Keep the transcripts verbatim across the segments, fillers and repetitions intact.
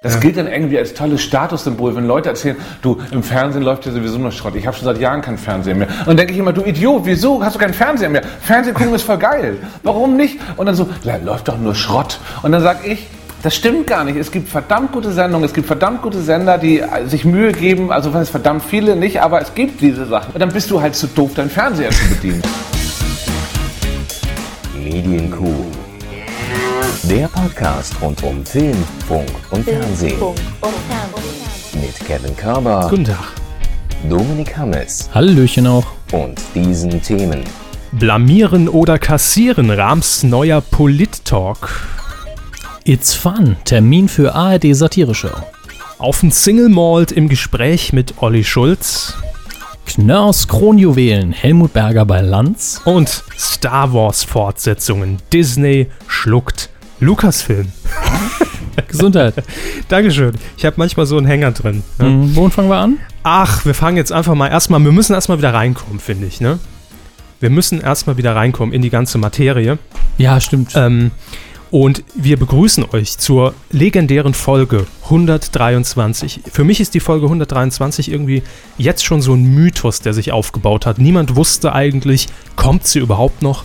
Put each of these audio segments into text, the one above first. Das ja. gilt dann irgendwie als tolles Statussymbol, wenn Leute erzählen, du, im Fernsehen läuft ja sowieso nur Schrott, ich habe schon seit Jahren keinen Fernseher mehr. Und dann denke ich immer, du Idiot, wieso hast du keinen Fernseher mehr? Fernsehen gucken ist voll geil, warum nicht? Und dann so, ja, läuft doch nur Schrott. Und dann sage ich, das stimmt gar nicht. Es gibt verdammt gute Sendungen, es gibt verdammt gute Sender, die sich Mühe geben, also was heißt verdammt viele nicht, aber es gibt diese Sachen. Und dann bist du halt zu doof, deinen Fernseher zu bedienen. Medienkuh. Der Podcast rund um Film, Funk und Fernsehen. Mit Kevin Körber. Guten Tag. Dominik Hammes. Hallöchen auch. Und diesen Themen. Blamieren oder kassieren, Rahms neuer Polit-Talk. It's Fun, Termin für A R D Satire-Show. Auf den Single Malt im Gespräch mit Olli Schulz. Knörrs Kronjuwelen, Helmut Berger bei Lanz. Und Star Wars Fortsetzungen, Disney schluckt Lucasfilm. Gesundheit. Dankeschön. Ich habe manchmal so einen Hänger drin. Ne? Mhm. Wo fangen wir an? Ach, wir fangen jetzt einfach mal erstmal, wir müssen erstmal wieder reinkommen, finde ich. Ne? Wir müssen erstmal wieder reinkommen in die ganze Materie. Ja, stimmt. Ähm, und wir begrüßen euch zur legendären Folge hundertdreiundzwanzig. Für mich ist die Folge hundertdreiundzwanzig irgendwie jetzt schon so ein Mythos, der sich aufgebaut hat. Niemand wusste eigentlich, kommt sie überhaupt noch?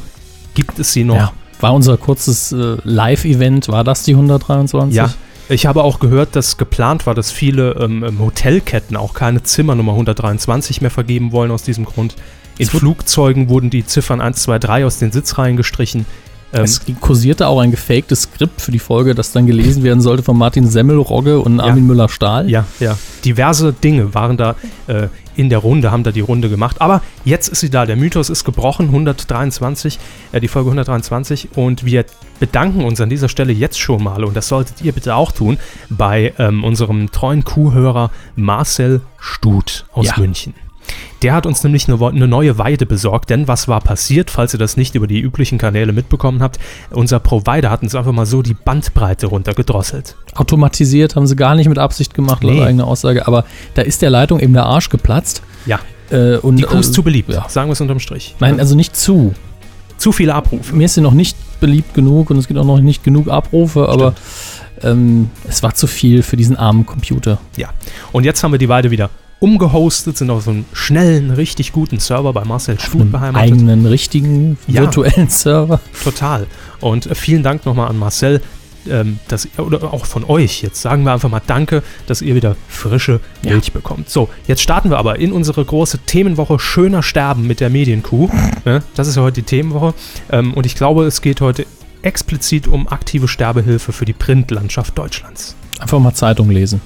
Gibt es sie noch? Ja. War unser kurzes äh, Live-Event, war das die hundertdreiundzwanzig? Ja, ich habe auch gehört, dass geplant war, dass viele ähm, Hotelketten auch keine Zimmernummer hundertdreiundzwanzig mehr vergeben wollen aus diesem Grund. In es Flugzeugen wurden die Ziffern eins, zwei, drei aus den Sitzreihen gestrichen. Ähm, es kursierte auch ein gefaktes Skript für die Folge, das dann gelesen werden sollte von Martin Semmelrogge und Armin ja, Müller-Stahl. Ja, ja. Diverse Dinge waren da äh, in der Runde, haben da die Runde gemacht. Aber jetzt ist sie da. Der Mythos ist gebrochen. hundertdreiundzwanzig, äh, die Folge hundertdreiundzwanzig. Und wir bedanken uns an dieser Stelle jetzt schon mal, und das solltet ihr bitte auch tun, bei ähm, unserem treuen Kuhhörer Marcel Stut aus ja. München. Der hat uns nämlich eine, eine neue Weide besorgt, denn was war passiert, falls ihr das nicht über die üblichen Kanäle mitbekommen habt? Unser Provider hat uns einfach mal so die Bandbreite runtergedrosselt. Automatisiert haben sie gar nicht mit Absicht gemacht, laut nee. eigener Aussage, aber da ist der Leitung eben der Arsch geplatzt. Ja, äh, und, die Kuh ist äh, zu beliebt, ja. sagen wir es unterm Strich. Nein, also nicht zu. Zu viele Abrufe. Mir ist sie noch nicht beliebt genug und es gibt auch noch nicht genug Abrufe, aber ähm, es war zu viel für diesen armen Computer. Ja, und jetzt haben wir die Weide wieder umgehostet, sind auf so einem schnellen, richtig guten Server bei Marcel Stut beheimatet. Eigenen, richtigen, virtuellen ja, Server. Total. Und vielen Dank nochmal an Marcel, ähm, dass, oder auch von euch jetzt. Sagen wir einfach mal Danke, dass ihr wieder frische Milch ja. bekommt. So, jetzt starten wir aber in unsere große Themenwoche Schöner Sterben mit der Medienkuh. Ne? Das ist ja heute die Themenwoche. Ähm, und ich glaube, es geht heute explizit um aktive Sterbehilfe für die Printlandschaft Deutschlands. Einfach mal Zeitung lesen.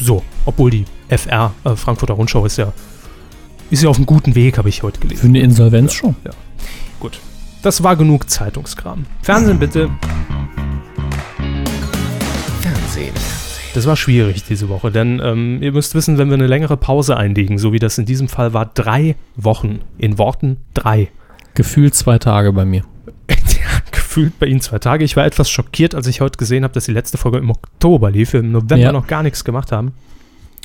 So, obwohl die F R, äh, Frankfurter Rundschau, ist ja, ist ja auf einem guten Weg, habe ich heute gelesen. Für eine Insolvenz ja, schon. Ja. Gut, das war genug Zeitungskram. Fernsehen bitte. Fernsehen. Das war schwierig diese Woche, denn ähm, ihr müsst wissen, wenn wir eine längere Pause einlegen, so wie das in diesem Fall war, drei Wochen, in Worten drei. Gefühlt zwei Tage bei mir. Gefühlt bei Ihnen zwei Tage. Ich war etwas schockiert, als ich heute gesehen habe, dass die letzte Folge im Oktober lief, wir im November ja. noch gar nichts gemacht haben.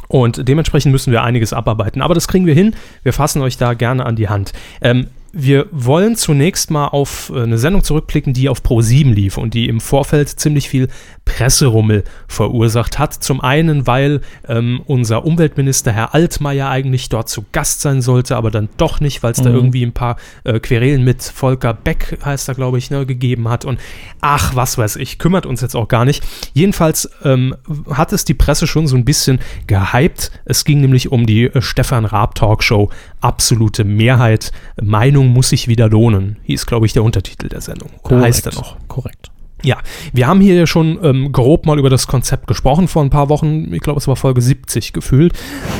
Und dementsprechend müssen wir einiges abarbeiten. Aber das kriegen wir hin. Wir fassen euch da gerne an die Hand. Ähm, wir wollen zunächst mal auf eine Sendung zurückblicken, die auf Pro sieben lief und die im Vorfeld ziemlich viel Presserummel verursacht hat. Zum einen, weil ähm, unser Umweltminister Herr Altmaier eigentlich dort zu Gast sein sollte, aber dann doch nicht, weil es mhm. da irgendwie ein paar äh, Querelen mit Volker Beck, heißt er glaube ich, ne, gegeben hat. Und ach, was weiß ich, kümmert uns jetzt auch gar nicht. Jedenfalls ähm, hat es die Presse schon so ein bisschen gehypt. Es ging nämlich um die äh, Stefan Raab Talkshow Absolute Mehrheit. Meinung muss sich wieder lohnen. Hieß, glaube ich, der Untertitel der Sendung. Korrekt. Heißt er noch. Korrekt. Ja, wir haben hier ja schon ähm, grob mal über das Konzept gesprochen vor ein paar Wochen. Ich glaube, es war Folge siebzig gefühlt.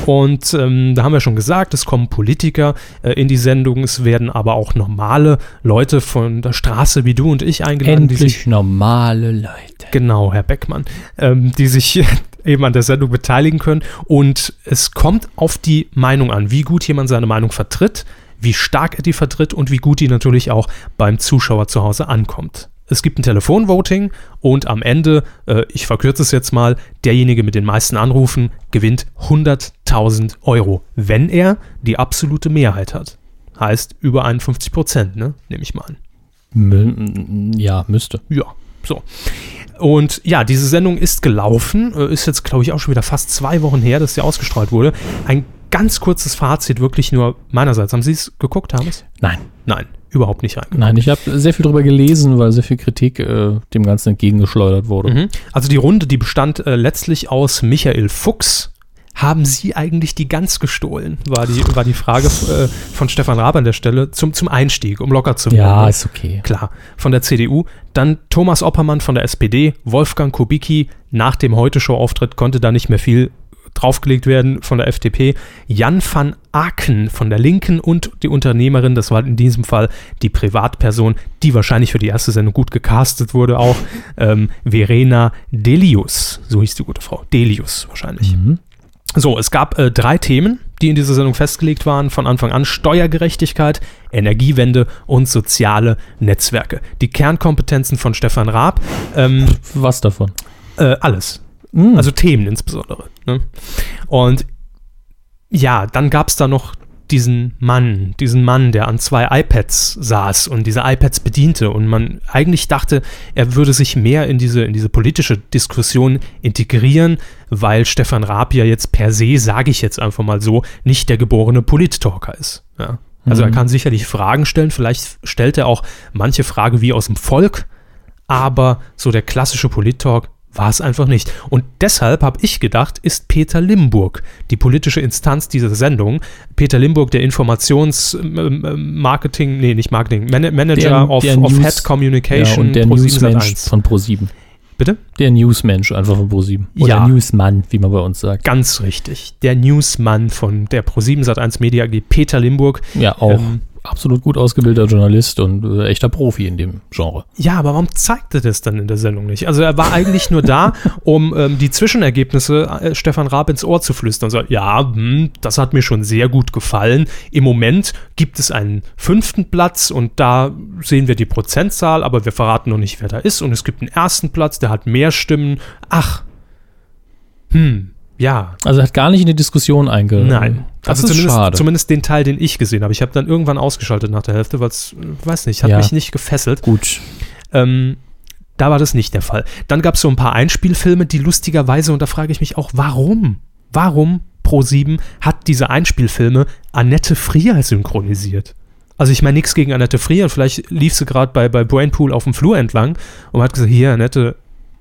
Und ähm, da haben wir schon gesagt, es kommen Politiker äh, in die Sendung. Es werden aber auch normale Leute von der Straße wie du und ich eingeladen. Endlich die sich, normale Leute. Genau, Herr Beckmann. Ähm, die sich eben an der Sendung beteiligen können. Und es kommt auf die Meinung an, wie gut jemand seine Meinung vertritt, wie stark er die vertritt und wie gut die natürlich auch beim Zuschauer zu Hause ankommt. Es gibt ein Telefonvoting und am Ende, äh, ich verkürze es jetzt mal, derjenige mit den meisten Anrufen gewinnt hunderttausend Euro, wenn er die absolute Mehrheit hat. Heißt über einundfünfzig Prozent, ne? Nehme ich mal an. Ja, müsste. Ja, so. Und ja, diese Sendung ist gelaufen, ist jetzt, glaube ich, auch schon wieder fast zwei Wochen her, dass sie ausgestrahlt wurde. Ein ganz kurzes Fazit, wirklich nur meinerseits. Haben Sie es geguckt, Thomas? Nein. Nein, überhaupt nicht reingeguckt. Nein, ich habe sehr viel darüber gelesen, weil sehr viel Kritik äh, dem Ganzen entgegengeschleudert wurde. Mhm. Also die Runde, die bestand äh, letztlich aus Michael Fuchs. Haben Sie eigentlich die Gans gestohlen? War die, war die Frage äh, von Stefan Raab an der Stelle zum, zum Einstieg, um locker zu werden. Ja, ist okay. Klar, von der C D U. Dann Thomas Oppermann von der S P D, Wolfgang Kubicki nach dem Heute-Show-Auftritt konnte da nicht mehr viel draufgelegt werden von der F D P. Jan van Aken von der Linken und die Unternehmerin, das war in diesem Fall die Privatperson, die wahrscheinlich für die erste Sendung gut gecastet wurde auch, ähm, Verena Delius, so hieß die gute Frau, Delius wahrscheinlich. Mhm. So, es gab äh, drei Themen, die in dieser Sendung festgelegt waren von Anfang an. Steuergerechtigkeit, Energiewende und soziale Netzwerke. Die Kernkompetenzen von Stefan Raab. Ähm, Was davon? Äh, alles. Mm. Also Themen insbesondere. Ne? Und ja, dann gab es da noch diesen Mann, diesen Mann, der an zwei iPads saß und diese iPads bediente. Und man eigentlich dachte, er würde sich mehr in diese, in diese politische Diskussion integrieren, weil Stefan Raab ja jetzt per se, sage ich jetzt einfach mal so, nicht der geborene Polit-Talker ist. Ja. Also mhm. er kann sicherlich Fragen stellen, vielleicht stellt er auch manche Frage wie aus dem Volk, aber so der klassische Polit-Talk war es einfach nicht. Und deshalb habe ich gedacht, ist Peter Limburg die politische Instanz dieser Sendung. Peter Limburg, der Informationsmarketing, nee, nicht Marketing, Man- Manager der, der of, News, of Head Communication. Ja, und der Newsmensch von ProSieben. Bitte? Der Newsmensch einfach von ProSieben. Oder ja, der Newsmann, wie man bei uns sagt. Ganz richtig. Der Newsmann von der ProSieben Sat eins Media A G, Peter Limburg. Ja, auch. Ähm, absolut gut ausgebildeter Journalist und äh, echter Profi in dem Genre. Ja, aber warum zeigte er das dann in der Sendung nicht? Also er war eigentlich nur da, um ähm, die Zwischenergebnisse äh, Stefan Raab ins Ohr zu flüstern und so, ja, mh, das hat mir schon sehr gut gefallen. Im Moment gibt es einen fünften Platz und da sehen wir die Prozentzahl, aber wir verraten noch nicht, wer da ist. Und es gibt einen ersten Platz, der hat mehr Stimmen. Ach, hm. Ja. Also er hat gar nicht in die Diskussion eingegangen. Nein. Das also ist zumindest, schade. Zumindest den Teil, den ich gesehen habe. Ich habe dann irgendwann ausgeschaltet nach der Hälfte, weil es, weiß nicht, hat ja. mich nicht gefesselt. Gut. Ähm, da war das nicht der Fall. Dann gab es so ein paar Einspielfilme, die lustigerweise, und da frage ich mich auch, warum? Warum ProSieben hat diese Einspielfilme Annette Frier synchronisiert? Also ich meine nichts gegen Annette Frier. Vielleicht lief sie gerade bei, bei Brainpool auf dem Flur entlang und hat gesagt, hier Annette,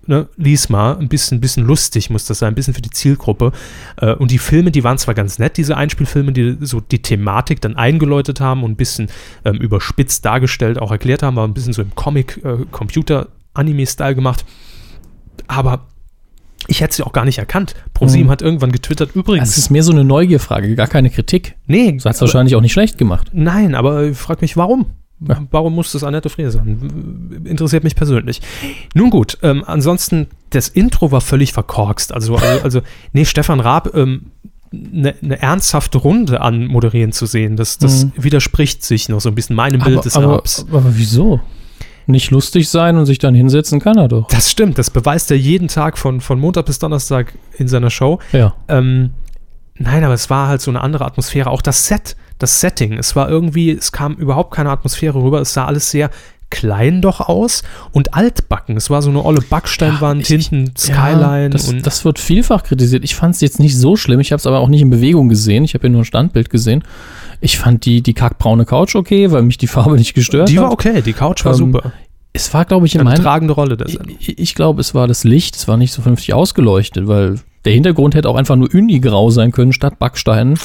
Ne, lies mal, ein bisschen, bisschen lustig muss das sein, ein bisschen für die Zielgruppe. Äh, und die Filme, die waren zwar ganz nett, diese Einspielfilme, die so die Thematik dann eingeläutet haben und ein bisschen ähm, überspitzt dargestellt, auch erklärt haben, war ein bisschen so im Comic-Computer-Anime-Style äh, gemacht. Aber ich hätte sie auch gar nicht erkannt. ProSieben mhm. hat irgendwann getwittert, übrigens. Das ist mehr so eine Neugierfrage, gar keine Kritik. Nee. Das hat es wahrscheinlich auch nicht schlecht gemacht. Nein, aber ich frage mich, warum? Ja. Warum muss das Annette Frier sein? Interessiert mich persönlich. Nun gut, ähm, ansonsten, das Intro war völlig verkorkst. Also, also, also nee, Stefan Raab, ähm, eine ne ernsthafte Runde an moderieren zu sehen, das, das mhm. widerspricht sich noch so ein bisschen meinem aber, Bild des aber, Raabs. Aber, aber wieso? Nicht lustig sein und sich dann hinsetzen kann er doch. Das stimmt, das beweist er jeden Tag von, von Montag bis Donnerstag in seiner Show. Ja. Ähm, nein, aber es war halt so eine andere Atmosphäre. Auch das Set. Das Setting, es war irgendwie, es kam überhaupt keine Atmosphäre rüber, es sah alles sehr klein doch aus und altbacken. Es war so eine olle Backsteinwand, ja, ich, hinten Skyline. Ja, das, und das wird vielfach kritisiert. Ich fand es jetzt nicht so schlimm, ich habe es aber auch nicht in Bewegung gesehen, ich habe ja nur ein Standbild gesehen. Ich fand die, die kackbraune Couch okay, weil mich die Farbe nicht gestört hat. Die war okay, die Couch war ähm, super. Es war, glaube ich, in meiner... Eine tragende Rolle der Sendung. Ich, ich glaube, es war das Licht, es war nicht so vernünftig ausgeleuchtet, weil der Hintergrund hätte auch einfach nur Uni-grau sein können, statt Backsteinen.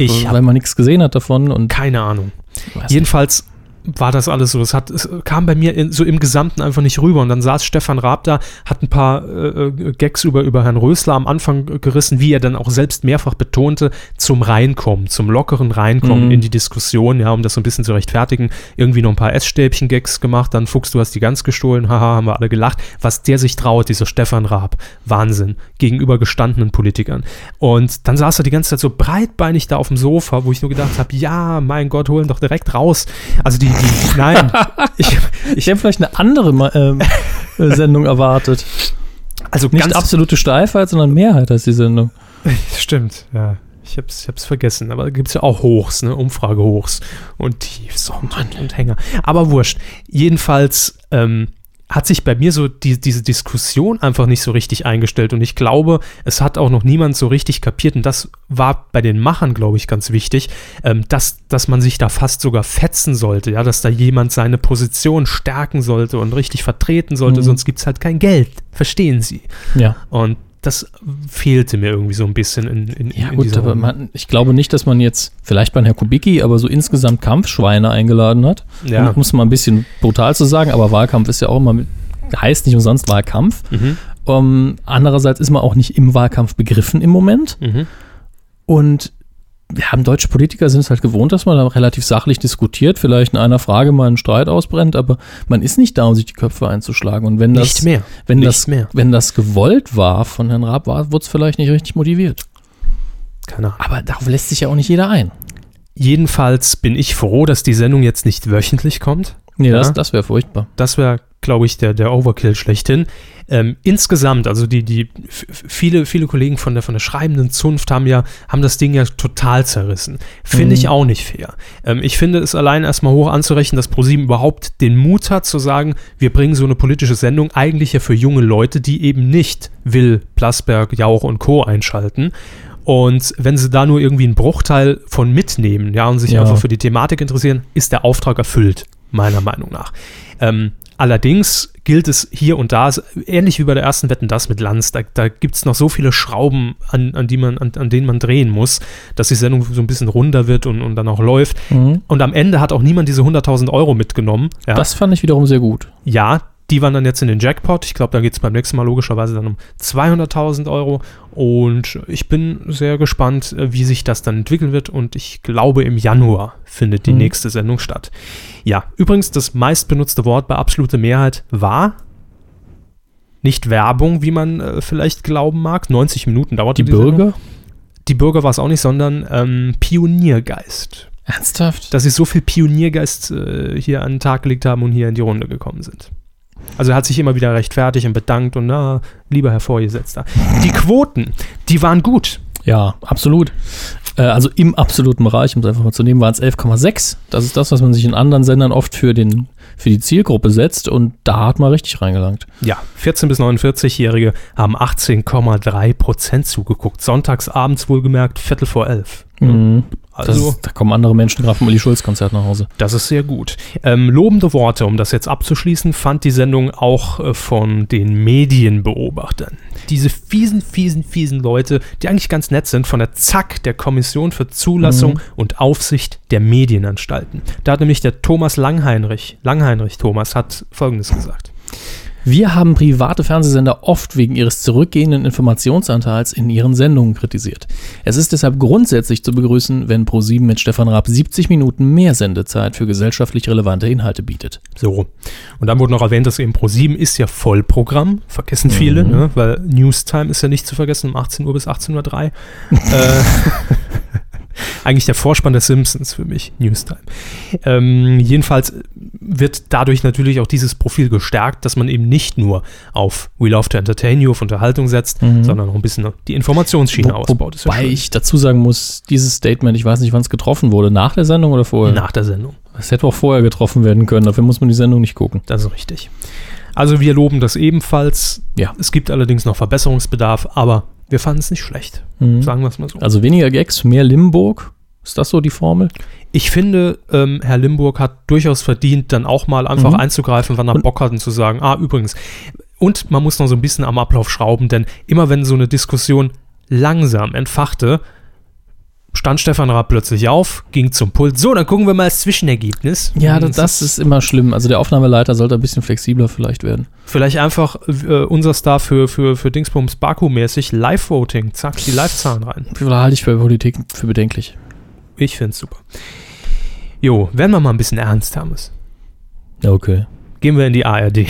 Ich weil man nichts gesehen hat davon. Und keine Ahnung. Jedenfalls nicht. War das alles so. Es, hat, es kam bei mir in, so im Gesamten einfach nicht rüber. Und dann saß Stefan Raab da, hat ein paar äh, Gags über, über Herrn Rösler am Anfang gerissen, wie er dann auch selbst mehrfach betonte, zum Reinkommen, zum lockeren Reinkommen mhm. in die Diskussion, ja, um das so ein bisschen zu rechtfertigen. Irgendwie noch ein paar Essstäbchen-Gags gemacht, dann Fuchs, du hast die Gans gestohlen, haha, haben wir alle gelacht. Was der sich traut, dieser Stefan Raab, Wahnsinn, gegenüber gestandenen Politikern. Und dann saß er die ganze Zeit so breitbeinig da auf dem Sofa, wo ich nur gedacht habe, ja, mein Gott, holen doch direkt raus. Also die Nein, ich, ich habe vielleicht eine andere äh, Sendung erwartet. Also nicht ganz absolute Steifheit, sondern Mehrheit als die Sendung. Stimmt, ja. Ich habe es ich hab's vergessen. Aber da gibt es ja auch Hochs, ne? Umfragehochs und Tiefs und, und Hänger. Aber wurscht. Jedenfalls ähm, hat sich bei mir so die, diese Diskussion einfach nicht so richtig eingestellt. Und ich glaube, es hat auch noch niemand so richtig kapiert. Und das war bei den Machern, glaube ich, ganz wichtig, ähm, dass, dass man sich da fast sogar fetzen sollte. Ja, dass da jemand seine Position stärken sollte und richtig vertreten sollte. Mhm. Sonst gibt es halt kein Geld. Verstehen Sie? Ja. Und das fehlte mir irgendwie so ein bisschen in, in, ja, in gut, dieser aber man, ich glaube nicht, dass man jetzt, vielleicht bei Herrn Kubicki, aber so insgesamt Kampfschweine eingeladen hat. Ja. Um es mal ein bisschen brutal zu sagen, aber Wahlkampf ist ja auch immer, mit, heißt nicht umsonst Wahlkampf. Mhm. Um, andererseits ist man auch nicht im Wahlkampf begriffen im Moment. Mhm. Und wir haben deutsche Politiker, sind es halt gewohnt, dass man da relativ sachlich diskutiert, vielleicht in einer Frage mal einen Streit ausbrennt, aber man ist nicht da, um sich die Köpfe einzuschlagen. Und wenn das, nicht mehr. Wenn nicht das, mehr. Wenn das gewollt war von Herrn Raab, wurde es vielleicht nicht richtig motiviert. Keine Ahnung. Aber darauf lässt sich ja auch nicht jeder ein. Jedenfalls bin ich froh, dass die Sendung jetzt nicht wöchentlich kommt. Nee, ja? das, das wäre furchtbar. Das wäre, glaube ich, der, der Overkill schlechthin. Ähm, insgesamt, also die, die f- viele, viele Kollegen von der, von der schreibenden Zunft haben ja, haben das Ding ja total zerrissen. Finde mhm. ich auch nicht fair. Ähm, ich finde es allein erstmal hoch anzurechnen, dass ProSieben überhaupt den Mut hat zu sagen, wir bringen so eine politische Sendung eigentlich ja für junge Leute, die eben nicht Will, Plasberg, Jauch und Co. einschalten. Und wenn sie da nur irgendwie einen Bruchteil von mitnehmen, ja, und sich ja. einfach für die Thematik interessieren, ist der Auftrag erfüllt, meiner Meinung nach. Ähm, Allerdings gilt es hier und da, ähnlich wie bei der ersten Wetten, das mit Lanz, da, da gibt es noch so viele Schrauben, an, an, die man, an, an denen man drehen muss, dass die Sendung so ein bisschen runder wird und, und dann auch läuft. Mhm. Und am Ende hat auch niemand diese hunderttausend Euro mitgenommen. Ja. Das fand ich wiederum sehr gut. Ja, die waren dann jetzt in den Jackpot. Ich glaube, da geht es beim nächsten Mal logischerweise dann um zweihunderttausend Euro. Und ich bin sehr gespannt, wie sich das dann entwickeln wird. Und ich glaube, im Januar findet die mhm. nächste Sendung statt. Ja, übrigens, das meistbenutzte Wort bei absoluter Mehrheit war nicht Werbung, wie man äh, vielleicht glauben mag. neunzig Minuten dauert die, die Bürger? Sendung. Die Bürger war es auch nicht, sondern ähm, Pioniergeist. Ernsthaft? Dass sie so viel Pioniergeist äh, hier an den Tag gelegt haben und hier in die Runde gekommen sind. Also er hat sich immer wieder rechtfertigt und bedankt und na, lieber Hervorgesetzter. Die Quoten, die waren gut. Ja, absolut. Äh, also im absoluten Bereich, um es einfach mal zu nehmen, waren es elf Komma sechs. Das ist das, was man sich in anderen Sendern oft für, den, für die Zielgruppe setzt und da hat man richtig reingelangt. Ja, vierzehn- bis neunundvierzigjährige haben achtzehn Komma drei Prozent zugeguckt. Sonntagsabends wohlgemerkt, Viertel vor elf. Mhm. Also, ist, da kommen andere Menschen gerade vom Uli Schulz-Konzert nach Hause. Das ist sehr gut. Ähm, lobende Worte, um das jetzt abzuschließen, fand die Sendung auch äh, von den Medienbeobachtern. Diese fiesen, fiesen, fiesen Leute, die eigentlich ganz nett sind, von der Z A K, der Kommission für Zulassung mhm. und Aufsicht der Medienanstalten. Da hat nämlich der Thomas Langheinrich, Langheinrich Thomas, hat Folgendes gesagt. Wir haben private Fernsehsender oft wegen ihres zurückgehenden Informationsanteils in ihren Sendungen kritisiert. Es ist deshalb grundsätzlich zu begrüßen, wenn ProSieben mit Stefan Raab siebzig Minuten mehr Sendezeit für gesellschaftlich relevante Inhalte bietet. So, und dann wurde noch erwähnt, dass eben ProSieben ist ja Vollprogramm, vergessen viele, mhm. ne? Weil Newstime ist ja nicht zu vergessen, um achtzehn Uhr bis achtzehn Uhr drei. äh, Eigentlich der Vorspann der Simpsons für mich, Newstime. Ähm, jedenfalls wird dadurch natürlich auch dieses Profil gestärkt, dass man eben nicht nur auf We Love to Entertain You, auf Unterhaltung setzt, mhm. sondern auch ein bisschen die Informationsschiene Wo, ausbaut. Ist wobei ja ich dazu sagen muss, dieses Statement, ich weiß nicht, wann es getroffen wurde, nach der Sendung oder vorher? Nach der Sendung. Es hätte auch vorher getroffen werden können, dafür muss man die Sendung nicht gucken. Das ist richtig. Also wir loben das ebenfalls. Ja. Es gibt allerdings noch Verbesserungsbedarf, aber wir fanden es nicht schlecht, mhm. sagen wir es mal so. Also weniger Gags, mehr Limburg, ist das so die Formel? Ich finde, ähm, Herr Limburg hat durchaus verdient, dann auch mal einfach mhm. einzugreifen, wann er und Bock hat und zu sagen, ah, übrigens. Und man muss noch so ein bisschen am Ablauf schrauben, denn immer wenn so eine Diskussion langsam entfachte, stand Stefan Raab plötzlich auf, ging zum Pult. So, dann gucken wir mal das Zwischenergebnis. Ja, das, das ist immer schlimm. Also der Aufnahmeleiter sollte ein bisschen flexibler vielleicht werden. Vielleicht einfach äh, unser Star für, für, für Dingsbums Baku-mäßig Live-Voting. Zack, die Live-Zahlen rein. Da halte ich bei Politik für bedenklich. Ich finde es super. Jo, werden wir mal ein bisschen ernst, Thomas. Ja, okay. Gehen wir in die A R D.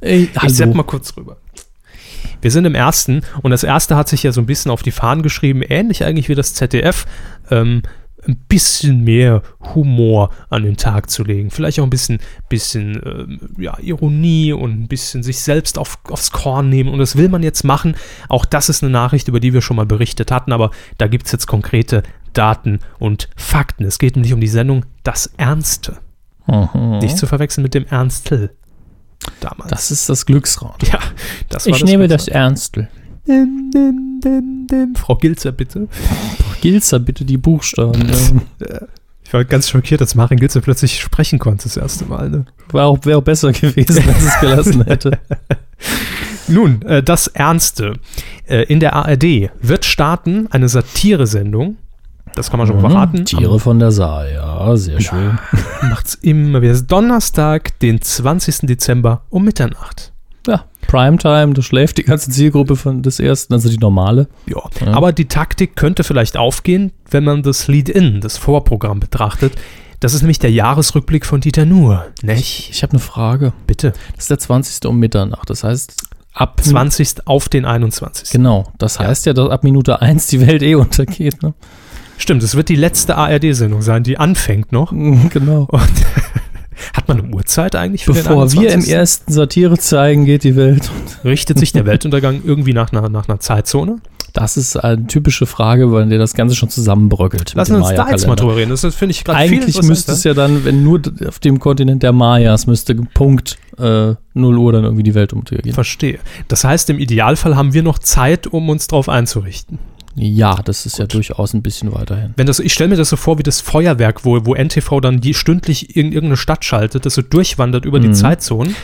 Ey, ich setze mal kurz rüber. Wir sind im Ersten und das Erste hat sich ja so ein bisschen auf die Fahnen geschrieben, ähnlich eigentlich wie das Z D F, ähm, ein bisschen mehr Humor an den Tag zu legen. Vielleicht auch ein bisschen, bisschen ähm, ja, Ironie und ein bisschen sich selbst auf, aufs Korn nehmen. Und das will man jetzt machen. Auch das ist eine Nachricht, über die wir schon mal berichtet hatten, aber da gibt es jetzt konkrete Daten und Fakten. Es geht nämlich um die Sendung Das Ernste. Mhm. Nicht zu verwechseln mit dem Ernstl. Damals. Das ist das Glücksrad. Ja, das war ich das nehme Glücksrad. Das Ernstel. Din, din, din, din. Frau Gilzer, bitte. Frau Gilzer, bitte die Buchstaben. Ich war ganz schockiert, dass Marin Gilzer plötzlich sprechen konnte das erste Mal. Ne? Wäre auch, wär auch besser gewesen, wenn sie es gelassen hätte. Nun, äh, das Ernste. Äh, in der A R D wird starten eine Satire-Sendung. Das kann man schon mhm. verraten. Tiere aber von der Saar, ja, sehr schön. Ja, macht's immer wieder. Donnerstag, den zwanzigsten Dezember um Mitternacht. Ja, Primetime, da schläft die ganze Zielgruppe von des ersten, also die normale. Ja. ja, aber die Taktik könnte vielleicht aufgehen, wenn man das Lead-In, das Vorprogramm betrachtet. Das ist nämlich der Jahresrückblick von Dieter Nuhr. Ne? Ich, ich habe eine Frage. Bitte. Das ist der zwanzigste um Mitternacht, das heißt ab zwanzigsten auf den einundzwanzigsten Genau, das heißt ja, ja dass ab Minute eins die Welt eh untergeht, ne? Stimmt, es wird die letzte A R D-Sendung sein, die anfängt noch. Genau. Und hat man eine Uhrzeit eigentlich für Bevor den einundzwanzigsten wir im ersten Satire zeigen, geht die Welt. Richtet sich der Weltuntergang irgendwie nach einer, nach einer Zeitzone? Das ist eine typische Frage, weil der das Ganze schon zusammenbröckelt. Lass uns da jetzt mal drüber reden. Das finde ich gerade viel Eigentlich müsste es ja dann, wenn nur auf dem Kontinent der Mayas, müsste Punkt äh, null Uhr dann irgendwie die Welt umgehen. Verstehe. Das heißt, im Idealfall haben wir noch Zeit, um uns drauf einzurichten. Ja, das ist Gut. ja durchaus ein bisschen weiterhin. Wenn das, ich stelle mir das so vor wie das Feuerwerk, wo, wo N T V dann die stündlich in irgendeine Stadt schaltet, das so durchwandert über mhm. die Zeitzonen,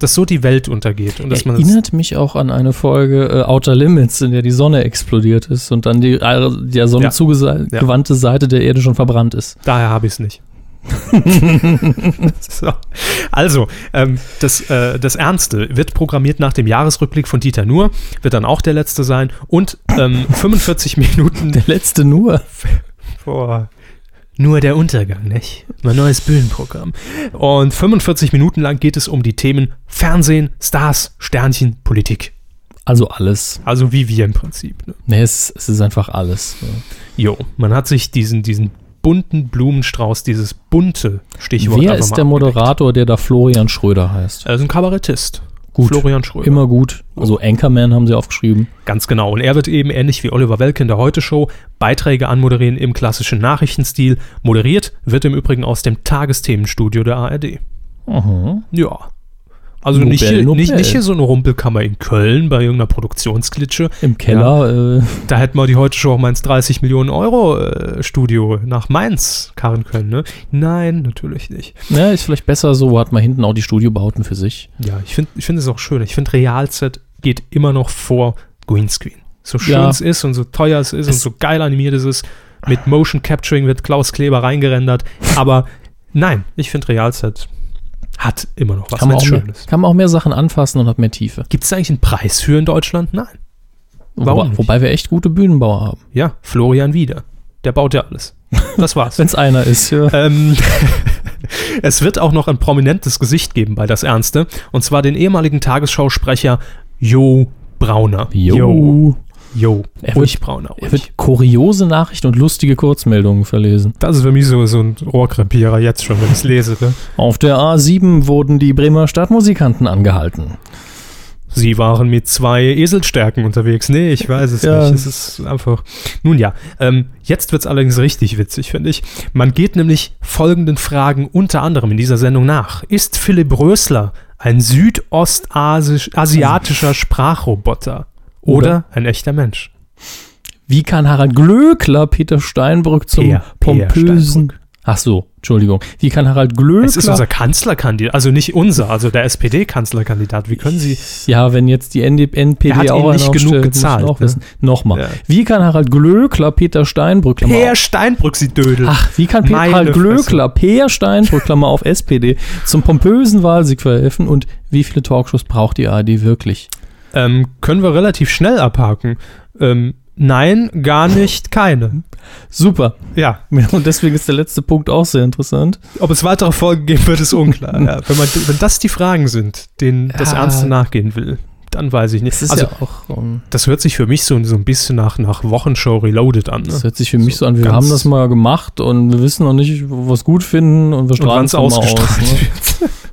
dass so die Welt untergeht. Und dass man Erinnert das mich auch an eine Folge äh, Outer Limits, in der die Sonne explodiert ist und dann die äh, der Sonne ja. zugewandte ja. Seite der Erde schon verbrannt ist. Daher habe ich es nicht. so. Also, ähm, das, äh, das Ernste wird programmiert nach dem Jahresrückblick von Dieter Nuhr, wird dann auch der letzte sein und ähm, fünfundvierzig Minuten. Der letzte Nuhr? Boah. Nur der Untergang, nicht? Mein neues Bühnenprogramm. Und fünfundvierzig Minuten lang geht es um die Themen Fernsehen, Stars, Sternchen, Politik. Also alles. Also wie wir im Prinzip. Ne, nee, es, es ist einfach alles. Jo, ja. man hat sich diesen, diesen bunten Blumenstrauß, dieses bunte Stichwort. Wer ist der Moderator, der da Florian Schröder heißt? Also ein Kabarettist. Gut. Florian Schröder. Immer gut. Also Anchorman haben sie aufgeschrieben. Ganz genau. Und er wird eben ähnlich wie Oliver Welke in der Heute-Show Beiträge anmoderieren im klassischen Nachrichtenstil. Moderiert wird im Übrigen aus dem Tagesthemenstudio der A R D. Aha. Ja. Also Nobel, nicht, hier, Nobel. Nicht, nicht hier so eine Rumpelkammer in Köln bei irgendeiner Produktionsklitsche. Im Keller. Ja, äh. Da hätten wir die Heute-Show auch mal ins dreißig Millionen Euro äh, Studio nach Mainz karren können, ne? Nein, natürlich nicht. Ja, ist vielleicht besser so, hat man hinten auch die Studiobauten für sich. Ja, ich finde ich find es auch schön. Ich finde, Realset geht immer noch vor Greenscreen. So schön ja. es ist und so teuer es ist es und so geil animiert es ist. Mit Motion Capturing wird Klaus Kleber reingerendert. Aber nein, ich finde Realset hat immer noch was ganz Schönes. Kann man auch mehr Sachen anfassen und hat mehr Tiefe. Gibt es eigentlich einen Preis für in Deutschland? Nein. Warum Wo, wobei wir echt gute Bühnenbauer haben. Ja, Florian Wieder. Der baut ja alles. Das war's. Wenn es einer ist, ja. Ähm, es wird auch noch ein prominentes Gesicht geben bei Das Ernste. Und zwar den ehemaligen Tagesschausprecher Jo Brauner. Jo. Jo. Jo, ruhig Brauner. Er wird kuriose Nachrichten und lustige Kurzmeldungen verlesen. Das ist für mich so, so ein Rohrkrepierer jetzt schon, wenn ich es lese. Ne? Auf der A sieben wurden die Bremer Stadtmusikanten angehalten. Sie waren mit zwei Eselstärken unterwegs. Nee, ich weiß es ja. nicht. Es ist einfach... Nun ja, ähm, jetzt wird es allerdings richtig witzig, finde ich. Man geht nämlich folgenden Fragen unter anderem in dieser Sendung nach. Ist Philipp Rösler ein südostasiatischer Sprachroboter? Oder ein echter Mensch. Wie kann Harald Glöckler Peter Steinbrück zum Peer, pompösen... Peer Ach so, Entschuldigung. Wie kann Harald Glöckler... Es ist unser Kanzlerkandidat, also nicht unser, also der S P D-Kanzlerkandidat. Wie können Sie... Ja, wenn jetzt die N P D auch... Er hat auch nicht genug gezahlt. Noch ne? Nochmal. Ja. Wie kann Harald Glöckler Peter Steinbrück... Klammer Peer auf, Steinbrück, Sie Dödel. Ach, wie kann Peter Harald Glöckler Peer Steinbrück, Klammer auf S P D, zum pompösen Wahlsieg verhelfen? Und wie viele Talkshows braucht die A R D wirklich? Ähm, können wir relativ schnell abhaken. Ähm, nein, gar nicht, keine. Super. Ja. Und deswegen ist der letzte Punkt auch sehr interessant. Ob es weitere Folgen geben wird, ist unklar. ja. wenn, man, wenn das die Fragen sind, denen das ja. Ernste nachgehen will, dann weiß ich nicht. Das, ist also, ja auch, um, das hört sich für mich so, so ein bisschen nach, nach Wochenshow Reloaded an. Ne? Das hört sich für mich so, so an, wir haben das mal gemacht und wir wissen noch nicht, was gut finden und wir strahlen es mal aus.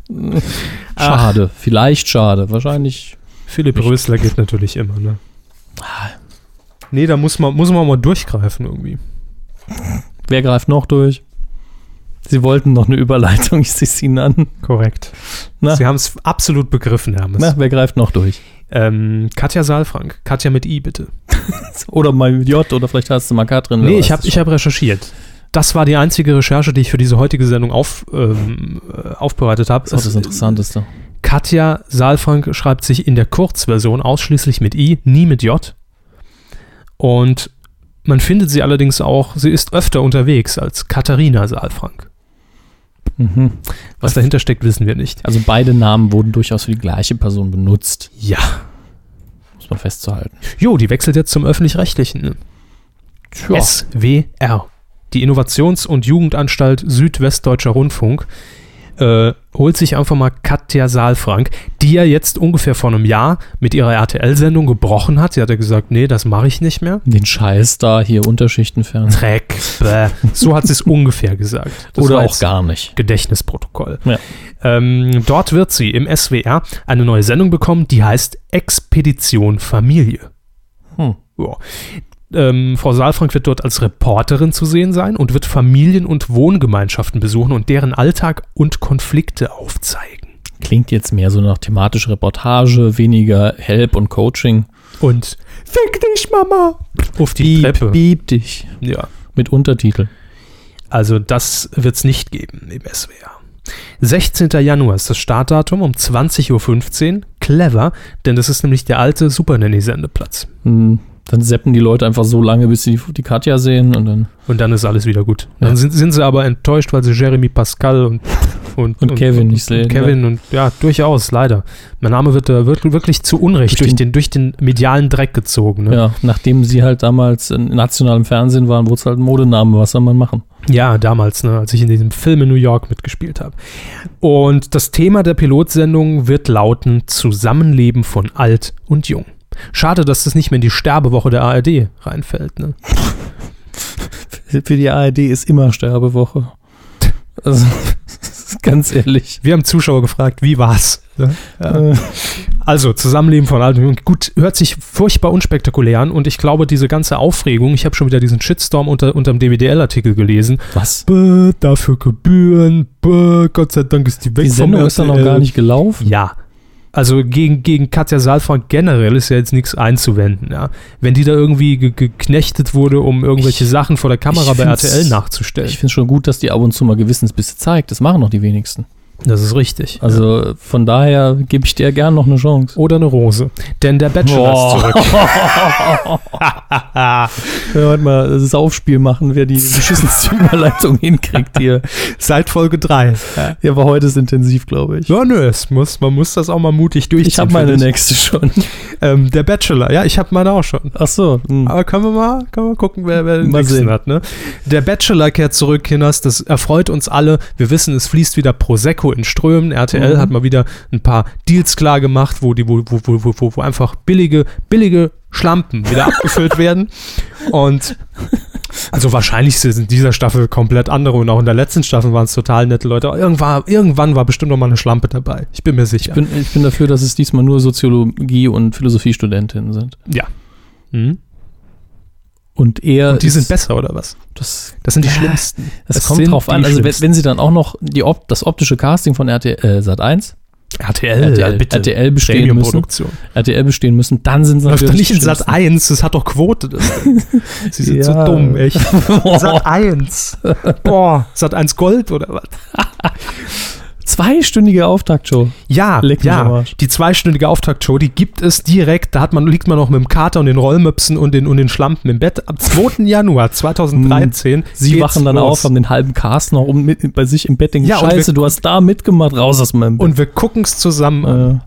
Ne? schade, Ach. vielleicht schade, wahrscheinlich... Philipp Rösler geht natürlich immer, ne? Nee, da muss man, muss man mal durchgreifen irgendwie. Wer greift noch durch? Sie wollten noch eine Überleitung, ich sehe es Ihnen an. Korrekt. Na? Sie haben es absolut begriffen, Hermes. Na, wer greift noch durch? Ähm, Katja Saalfrank. Katja mit I, bitte. Oder mal mit J, oder vielleicht hast du mal K drin. Nee, ich habe hab recherchiert. Das war die einzige Recherche, die ich für diese heutige Sendung auf, ähm, aufbereitet habe. Das ist das Interessanteste. Katja Saalfrank schreibt sich in der Kurzversion ausschließlich mit I, nie mit J. Und man findet sie allerdings auch, sie ist öfter unterwegs als Katharina Saalfrank. Mhm. Was dahinter steckt, wissen wir nicht. Also beide Namen wurden durchaus für die gleiche Person benutzt. Ja. Muss man festzuhalten. Jo, die wechselt jetzt zum Öffentlich-Rechtlichen. Ne? Sure. S W R. Die Innovations- und Jugendanstalt Südwestdeutscher Rundfunk äh, holt sich einfach mal Katja Saalfrank, die ja jetzt ungefähr vor einem Jahr mit ihrer R T L-Sendung gebrochen hat. Sie hat ja gesagt, nee, das mache ich nicht mehr. Den Scheiß da, hier Unterschichtenfernsehen. Dreck. Bäh. So hat sie es ungefähr gesagt. Das Oder auch gar nicht. Gedächtnisprotokoll. Ja. Ähm, dort wird sie im S W R eine neue Sendung bekommen, die heißt Expedition Familie. Hm. Ja. Ähm, Frau Saalfrank wird dort als Reporterin zu sehen sein und wird Familien und Wohngemeinschaften besuchen und deren Alltag und Konflikte aufzeigen. Klingt jetzt mehr so nach thematischer Reportage, weniger Help und Coaching. Und Fick dich, Mama! Auf die Bieb, Treppe. Bieb dich. Ja. Mit Untertitel. Also das wird es nicht geben im S W R. sechzehnter Januar ist das Startdatum um zwanzig Uhr fünfzehn. Clever, denn das ist nämlich der alte Supernanny-Sendeplatz. Hm. Dann zappen die Leute einfach so lange, bis sie die Katja sehen und dann... Und dann ist alles wieder gut. Dann ja. sind, sind sie aber enttäuscht, weil sie Jeremy Pascal und... Und, und, und Kevin und, nicht sehen. Kevin ja. und ja, durchaus, leider. Mein Name wird da wirklich, wirklich zu Unrecht durch, durch, den, den, durch den medialen Dreck gezogen. Ne? Ja, nachdem sie halt damals in nationalem Fernsehen waren, wurde es halt ein Modename. Was soll man machen? Ja, damals, ne, als ich in diesem Film in New York mitgespielt habe. Und das Thema der Pilotsendung wird lauten Zusammenleben von Alt und Jung. Schade, dass das nicht mehr in die Sterbewoche der A R D reinfällt. Ne? Für die A R D ist immer Sterbewoche. Also, ganz ehrlich. Wir haben Zuschauer gefragt, wie war's? Ne? Ja. Also, Zusammenleben von Alt und Jung. Gut, hört sich furchtbar unspektakulär an und ich glaube, diese ganze Aufregung, ich habe schon wieder diesen Shitstorm unter, unter dem D W D L-Artikel gelesen. Was? Bäh, dafür Gebühren, bäh, Gott sei Dank ist die weg. Die Sendung ist dann noch gar nicht gelaufen? Ja. Also gegen, gegen Katja Saalfrank generell ist ja jetzt nichts einzuwenden. Ja. Wenn die da irgendwie ge- geknechtet wurde, um irgendwelche ich, Sachen vor der Kamera bei R T L nachzustellen. Ich finde es schon gut, dass die ab und zu mal Gewissensbisse zeigt. Das machen noch die wenigsten. Das ist richtig. Also ja. Von daher gebe ich dir gern noch eine Chance. Oder eine Rose. Denn der Bachelor oh. ist zurück. Hört mal, das ist Aufspiel machen, wer die beschissenste Überleitung hinkriegt hier. Seit Folge drei. Ja. ja, aber heute ist intensiv, glaube ich. Ja, nö, es muss, man muss das auch mal mutig durchziehen. Ich habe meine nächste schon. Ähm, der Bachelor, ja, ich habe meine auch schon. Ach so. Mh. Aber können wir mal, können wir gucken, wer, wer den nächsten hat. Ne? Der Bachelor kehrt zurück, Kinders. Das erfreut uns alle. Wir wissen, es fließt wieder Prosecco in Strömen. R T L mhm. hat mal wieder ein paar Deals klar gemacht, wo die, wo, wo, wo, wo, wo einfach billige, billige Schlampen wieder abgefüllt werden. Und also wahrscheinlich sind in dieser Staffel komplett andere und auch in der letzten Staffel waren es total nette Leute. Irgendwann, irgendwann war bestimmt noch mal eine Schlampe dabei. Ich bin mir sicher. Ich bin, ich bin dafür, dass es diesmal nur Soziologie- und Philosophiestudentinnen sind. Ja. Mhm. Und eher. Und die ist, sind besser, oder was? Das, das sind die ja, schlimmsten. Das, das kommt drauf an. Also, wenn, wenn sie dann auch noch die Op- das optische Casting von R T L, äh, Sat eins. R T L, R T L, ja, bitte. R T L bestehen müssen. R T L bestehen müssen, dann sind sie natürlich. Läuft doch nicht in Sat eins, das hat doch Quote. Sie sind ja. so dumm, echt. Sat eins. Boah, Sat eins Gold oder was? Zweistündige Auftaktshow. Ja, ja. Die zweistündige Auftaktshow, die gibt es direkt. Da hat man, liegt man noch mit dem Kater und den Rollmöpsen und den, und den Schlampen im Bett. Am zweiten Januar zweitausenddreizehn. Sie wachen dann los. Auf, haben den halben Cast noch um, mit, bei sich im Bett. Denken, ja, Scheiße, wir, du hast da mitgemacht, raus aus meinem Bett. Und wir gucken es zusammen. Äh.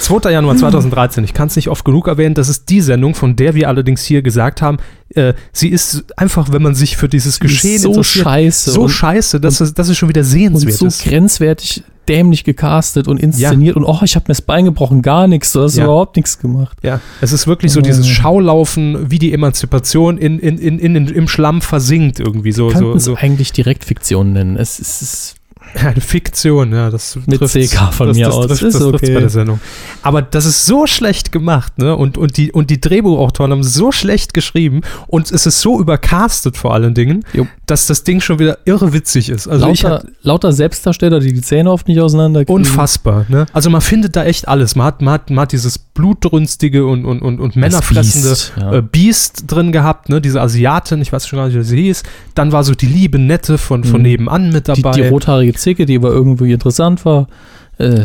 zweiter Januar zweitausenddreizehn, ich kann es nicht oft genug erwähnen, das ist die Sendung, von der wir allerdings hier gesagt haben, äh, sie ist einfach, wenn man sich für dieses Geschehen so interessiert, scheiße so und, scheiße, dass, und, es, dass es schon wieder sehenswert und so ist. So grenzwertig dämlich gecastet und inszeniert ja. und oh, ich habe mir das Bein gebrochen, gar nichts, du hast ja. überhaupt nichts gemacht. Ja, es ist wirklich so dieses Schaulaufen, wie die Emanzipation in, in, in, in, in, im Schlamm versinkt irgendwie. So, so, so. Eigentlich direkt Fiktion nennen, es ist... Eine Fiktion, ja, das mit C K von das, mir das, aus. Das, das, das ist okay. Bei der Sendung. Aber das ist so schlecht gemacht, ne? Und, und, die, und die Drehbuchautoren haben so schlecht geschrieben und es ist so übercastet vor allen Dingen, jo. dass das Ding schon wieder irre witzig ist. Also lauter, ich hab, lauter Selbstdarsteller, die die Zähne oft nicht auseinanderkriegen. Unfassbar, ne? Also man findet da echt alles. Man hat, man hat, man hat dieses blutrünstige und, und, und, und männerfressende Biest, ja. äh, Biest drin gehabt, ne? Diese Asiatin, ich weiß schon gar nicht, wie sie hieß. Dann war so die liebe Nette von, von mhm. nebenan mit dabei. Die, die rothaarige Zicke, die aber irgendwie interessant war, äh,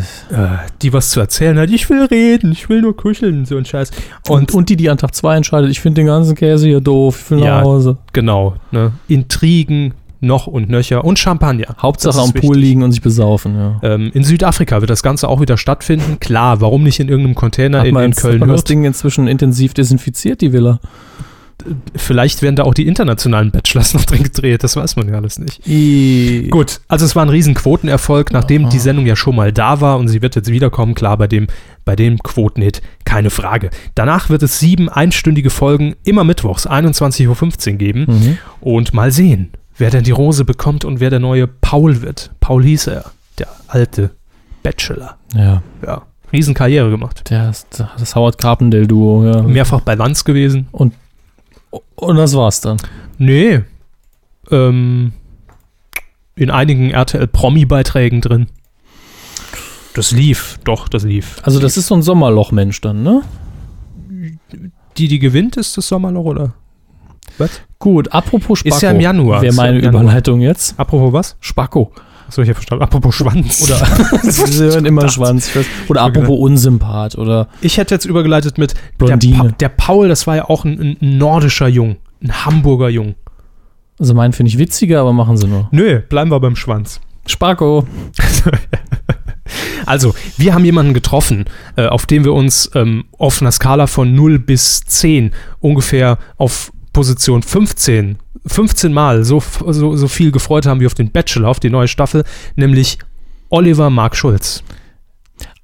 die was zu erzählen hat, ich will reden, ich will nur kuscheln, so ein Scheiß. Und, und, und die, die an Tag zwei entscheidet, ich finde den ganzen Käse hier doof, ich will ja, nach Hause. Genau, ne? Intrigen, noch und nöcher und Champagner. Hauptsache am wichtig. Pool liegen und sich besaufen, ja. Ähm, in Südafrika wird das Ganze auch wieder stattfinden. Klar, warum nicht in irgendeinem Container hat in, in Köln? Hat man das Ding inzwischen intensiv desinfiziert, die Villa? Vielleicht werden da auch die internationalen Bachelors noch drin gedreht, das weiß man ja alles nicht. I- Gut, also es war ein riesen Quotenerfolg, nachdem oh. die Sendung ja schon mal da war und sie wird jetzt wiederkommen, klar, bei dem, bei dem Quotenhit, keine Frage. Danach wird es sieben einstündige Folgen, immer mittwochs, einundzwanzig Uhr fünfzehn geben mhm. und mal sehen, wer denn die Rose bekommt und wer der neue Paul wird. Paul hieß er, der alte Bachelor. Ja. Ja. Riesenkarriere gemacht. Der ist das Howard Carpendale-Duo, ja. Mehrfach bei Lanz gewesen. Und Und das war's dann? Nee. Ähm, in einigen R T L-Promi-Beiträgen drin. Das lief, doch, das lief. Also das ist so ein Sommerloch-Mensch dann, ne? Die, die gewinnt, ist das Sommerloch, oder? Was? Gut, apropos Spacko. Ist ja im Januar. Wäre meine ja Überleitung jetzt. Apropos was? Spacko. Achso, ich habe verstanden. Apropos Schwanz. Oder Sie hören immer Schwanz. Oder apropos Unsympath. Oder ich hätte jetzt übergeleitet mit Blondine. Der, pa- der Paul, das war ja auch ein, ein nordischer Jung. Ein Hamburger Jung. Also meinen finde ich witziger, aber machen sie nur. Nö, bleiben wir beim Schwanz. Sparko. Also, wir haben jemanden getroffen, äh, auf den wir uns ähm, auf einer Skala von null bis zehn ungefähr auf Position fünfzehn Mal so, so, so viel gefreut haben wie auf den Bachelor, auf die neue Staffel, nämlich Oliver Mark Schulz.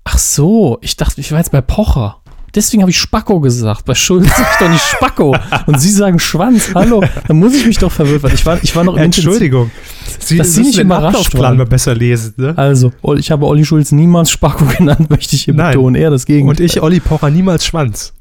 Ach so, ich dachte, ich war jetzt bei Pocher. Deswegen habe ich Spacko gesagt. Bei Schulz sage ich doch nicht Spacko. Und Sie sagen Schwanz, hallo. Dann muss ich mich doch verwirrt, weil ich war, ich war noch im Entschuldigung. Sie, dass Sie nicht überrascht waren. Mal besser lesen, ne? Also, ich habe Olli Schulz niemals Spacko genannt, möchte ich hier Nein. betonen. Eher das Gegenteil. Und ich, Olli Pocher, niemals Schwanz.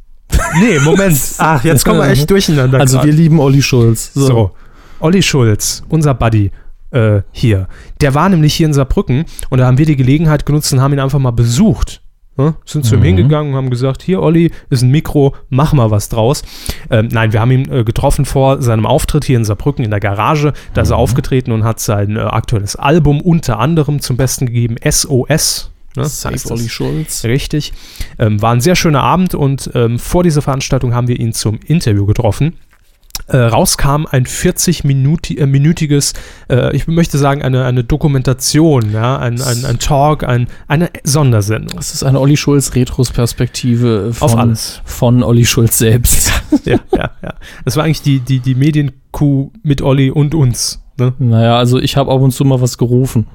Nee, Moment. Ach, jetzt kommen wir echt durcheinander. Also grad. Wir lieben Olli Schulz. So. so, Olli Schulz, unser Buddy äh, hier. Der war nämlich hier in Saarbrücken und da haben wir die Gelegenheit genutzt und haben ihn einfach mal besucht. Hm? Sind zu mhm. ihm hingegangen und haben gesagt, hier Olli, ist ein Mikro, mach mal was draus. Ähm, nein, wir haben ihn äh, getroffen vor seinem Auftritt hier in Saarbrücken in der Garage. Da mhm. ist er aufgetreten und hat sein äh, aktuelles Album unter anderem zum Besten gegeben, S O S. Ne? Save Olli Schulz. Richtig. Ähm, war ein sehr schöner Abend und ähm, vor dieser Veranstaltung haben wir ihn zum Interview getroffen. Äh, raus kam ein vierzig-minütiges, äh, ich möchte sagen, eine, eine Dokumentation, ja? ein, ein, ein Talk, ein, eine Sondersendung. Das ist eine Olli Schulz-Retrospektive von, auf alles. Von Olli Schulz selbst. Ja, ja, ja. Das war eigentlich die, die, die Medienkuh mit Olli und uns. Ne? Naja, also ich habe ab und zu mal was gerufen.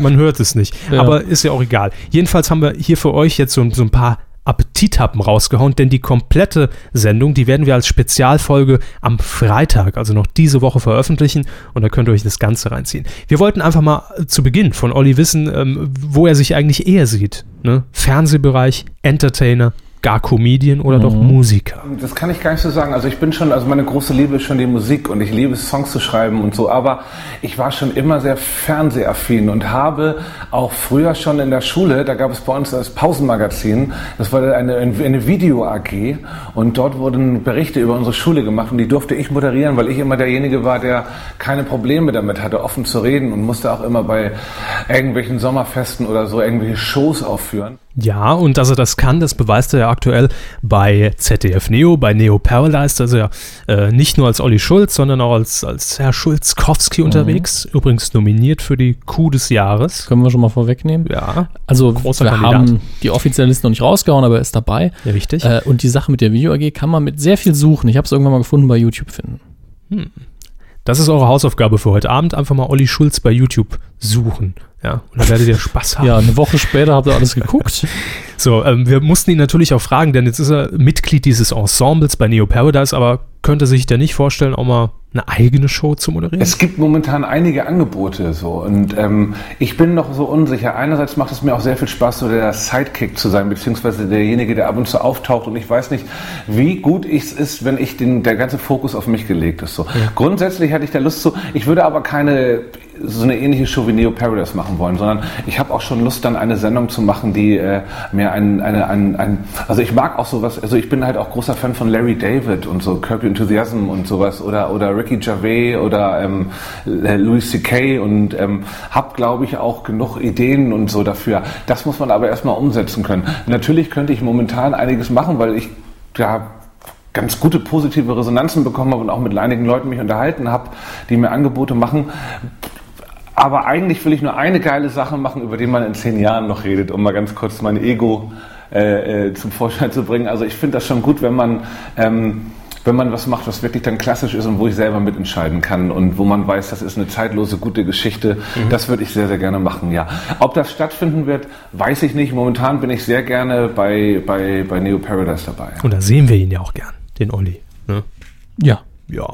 Man hört es nicht, ja. aber ist ja auch egal. Jedenfalls haben wir hier für euch jetzt so, so ein paar Appetithappen rausgehauen, denn die komplette Sendung, die werden wir als Spezialfolge am Freitag, also noch diese Woche veröffentlichen und da könnt ihr euch das Ganze reinziehen. Wir wollten einfach mal zu Beginn von Olli wissen, ähm, wo er sich eigentlich eher sieht. Ne? Fernsehbereich, Entertainer, gar Comedian oder mhm. doch Musiker? Das kann ich gar nicht so sagen. Also ich bin schon, also meine große Liebe ist schon die Musik und ich liebe es, Songs zu schreiben und so, aber ich war schon immer sehr fernsehaffin und habe auch früher schon in der Schule, da gab es bei uns das Pausenmagazin, das war eine, eine Video-A G und dort wurden Berichte über unsere Schule gemacht und die durfte ich moderieren, weil ich immer derjenige war, der keine Probleme damit hatte, offen zu reden und musste auch immer bei irgendwelchen Sommerfesten oder so irgendwelche Shows aufführen. Ja, und dass er das kann, das beweist er ja aktuell bei Z D F Neo, bei Neo Paradise, also ja äh, nicht nur als Olli Schulz, sondern auch als, als Herr Schulz-Kowski mhm. unterwegs, übrigens nominiert für die Kuh des Jahres. Können wir schon mal vorwegnehmen. Ja, also großer wir Kandidat. Haben die offizielle Liste noch nicht rausgehauen, aber er ist dabei. Ja, richtig. Äh, und die Sache mit der Video-A G kann man mit sehr viel suchen. Ich habe es irgendwann mal gefunden, bei YouTube finden. Hm. Das ist eure Hausaufgabe für heute Abend. Einfach mal Olli Schulz bei YouTube suchen. Ja, und dann werdet ihr Spaß haben. Ja, eine Woche später habt ihr alles geguckt. So, ähm, wir mussten ihn natürlich auch fragen, denn jetzt ist er Mitglied dieses Ensembles bei Neo Paradise, aber könnte sich der nicht vorstellen, auch mal eine eigene Show zu moderieren? Es gibt momentan einige Angebote so und ähm, ich bin noch so unsicher. Einerseits macht es mir auch sehr viel Spaß, so der Sidekick zu sein, beziehungsweise derjenige, der ab und zu auftaucht, und ich weiß nicht, wie gut es ist, wenn ich den, der ganze Fokus auf mich gelegt ist. So. Ja. Grundsätzlich hatte ich da Lust zu, ich würde aber keine so eine ähnliche Show wie Neo Paradise machen wollen, sondern ich habe auch schon Lust, dann eine Sendung zu machen, die äh, mir ein, eine, ein, ein, also ich mag auch sowas, also ich bin halt auch großer Fan von Larry David und so Curb Your Enthusiasm und sowas oder, oder Ricky Gervais oder ähm, Louis C K und ähm, habe, glaube ich, auch genug Ideen und so dafür. Das muss man aber erstmal umsetzen können. Natürlich könnte ich momentan einiges machen, weil ich ja ganz gute positive Resonanzen bekommen habe und auch mit einigen Leuten mich unterhalten habe, die mir Angebote machen. Aber eigentlich will ich nur eine geile Sache machen, über die man in zehn Jahren noch redet, um mal ganz kurz mein Ego äh, zum Vorschein zu bringen. Also ich finde das schon gut, wenn man, ähm, wenn man was macht, was wirklich dann klassisch ist und wo ich selber mitentscheiden kann und wo man weiß, das ist eine zeitlose, gute Geschichte. Mhm. Das würde ich sehr, sehr gerne machen, ja. Ob das stattfinden wird, weiß ich nicht. Momentan bin ich sehr gerne bei, bei, bei Neo Paradise dabei. Und da sehen wir ihn ja auch gern, den Olli. Ne? Ja. Ja,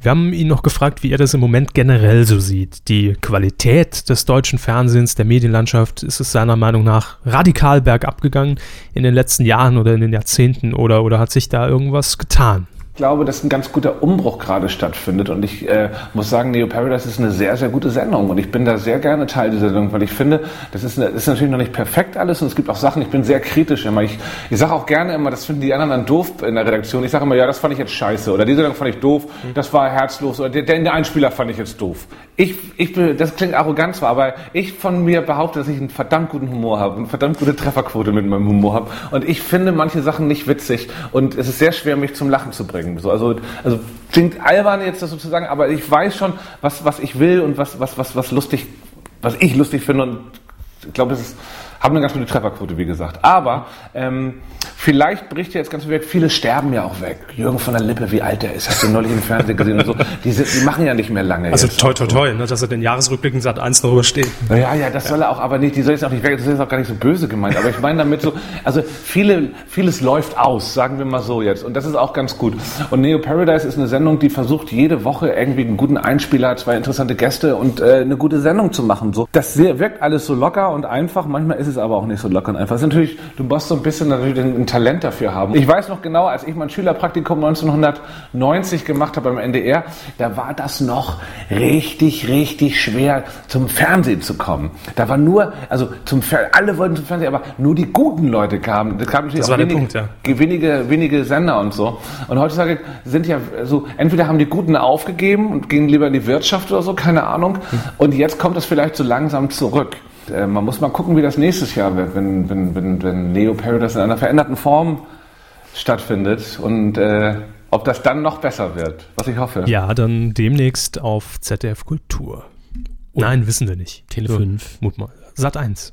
wir haben ihn noch gefragt, wie er das im Moment generell so sieht. Die Qualität des deutschen Fernsehens, der Medienlandschaft, ist es seiner Meinung nach radikal bergab gegangen in den letzten Jahren oder in den Jahrzehnten oder, oder hat sich da irgendwas getan? Ich glaube, dass ein ganz guter Umbruch gerade stattfindet und ich äh, muss sagen, Neo Paradise ist eine sehr, sehr gute Sendung und ich bin da sehr gerne Teil dieser Sendung, weil ich finde, das ist, eine, ist natürlich noch nicht perfekt alles und es gibt auch Sachen, ich bin sehr kritisch immer. Ich, ich sage auch gerne immer, das finden die anderen dann doof in der Redaktion. Ich sage immer, ja, das fand ich jetzt scheiße oder diese Sendung fand ich doof, das war herzlos oder der, der Einspieler fand ich jetzt doof. Ich, ich, das klingt arrogant zwar, aber ich von mir behaupte, dass ich einen verdammt guten Humor habe, eine verdammt gute Trefferquote mit meinem Humor habe und ich finde manche Sachen nicht witzig und es ist sehr schwer, mich zum Lachen zu bringen. So, also, also klingt albern jetzt das sozusagen, aber ich weiß schon, was, was ich will und was, was, was, was, lustig, was ich lustig finde und ich glaube, es ist, haben eine ganz gute Trefferquote, wie gesagt. Aber ähm, vielleicht bricht ja jetzt ganz viel weg. Viele sterben ja auch weg. Jürgen von der Lippe, wie alt der ist, hast du neulich im Fernsehen gesehen und so. Die, sind, die machen ja nicht mehr lange. Also jetzt. toi, toi, toi, ne, dass er den Jahresrückblick in Sat eins noch übersteht. Ja, ja, das ja. soll er auch, aber nicht, die soll jetzt auch nicht weg. Das ist jetzt auch gar nicht so böse gemeint. Aber ich meine damit so, also viele, vieles läuft aus, sagen wir mal so jetzt. Und das ist auch ganz gut. Und Neo Paradise ist eine Sendung, die versucht, jede Woche irgendwie einen guten Einspieler, zwei interessante Gäste und äh, eine gute Sendung zu machen. So. Das wirkt alles so locker und einfach. Manchmal ist es aber auch nicht so locker und einfach. Das ist natürlich, du musst so ein bisschen natürlich ein Talent dafür haben. Ich weiß noch genau, als ich mein Schülerpraktikum neunzehnhundertneunzig gemacht habe beim N D R, da war das noch richtig, richtig schwer, zum Fernsehen zu kommen. Da war nur, also zum Fer- alle wollten zum Fernsehen, aber nur die guten Leute kamen. Da kamen natürlich das war der Punkt, ja. wenige, wenige Sender und so. Und heutzutage sind ja so, entweder haben die Guten aufgegeben und gehen lieber in die Wirtschaft oder so, keine Ahnung. Und jetzt kommt das vielleicht so langsam zurück. Man muss mal gucken, wie das nächstes Jahr wird, wenn, wenn, wenn, wenn Neo Paradise in einer veränderten Form stattfindet und äh, ob das dann noch besser wird, was ich hoffe. Ja, dann demnächst auf Z D F Kultur. Und nein, wissen wir nicht. Tele fünf. Mutmaß. Sat eins.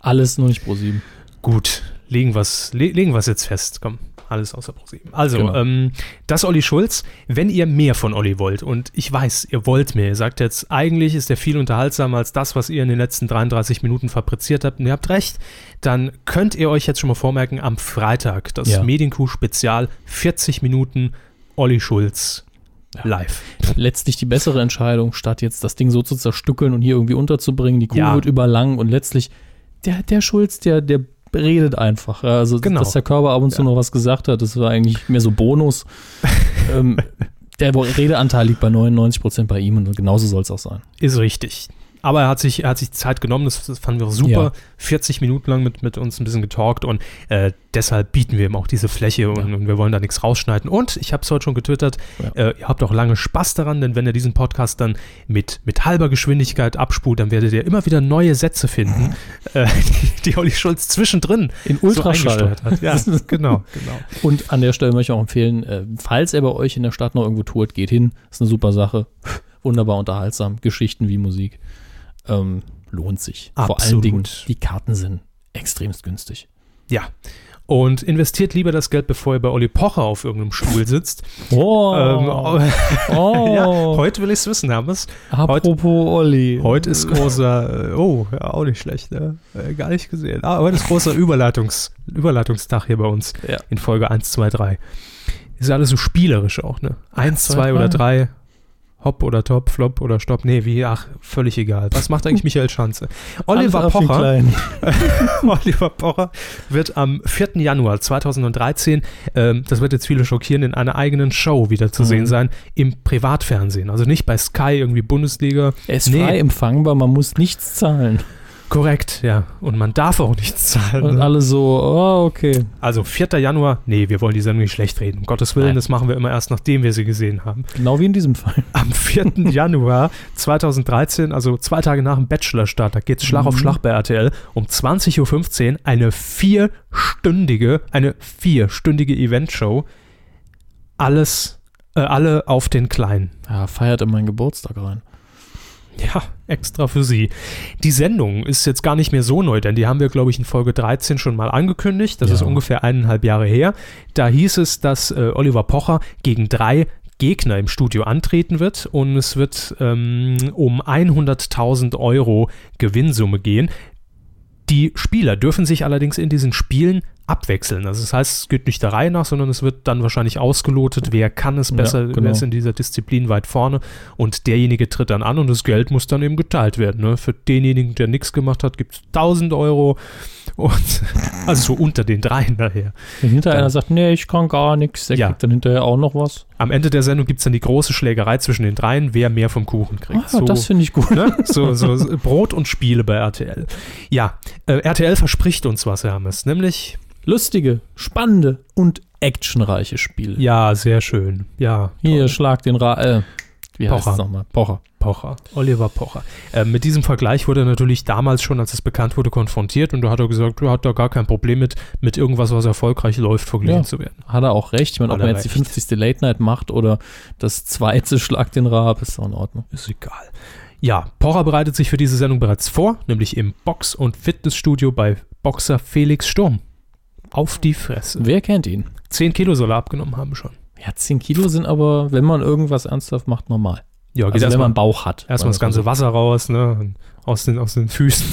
Alles nur nicht ProSieben. Gut, legen wir es le- legen wir's jetzt fest. Komm. Alles außer ProSieben. Also, genau. ähm, das Olli Schulz. Wenn ihr mehr von Olli wollt, und ich weiß, ihr wollt mehr, ihr sagt jetzt, eigentlich ist er viel unterhaltsamer als das, was ihr in den letzten dreiunddreißig Minuten fabriziert habt, und ihr habt recht, dann könnt ihr euch jetzt schon mal vormerken, am Freitag, das ja. Medienkuh-Spezial, vierzig Minuten Olli Schulz live. Ja. Letztlich die bessere Entscheidung, statt jetzt das Ding so zu zerstückeln und hier irgendwie unterzubringen. Die Kuh ja. wird überlang und letztlich, der, der Schulz, der, der redet einfach. Also, genau. dass der Körper ab und zu ja. noch was gesagt hat, das war eigentlich mehr so Bonus. ähm, der Redeanteil liegt bei neunundneunzig Prozent bei ihm und genauso soll es auch sein. Ist richtig. Aber er hat sich, er hat sich Zeit genommen, das, das fanden wir super. Ja. vierzig Minuten lang mit, mit uns ein bisschen getalkt und äh, deshalb bieten wir ihm auch diese Fläche und, ja. und wir wollen da nichts rausschneiden. Und ich habe es heute schon getwittert, ja. äh, ihr habt auch lange Spaß daran, denn wenn ihr diesen Podcast dann mit, mit halber Geschwindigkeit abspult, dann werdet ihr immer wieder neue Sätze finden, äh, die, die Olli Schulz zwischendrin in Ultraschall so eingesteuert hat. Ja, genau, genau. Und an der Stelle möchte ich auch empfehlen, äh, falls er bei euch in der Stadt noch irgendwo tourt, geht hin. Ist eine super Sache. Wunderbar unterhaltsam. Geschichten wie Musik. Ähm, lohnt sich. Absolut. Vor allen Dingen, die Karten sind extremst günstig. Ja. Und investiert lieber das Geld, bevor ihr bei Olli Pocher auf irgendeinem Stuhl sitzt. Oh. Ähm, oh. ja, heute will ich es wissen, haben wir es. Apropos Olli. Heute ist großer, oh, ja, auch nicht schlecht, ne? Gar nicht gesehen. Ah, heute ist großer Überleitungs, Überleitungstag hier bei uns ja. in Folge eins, zwei, drei. ist alles so spielerisch auch, ne? Eins, zwei, zwei oder drei, Hopp oder Top, Flop oder Stopp, nee, wie, ach, völlig egal. Was macht eigentlich Michael Schanze? Oliver Pocher, Oliver Pocher wird am vierten Januar zweitausenddreizehn, ähm, das wird jetzt viele schockieren, in einer eigenen Show wieder zu mhm. sehen sein, im Privatfernsehen. Also nicht bei Sky, irgendwie Bundesliga. Er ist nee. frei empfangbar, man muss nichts zahlen. Korrekt, ja. Und man darf auch nichts zahlen. Und ne? alle so, oh, okay. Also vierten Januar, nee, wir wollen die Sendung nicht schlecht reden. Um Gottes Willen, Nein. das machen wir immer erst, nachdem wir sie gesehen haben. Genau wie in diesem Fall. Am vierten Januar zweitausenddreizehn, also zwei Tage nach dem Bachelor-Start, da geht's Schlag mhm. auf Schlag bei R T L, um zwanzig Uhr fünfzehn eine vierstündige, eine vierstündige Eventshow. Alles, äh, alle auf den Kleinen. Ja, feiert in meinen Geburtstag rein. Ja, extra für Sie. Die Sendung ist jetzt gar nicht mehr so neu, denn die haben wir, glaube ich, in Folge dreizehn schon mal angekündigt. Das ja. ist ungefähr eineinhalb Jahre her. Da hieß es, dass äh, Oliver Pocher gegen drei Gegner im Studio antreten wird und es wird ähm, um hunderttausend Euro Gewinnsumme gehen. Die Spieler dürfen sich allerdings in diesen Spielen abwechseln. Also das heißt, es geht nicht der Reihe nach, sondern es wird dann wahrscheinlich ausgelotet, wer kann es besser, ja, genau. wer ist in dieser Disziplin weit vorne und derjenige tritt dann an und das Geld muss dann eben geteilt werden. Ne? Für denjenigen, der nichts gemacht hat, gibt es tausend Euro und also so unter den dreien daher. Wenn hinter einer sagt, nee, ich kann gar nichts, der ja. kriegt dann hinterher auch noch was. Am Ende der Sendung gibt es dann die große Schlägerei zwischen den dreien, wer mehr vom Kuchen kriegt. Ah, so, das finde ich gut. Ne? So, so, so Brot und Spiele bei R T L. Ja, äh, R T L verspricht uns was, Hermes, nämlich lustige, spannende und actionreiche Spiele. Ja, sehr schön. Ja, hier, schlag den Ra... Äh, wie Pocher. heißt es nochmal? Pocher. Pocher. Oliver Pocher. Äh, mit diesem Vergleich wurde er natürlich damals schon, als es bekannt wurde, konfrontiert und da hat er gesagt, er hat da gar kein Problem mit, mit irgendwas, was erfolgreich läuft, verglichen ja. zu werden. Hat er auch recht. Ich meine, ob man jetzt recht. die fünfzigste Late Night macht oder das zweite Schlag den Ra, ist auch in Ordnung. Ist egal. Ja, Pocher bereitet sich für diese Sendung bereits vor, nämlich im Box- und Fitnessstudio bei Boxer Felix Sturm. Auf die Fresse. Wer kennt ihn? Zehn Kilo soll er abgenommen haben schon. Ja, zehn Kilo sind aber, wenn man irgendwas ernsthaft macht, normal. Ja, geht also erst wenn mal, man einen Bauch hat. Erstmal das ganze Wasser raus, ne? Aus den, aus den Füßen.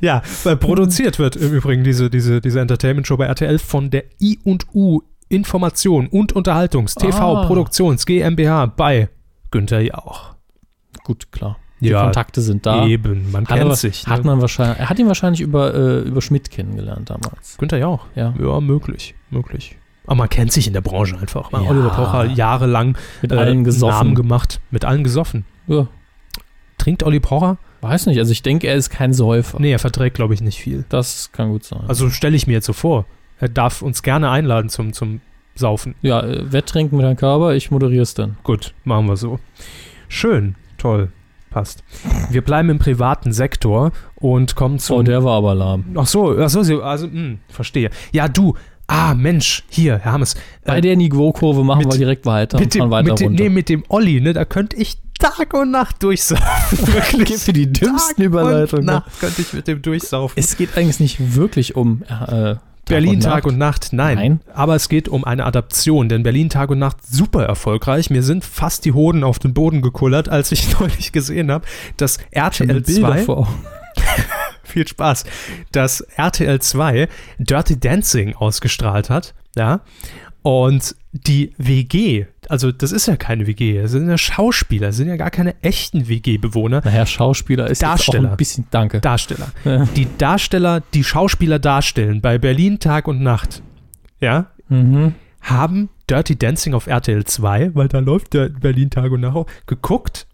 Ja, weil produziert wird im Übrigen diese, diese, diese Entertainment-Show bei R T L von der I und U Information und Unterhaltungs-T V-Produktions ah. GmbH bei Günther Jauch. Gut, klar. Die ja, Kontakte sind da. Eben, man kennt sich. Ne? Hat man wahrscheinlich, er hat ihn wahrscheinlich über, äh, über Schmidt kennengelernt damals. Günther Jauch. Ja, ja möglich, möglich. Aber man kennt sich in der Branche einfach. Man ja. Oliver Pocher jahrelang mit äh, allen gesoffen. Namen gemacht. Mit allen gesoffen. Ja. Trinkt Olli Pocher? Weiß nicht, also ich denke, er ist kein Säufer. Nee, er verträgt, glaube ich, nicht viel. Das kann gut sein. Also stelle ich mir jetzt so vor. Er darf uns gerne einladen zum, zum Saufen. Ja, äh, Wetttrinken mit Herrn Körber, ich moderiere es dann. Gut, machen wir so. Schön, toll. Passt. Wir bleiben im privaten Sektor und kommen zu... Oh, der war aber lahm. Ach so, ach so also, mh, verstehe. Ja, du, ah, Mensch, hier, Herr Hammes. Bei äh, der Niveau-Kurve machen mit, wir direkt weiter mit dem, und fahren weiter mit runter. Dem, nee, mit dem Olli, ne, da könnte ich Tag und Nacht durchsaufen. Wirklich. Für die dümmsten Überleitungen. Tag und Nacht könnte ich mit dem durchsaufen. Es geht eigentlich nicht wirklich um... Äh, Berlin Tag und Nacht, nein. nein. Aber es geht um eine Adaption, denn Berlin Tag und Nacht super erfolgreich. Mir sind fast die Hoden auf den Boden gekullert, als ich neulich gesehen habe, dass R T L zwei viel Spaß, dass R T L zwei Dirty Dancing ausgestrahlt hat, ja. Und die W G, also das ist ja keine W G, das sind ja Schauspieler, das sind ja gar keine echten W G-Bewohner. Naja, Schauspieler ist Darsteller. Jetzt auch ein bisschen, danke. Darsteller. Ja. Die Darsteller, die Schauspieler darstellen bei Berlin Tag und Nacht, ja, mhm. haben Dirty Dancing auf R T L zwei, weil da läuft der Berlin Tag und Nacht, geguckt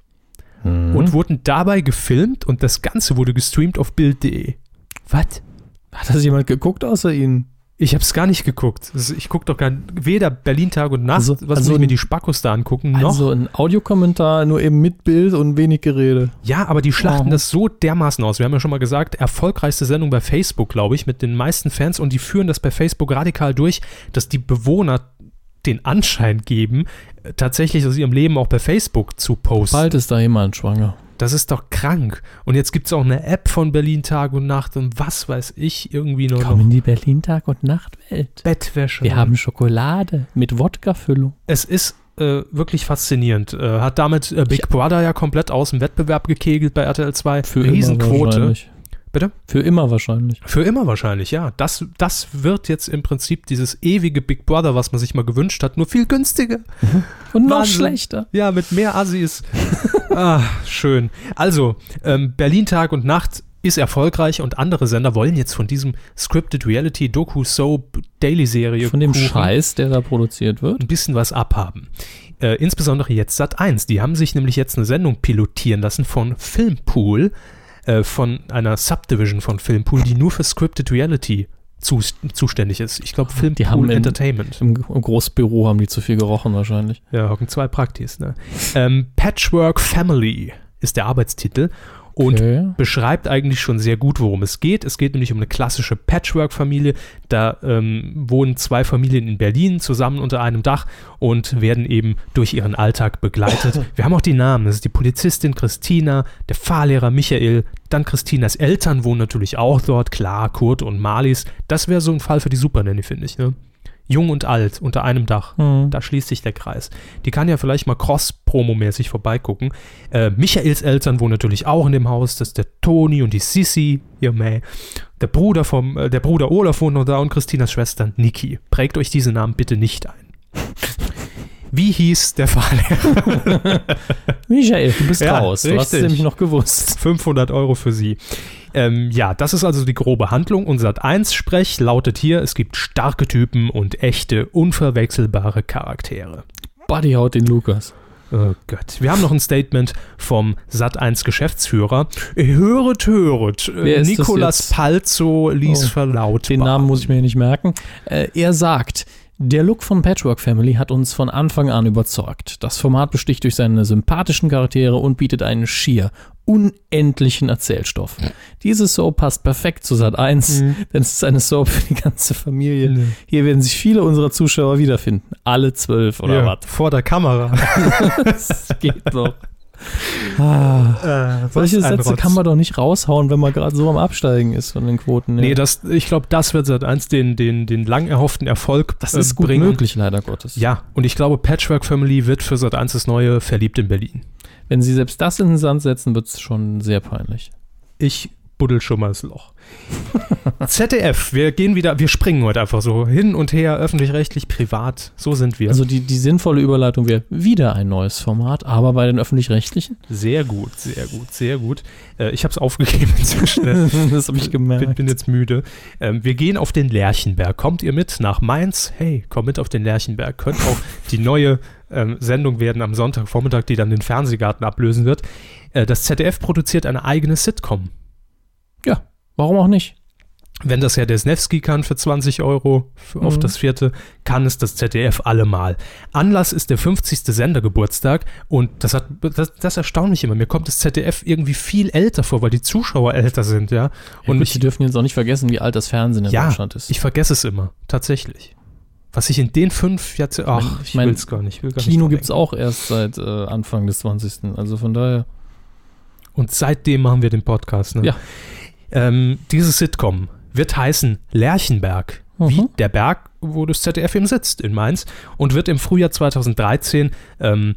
mhm. und wurden dabei gefilmt und das Ganze wurde gestreamt auf bild punkt de. Was? Hat das jemand geguckt außer Ihnen? Ich habe es gar nicht geguckt. Also ich gucke doch gar weder Berlin Tag und Nacht, also, was also muss ich mir die Spackos da angucken, noch. Also ein Audiokommentar, nur eben mit Bild und wenig Gerede. Ja, aber die schlachten oh. das so dermaßen aus. Wir haben ja schon mal gesagt, erfolgreichste Sendung bei Facebook, glaube ich, mit den meisten Fans. Und die führen das bei Facebook radikal durch, dass die Bewohner den Anschein geben, tatsächlich aus ihrem Leben auch bei Facebook zu posten. Bald ist da jemand schwanger. Das ist doch krank. Und jetzt gibt es auch eine App von Berlin Tag und Nacht und was weiß ich irgendwie noch. Komm in die Berlin Tag und Nacht Welt. Bettwäsche. Wir haben Schokolade mit Wodka-Füllung. Es ist äh, wirklich faszinierend. Äh, hat damit äh, Big Brother ja komplett aus dem Wettbewerb gekegelt bei R T L zwei. Für Riesenquote. Bitte? Für immer wahrscheinlich. Für immer wahrscheinlich, ja. Das, das wird jetzt im Prinzip dieses ewige Big Brother, was man sich mal gewünscht hat, nur viel günstiger. Und noch Wahnsinn. Schlechter. Ja, mit mehr Assis. Ah, schön. Also, ähm, Berlin Tag und Nacht ist erfolgreich und andere Sender wollen jetzt von diesem Scripted Reality Doku Soap Daily Serie von dem Kuchen, Scheiß, der da produziert wird, ein bisschen was abhaben. Äh, insbesondere jetzt Sat eins. Die haben sich nämlich jetzt eine Sendung pilotieren lassen von Filmpool, äh, von einer Subdivision von Filmpool, die nur für Scripted Reality zu, zuständig ist. Ich glaube, Filmpool Entertainment. Im, im Großbüro haben die zu viel gerochen wahrscheinlich. Ja, hocken zwei Praktis. Ne? ähm, Patchwork Family ist der Arbeitstitel. Und okay. beschreibt eigentlich schon sehr gut, worum es geht. Es geht nämlich um eine klassische Patchwork-Familie. Da ähm, wohnen zwei Familien in Berlin zusammen unter einem Dach und werden eben durch ihren Alltag begleitet. Wir haben auch die Namen. Das ist die Polizistin Christina, der Fahrlehrer Michael, dann Christinas Eltern wohnen natürlich auch dort. Klar, Kurt und Marlies. Das wäre so ein Fall für die Supernanny, finde ich, ne? Jung und alt, unter einem Dach. Mhm. Da schließt sich der Kreis. Die kann ja vielleicht mal cross-promo-mäßig vorbeigucken. Äh, Michaels Eltern wohnen natürlich auch in dem Haus. Das ist der Toni und die Sissi. Ja, meh. Der Bruder vom, äh, der Bruder Olaf wohnt noch da und Christinas Schwester Niki. Prägt euch diese Namen bitte nicht ein. Wie hieß der Fahrlehrer? Michael, du bist ja, raus. Richtig. Du hast es nämlich noch gewusst. fünfhundert Euro für sie. Ähm, ja, das ist also die grobe Handlung. Und Sat eins-Sprech lautet hier, es gibt starke Typen und echte, unverwechselbare Charaktere. Buddy haut den Lukas. Oh Gott. Wir haben noch ein Statement vom Sat eins-Geschäftsführer. Höret, höret. Wer Nicolas Palzo ließ oh, verlautbaren. Den Namen muss ich mir nicht merken. Äh, er sagt... Der Look von Patchwork Family hat uns von Anfang an überzeugt. Das Format besticht durch seine sympathischen Charaktere und bietet einen schier unendlichen Erzählstoff. Diese Soap passt perfekt zu Sat eins, mhm. denn es ist eine Soap für die ganze Familie. Mhm. Hier werden sich viele unserer Zuschauer wiederfinden. Alle zwölf oder ja, was? Vor der Kamera. Das geht doch. Ah, äh, solche Sätze Rotz. Kann man doch nicht raushauen, wenn man gerade so am Absteigen ist von den Quoten. Ja. Nee, das, ich glaube, das wird Sat eins den, den, den lang erhofften Erfolg Das ist äh, gut bringen. Möglich, leider Gottes. Ja, und ich glaube, Patchwork Family wird für Sat eins das neue Verliebt in Berlin. Wenn sie selbst das in den Sand setzen, wird es schon sehr peinlich. Ich buddel schon mal das Loch. Z D F, wir gehen wieder, wir springen heute einfach so hin und her, öffentlich-rechtlich, privat, so sind wir. Also die, die sinnvolle Überleitung wäre wieder ein neues Format, aber bei den öffentlich-rechtlichen? Sehr gut, sehr gut, sehr gut. Äh, ich habe es aufgegeben inzwischen. Das habe ich gemerkt. Bin, bin jetzt müde. Ähm, wir gehen auf den Lerchenberg. Kommt ihr mit nach Mainz? Hey, komm mit auf den Lerchenberg. Könnt auch die neue ähm, Sendung werden am Sonntagvormittag, die dann den Fernsehgarten ablösen wird. Äh, das Z D F produziert eine eigene Sitcom. Ja, warum auch nicht? Wenn das Herr Desnevsky kann für zwanzig Euro für auf mhm. das vierte, kann es das Z D F allemal. Anlass ist der fünfzigste Sendergeburtstag und das, hat, das, das erstaunt mich immer. Mir kommt das Z D F irgendwie viel älter vor, weil die Zuschauer älter sind, ja. Und ja, die dürfen jetzt auch nicht vergessen, wie alt das Fernsehen in ja, Deutschland ist. Ich vergesse es immer, tatsächlich. Was ich in den fünf Jahrzehnten, ach, ich, mein, ich will es gar nicht. Will gar Kino gibt es auch erst seit äh, Anfang des zwanzigsten Also von daher. Und seitdem machen wir den Podcast, ne? Ja. Ähm, diese Sitcom wird heißen Lerchenberg, mhm. wie der Berg, wo das Z D F eben sitzt, in Mainz, und wird im Frühjahr zweitausenddreizehn ähm,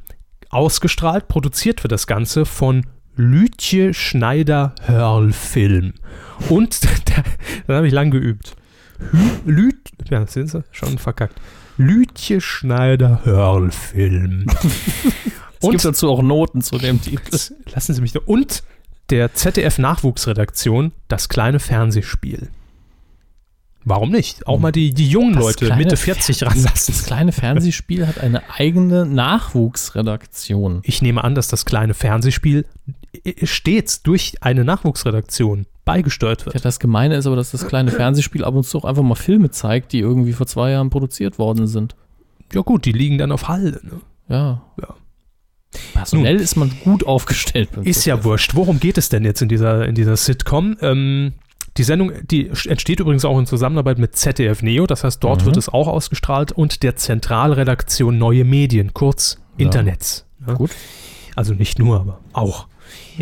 ausgestrahlt. Produziert wird das Ganze von Lütje Schneider-Hörl-Film. Und da habe ich lang geübt. Lüt, ja, sehen Sie, schon verkackt. Lütje Schneider-Hörl-Film. Es gibt dazu auch Noten zu dem Titel. Lassen Sie mich da. Und der Z D F-Nachwuchsredaktion Das kleine Fernsehspiel. Warum nicht? Auch mal die, die jungen das Leute Mitte vierzig Fer- ranlassen. Das kleine Fernsehspiel hat eine eigene Nachwuchsredaktion. Ich nehme an, dass das kleine Fernsehspiel stets durch eine Nachwuchsredaktion beigesteuert wird. Ja, das Gemeine ist aber, dass das kleine Fernsehspiel ab und zu auch einfach mal Filme zeigt, die irgendwie vor zwei Jahren produziert worden sind. Ja gut, die liegen dann auf Halde. Ne? Ja. Ja. Personell Nun, ist man gut aufgestellt. Ist ja wurscht. Worum geht es denn jetzt in dieser, in dieser Sitcom? Ähm, die Sendung, die entsteht übrigens auch in Zusammenarbeit mit Z D F Neo, das heißt, dort mhm. wird es auch ausgestrahlt und der Zentralredaktion Neue Medien, kurz ja. Internets. Ja. Gut. Also nicht nur, aber auch.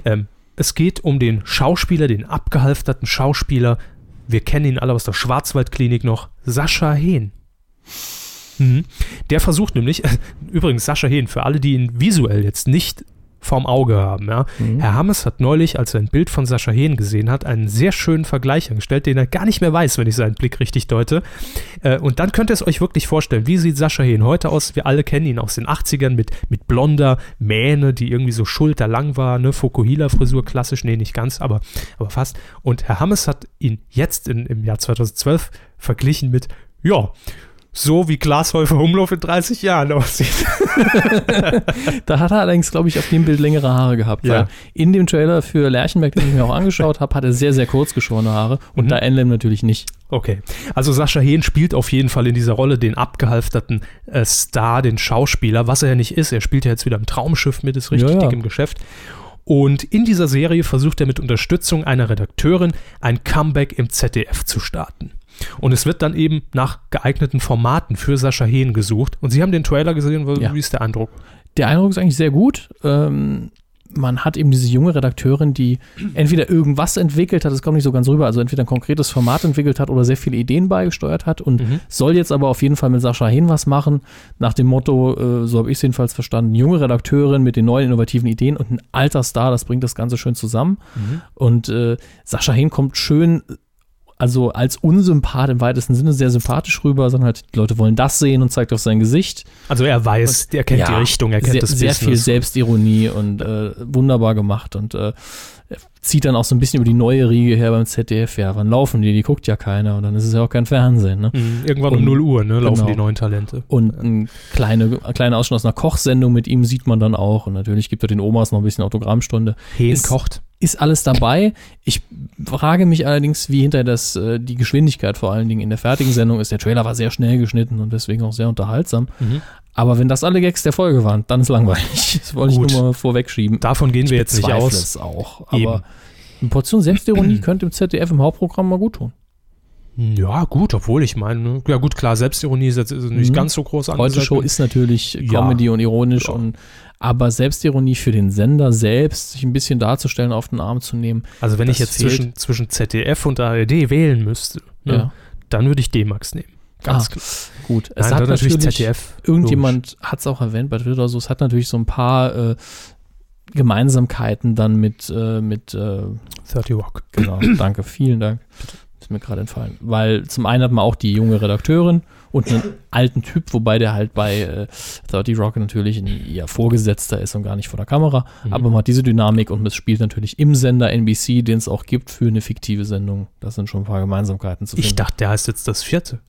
Ähm, es geht um den Schauspieler, den abgehalfterten Schauspieler, wir kennen ihn alle aus der Schwarzwaldklinik noch, Sascha Hehn. Mhm. Der versucht nämlich, äh, übrigens Sascha Hehn, für alle, die ihn visuell jetzt nicht vorm Auge haben. Ja? Mhm. Herr Hammes hat neulich, als er ein Bild von Sascha Hehn gesehen hat, einen sehr schönen Vergleich angestellt, den er gar nicht mehr weiß, wenn ich seinen Blick richtig deute. Äh, und dann könnt ihr es euch wirklich vorstellen, wie sieht Sascha Hehn heute aus? Wir alle kennen ihn aus den achtzigern mit, mit blonder Mähne, die irgendwie so schulterlang war, ne? Fukuhila-Frisur, klassisch, nee, nicht ganz, aber, aber fast. Und Herr Hammes hat ihn jetzt in, im Jahr zweitausendzwölf verglichen mit, ja, so wie Klaas Häufer-Umlauf in dreißig Jahren aussieht. Da hat er allerdings, glaube ich, auf dem Bild längere Haare gehabt. Ja. Weil in dem Trailer für Lerchenberg, den ich mir auch angeschaut habe, hat er sehr, sehr kurz geschorene Haare. Und mhm. da Eminem natürlich nicht. Okay. Also Sascha Hehn spielt auf jeden Fall in dieser Rolle den abgehalfterten äh, Star, den Schauspieler, was er ja nicht ist. Er spielt ja jetzt wieder im Traumschiff mit, ist richtig ja, ja. dick im Geschäft. Und in dieser Serie versucht er mit Unterstützung einer Redakteurin ein Comeback im Z D F zu starten. Und es wird dann eben nach geeigneten Formaten für Sascha Hehn gesucht. Und Sie haben den Trailer gesehen, wie ja. ist der Eindruck? Der Eindruck ist eigentlich sehr gut. Ähm, man hat eben diese junge Redakteurin, die entweder irgendwas entwickelt hat, das kommt nicht so ganz rüber, also entweder ein konkretes Format entwickelt hat oder sehr viele Ideen beigesteuert hat und mhm. soll jetzt aber auf jeden Fall mit Sascha Hehn was machen, nach dem Motto, äh, so habe ich es jedenfalls verstanden, junge Redakteurin mit den neuen innovativen Ideen und ein alter Star, das bringt das Ganze schön zusammen. Mhm. Und äh, Sascha Hehn kommt schön, also als unsympath im weitesten Sinne sehr sympathisch rüber, sondern halt die Leute wollen das sehen und zeigt auf sein Gesicht. Also er weiß, und, er kennt ja, die Richtung, er kennt sehr, das Business. Sehr viel Selbstironie und äh, wunderbar gemacht und äh, er zieht dann auch so ein bisschen über die neue Riege her beim Z D F. Ja, wann laufen die? Die guckt ja keiner und dann ist es ja auch kein Fernsehen. Ne? Mhm, irgendwann und, um null Uhr ne, laufen genau. die neuen Talente. Und ein kleiner kleine Ausschnitt aus einer Kochsendung mit ihm sieht man dann auch und natürlich gibt er den Omas noch ein bisschen Autogrammstunde. Hehn kocht. Ist alles dabei. Ich frage mich allerdings, wie hinter das äh, die Geschwindigkeit vor allen Dingen in der fertigen Sendung ist. Der Trailer war sehr schnell geschnitten und deswegen auch sehr unterhaltsam. Mhm. Aber wenn das alle Gags der Folge waren, dann ist langweilig. Das wollte Gut. ich nur mal vorwegschieben. Davon gehen ich wir jetzt nicht aus. Es auch. Aber Eben. eine Portion Selbstironie könnte im Z D F im Hauptprogramm mal gut tun. Ja, gut, obwohl ich meine, ja gut, klar, Selbstironie ist jetzt nicht mhm. ganz so groß angesagt. Heute Show ist natürlich ja. Comedy und ironisch, ja. und, aber Selbstironie für den Sender selbst, sich ein bisschen darzustellen, auf den Arm zu nehmen. Also wenn ich jetzt zwischen, zwischen Z D F und A R D wählen müsste, ne, ja. dann würde ich D-Max nehmen. Ganz ah, klar. Gut. Es Nein, hat natürlich Z D F. Irgendjemand hat es auch erwähnt bei Twitter, so, es hat natürlich so ein paar äh, Gemeinsamkeiten dann mit, äh, mit äh, thirty Rock. Genau, danke, vielen Dank. mir gerade entfallen. Weil zum einen hat man auch die junge Redakteurin und einen alten Typ, wobei der halt bei äh, thirty Rock natürlich ein eher Vorgesetzter ist und gar nicht vor der Kamera. Mhm. Aber man hat diese Dynamik und es spielt natürlich im Sender N B C, den es auch gibt für eine fiktive Sendung. Das sind schon ein paar Gemeinsamkeiten zu finden. Ich dachte, der heißt jetzt das vierte.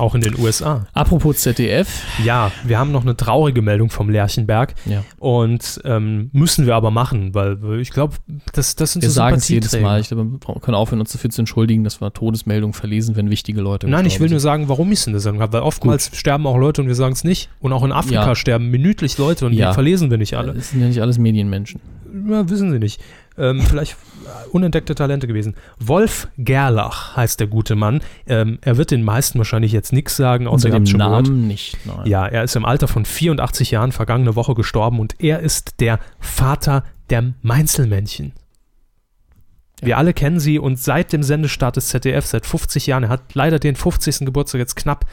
Auch in den U S A. Apropos Z D F. Ja, wir haben noch eine traurige Meldung vom Lerchenberg. Ja. Und ähm, müssen wir aber machen, weil ich glaube, das, das sind wir so sagen es jedes Mal. Ich glaube, wir können aufhören, uns dafür zu entschuldigen, dass wir Todesmeldungen verlesen, wenn wichtige Leute Nein, ich will sind. nur sagen, warum ich es in der Sendung habe. Weil oftmals Gut. sterben auch Leute und wir sagen es nicht. Und auch in Afrika ja. sterben minütlich Leute und ja. die verlesen wir nicht alle. Das sind ja nicht alles Medienmenschen. Ja, wissen sie nicht. Ähm, vielleicht unentdeckte Talente gewesen. Wolf Gerlach heißt der gute Mann. Ähm, er wird den meisten wahrscheinlich jetzt nichts sagen, außer dem Namen gehört. nicht. Nein. Ja, er ist im Alter von vierundachtzig Jahren vergangene Woche gestorben und er ist der Vater der Mainzelmännchen. Ja. Wir alle kennen sie und seit dem Sendestart des Z D F, seit fünfzig Jahren, er hat leider den fünfzigsten Geburtstag jetzt knapp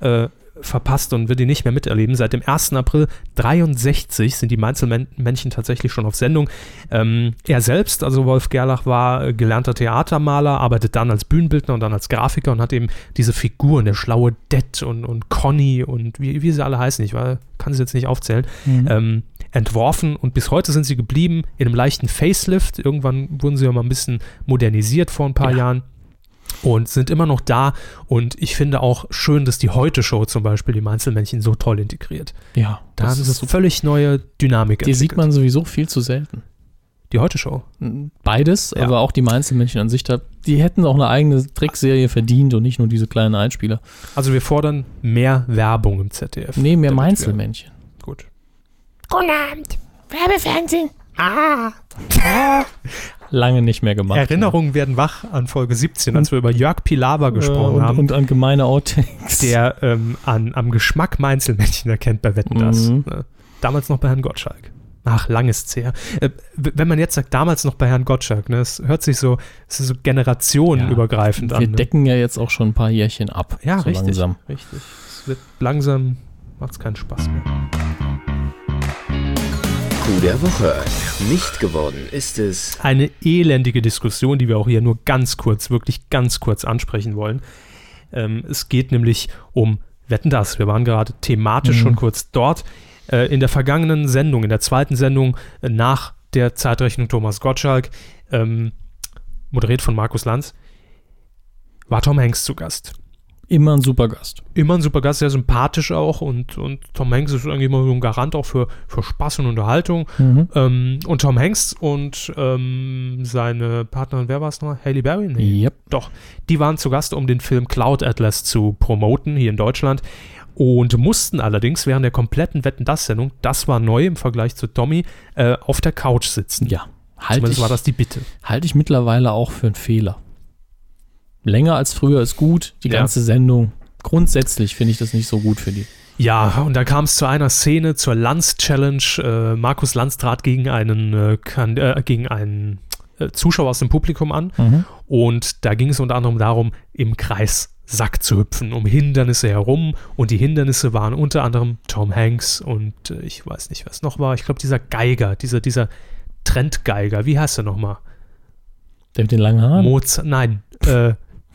äh, verpasst und wird ihn nicht mehr miterleben. Seit dem ersten April dreiundsechzig sind die Mainzelmännchen tatsächlich schon auf Sendung. Ähm, er selbst, also Wolf Gerlach, war gelernter Theatermaler, arbeitet dann als Bühnenbildner und dann als Grafiker und hat eben diese Figuren, der schlaue Det und, und Conny und wie, wie sie alle heißen, ich war, kann sie jetzt nicht aufzählen, mhm. ähm, entworfen und bis heute sind sie geblieben in einem leichten Facelift. Irgendwann wurden sie ja mal ein bisschen modernisiert vor ein paar ja. Jahren. Und sind immer noch da und ich finde auch schön, dass die Heute-Show zum Beispiel die Mainzelmännchen so toll integriert. Ja. Da haben sie völlig neue Dynamik entwickelt. Die sieht man sowieso viel zu selten. Die Heute-Show? Beides, ja. aber auch die Mainzelmännchen an sich. Die hätten auch eine eigene Trickserie verdient und nicht nur diese kleinen Einspieler. Also wir fordern mehr Werbung im Z D F. Nee, mehr Mainzelmännchen. Wir... Gut. Guten Abend, Werbefernsehen. Ah. ah. Lange nicht mehr gemacht. Erinnerungen ja. werden wach an Folge siebzehn, als wir über Jörg Pilawa gesprochen äh, und, haben. Und an gemeine Outtakes. Der ähm, an, am Geschmack Mainzelmännchen erkennt bei Wetten, das. Mhm. Damals noch bei Herrn Gottschalk. Ach, lang ist's her. Äh, wenn man jetzt sagt, damals noch bei Herrn Gottschalk, ne, es hört sich so, es ist so generationenübergreifend ja, wir an. Wir ne? decken ja jetzt auch schon ein paar Jährchen ab. Ja, so richtig, langsam. richtig. Es wird langsam, macht's keinen Spaß mehr. Coup der Woche. Nicht geworden ist es... Eine elendige Diskussion, die wir auch hier nur ganz kurz, wirklich ganz kurz ansprechen wollen. Ähm, es geht nämlich um Wetten, dass. Wir waren gerade thematisch mhm. schon kurz dort. Äh, in der vergangenen Sendung, in der zweiten Sendung äh, nach der Zeitrechnung Thomas Gottschalk, ähm, moderiert von Markus Lanz, war Tom Hanks zu Gast. Immer ein super Gast. Immer ein super Gast, sehr sympathisch auch. Und, und Tom Hanks ist eigentlich immer so ein Garant auch für, für Spaß und Unterhaltung. Mhm. Ähm, und Tom Hanks und ähm, seine Partnerin, wer war es nochmal? Halle Berry? Nee. Yep. Doch. Die waren zu Gast, um den Film Cloud Atlas zu promoten, hier in Deutschland. Und mussten allerdings während der kompletten Wetten-dass-Sendung, das war neu im Vergleich zu Tommy, äh, auf der Couch sitzen. Ja. Halt Zumindest ich, war das die Bitte. Halte ich mittlerweile auch für einen Fehler. Länger als früher ist gut, die ja. ganze Sendung. Grundsätzlich finde ich das nicht so gut für die. Ja, und dann kam es zu einer Szene, zur Lanz-Challenge. Äh, Markus Lanz trat gegen einen, äh, kan- äh, gegen einen äh, Zuschauer aus dem Publikum an. Mhm. Und da ging es unter anderem darum, im Kreissack zu hüpfen, um Hindernisse herum. Und die Hindernisse waren unter anderem Tom Hanks und äh, ich weiß nicht, was noch war. Ich glaube, dieser Geiger, dieser, dieser Trendgeiger. Wie heißt er nochmal? Der mit den langen Haaren? Mozart, nein, äh,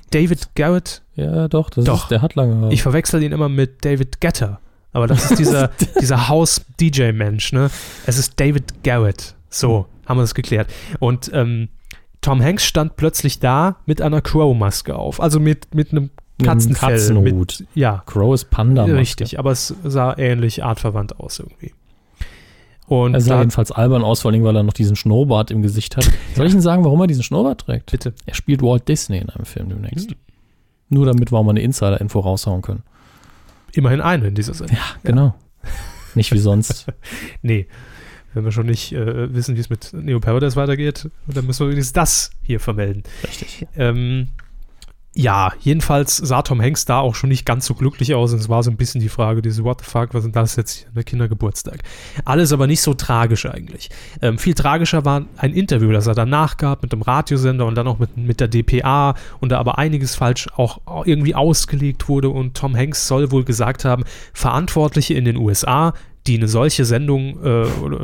David Garrett. Ja, doch, das doch. Ist, der hat lange Haare. Ich verwechsel ihn immer mit David Guetta. Aber das ist dieser, dieser House-D J-Mensch, ne? Es ist David Garrett. So, haben wir das geklärt. Und ähm, Tom Hanks stand plötzlich da mit einer Crow-Maske auf. Also mit, mit einem Katzenfell. Mit einem Katzenhut. Mit, ja. Crow ist Panda-Maske. Richtig, aber es sah ähnlich artverwandt aus irgendwie. Und er sah da, jedenfalls albern aus, vor allem, weil er noch diesen Schnurrbart im Gesicht hat. Soll ich Ihnen sagen, warum er diesen Schnurrbart trägt? Bitte. Er spielt Walt Disney in einem Film demnächst. Mhm. Nur damit wir auch mal eine Insider-Info raushauen können. Immerhin eine in dieser Sendung. Ja, genau. Ja. Nicht wie sonst. Nee. Wenn wir schon nicht äh, wissen, wie es mit Neo Paradise weitergeht, dann müssen wir wenigstens das hier vermelden. Richtig. Ähm, ja, jedenfalls sah Tom Hanks da auch schon nicht ganz so glücklich aus und es war so ein bisschen die Frage, diese What the fuck, was ist das jetzt, der Kindergeburtstag? Alles aber nicht so tragisch eigentlich. Ähm, viel tragischer war ein Interview, das er danach gab mit dem Radiosender und dann auch mit, mit der D P A und da aber einiges falsch auch irgendwie ausgelegt wurde und Tom Hanks soll wohl gesagt haben, Verantwortliche in den U S A, die eine solche Sendung äh,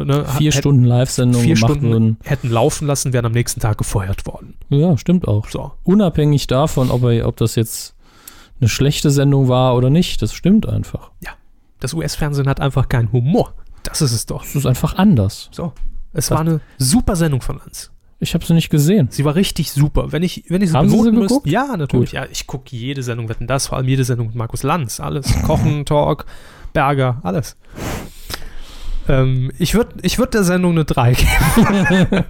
ne, vier hat, Stunden Live-Sendung vier gemacht Stunden würden. Hätten laufen lassen, wären am nächsten Tag gefeuert worden. Ja, stimmt auch. So. Unabhängig davon, ob, er, ob das jetzt eine schlechte Sendung war oder nicht, das stimmt einfach. Ja, das U S-Fernsehen hat einfach keinen Humor. Das ist es doch. Es ist einfach anders. So, es das war eine super Sendung von uns. Ich habe sie nicht gesehen. Sie war richtig super. Wenn ich, wenn ich sie Haben beloten Sie sie müsste, geguckt? Ja, natürlich. Ja, ich gucke jede Sendung, Wetten, dass, vor allem jede Sendung mit Markus Lanz. Alles, Kochen, Talk, Berger, alles. Ähm, ich würde ich würd der Sendung eine drei geben.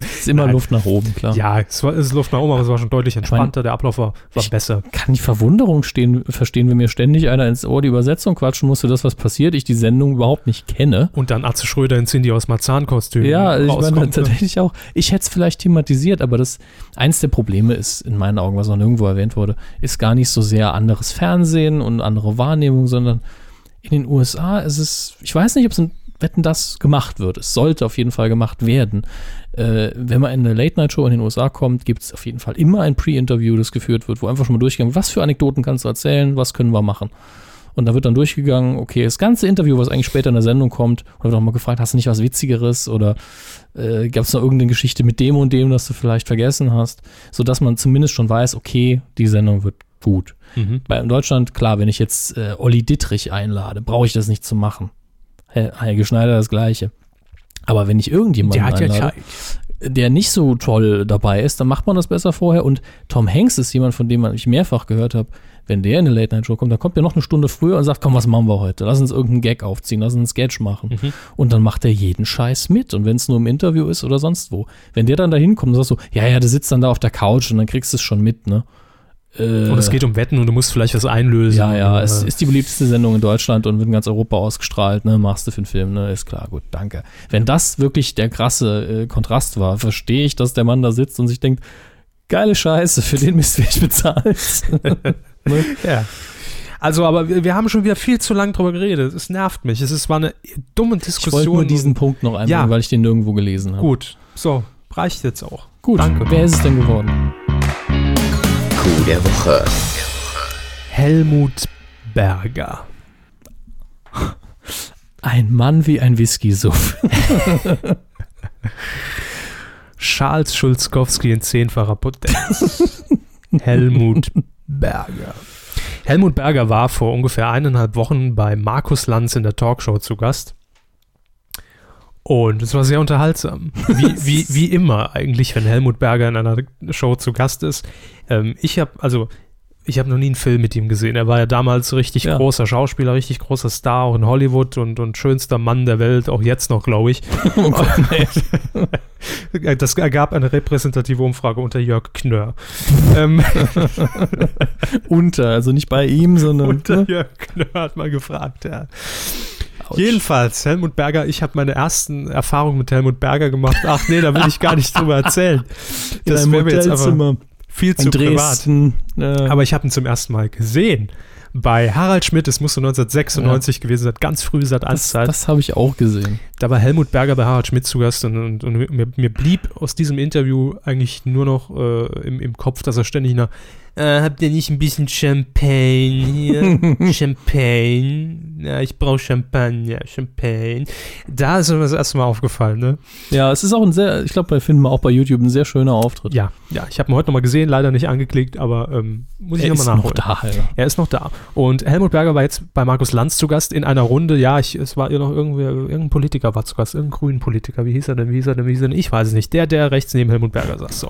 Es ist immer Nein. Luft nach oben, klar. Ja, es, war, es ist Luft nach oben, aber es war schon deutlich entspannter. Ich mein, der Ablauf war, war ich besser. Kann die Verwunderung stehen, verstehen, wenn mir ständig einer ins Ohr die Übersetzung quatschen musste, dass was passiert, ich die Sendung überhaupt nicht kenne. Und dann Atze Schröder in Cindy aus Marzahn-Kostüm. Ja, ich meine, tatsächlich auch. Ich hätte es vielleicht thematisiert, aber das eins der Probleme ist, in meinen Augen, was noch nirgendwo erwähnt wurde, ist gar nicht so sehr anderes Fernsehen und andere Wahrnehmung, sondern in den U S A ist es, ich weiß nicht, ob es ein Wetten, dass gemacht wird. Es sollte auf jeden Fall gemacht werden. Äh, wenn man in eine Late-Night-Show in den U S A kommt, gibt es auf jeden Fall immer ein Pre-Interview, das geführt wird, wo einfach schon mal durchgegangen wird, was für Anekdoten kannst du erzählen, was können wir machen. Und da wird dann durchgegangen, okay, das ganze Interview, was eigentlich später in der Sendung kommt, und wird auch mal gefragt, hast du nicht was Witzigeres oder äh, gab es noch irgendeine Geschichte mit dem und dem, das du vielleicht vergessen hast, sodass man zumindest schon weiß, okay, die Sendung wird gut. Mhm. Bei in Deutschland, klar, wenn ich jetzt äh, Olli Dittrich einlade, brauche ich das nicht zu machen. Helge Schneider das Gleiche. Aber wenn ich irgendjemanden der einlade, ja der nicht so toll dabei ist, dann macht man das besser vorher. Und Tom Hanks ist jemand, von dem ich mehrfach gehört habe, wenn der in eine Late-Night-Show kommt, dann kommt der noch eine Stunde früher und sagt, komm, was machen wir heute? Lass uns irgendeinen Gag aufziehen, lass uns einen Sketch machen. Mhm. Und dann macht er jeden Scheiß mit. Und wenn es nur im Interview ist oder sonst wo. Wenn der dann da hinkommt und sagt so, ja, ja, der sitzt dann da auf der Couch und dann kriegst du es schon mit, ne? Und es geht um Wetten und du musst vielleicht was einlösen. Ja, ja, es ist die beliebteste Sendung in Deutschland und wird in ganz Europa ausgestrahlt. Ne, machst du für einen Film, ne, ist klar, gut, danke. Wenn das wirklich der krasse äh, Kontrast war, verstehe ich, dass der Mann da sitzt und sich denkt, geile Scheiße, für den Mist werde ich bezahlt. Ne? Ja. Also, aber wir, wir haben schon wieder viel zu lange drüber geredet. Es nervt mich. Es ist, war eine dumme Diskussion. Ich wollte nur diesen Punkt noch einbringen, ja. weil ich den nirgendwo gelesen habe. Gut, so, reicht jetzt auch. Gut, danke. Wer ist es denn geworden? Der Woche. Helmut Berger. Ein Mann wie ein Whisky-Suff. Charles Schulzkowski in zehnfacher Potenz. Helmut Berger. Helmut Berger war vor ungefähr eineinhalb Wochen bei Markus Lanz in der Talkshow zu Gast. Und es war sehr unterhaltsam. Wie, wie, wie immer eigentlich, wenn Helmut Berger in einer Show zu Gast ist. Ähm, ich habe also ich habe noch nie einen Film mit ihm gesehen. Er war ja damals richtig ja. großer Schauspieler, richtig großer Star, auch in Hollywood und, und schönster Mann der Welt, auch jetzt noch, glaube ich. Oh Gott, das ergab eine repräsentative Umfrage unter Jörg Knörr. ähm. Unter, also nicht bei ihm, sondern... Unter ne? Jörg Knörr hat man gefragt, ja. Ouch. Jedenfalls, Helmut Berger, ich habe meine ersten Erfahrungen mit Helmut Berger gemacht. Ach nee, da will ich gar nicht drüber erzählen. Das wäre mir jetzt einfach viel zu privat. Äh. Aber ich habe ihn zum ersten Mal gesehen. Bei Harald Schmidt, es musste neunzehnhundertsechsundneunzig ja. gewesen sein, ganz früh seit Amtszeit. Das, das habe ich auch gesehen. Da war Helmut Berger bei Harald Schmidt zu Gast und, und, und mir, mir blieb aus diesem Interview eigentlich nur noch äh, im, im Kopf, dass er ständig nach äh, habt ihr nicht ein bisschen Champagne hier? Champagne? Ja, ich brauche Champagner, Champagne. Da ist mir das erste Mal aufgefallen, ne? Ja, es ist auch ein sehr, ich glaube, da finden wir auch bei YouTube ein sehr schöner Auftritt. Ja, ja, ich habe ihn heute nochmal gesehen, leider nicht angeklickt, aber ähm, muss ich nochmal nachholen. Er ist noch da, ja. Er ist noch da. Und Helmut Berger war jetzt bei Markus Lanz zu Gast in einer Runde. Ja, ich, es war noch irgendwer, irgendein Politiker war zu Gast, irgendein grünen Politiker. Wie hieß er denn, wie hieß er denn, wie hieß er denn? Ich weiß es nicht. Der, der rechts neben Helmut Berger saß. So.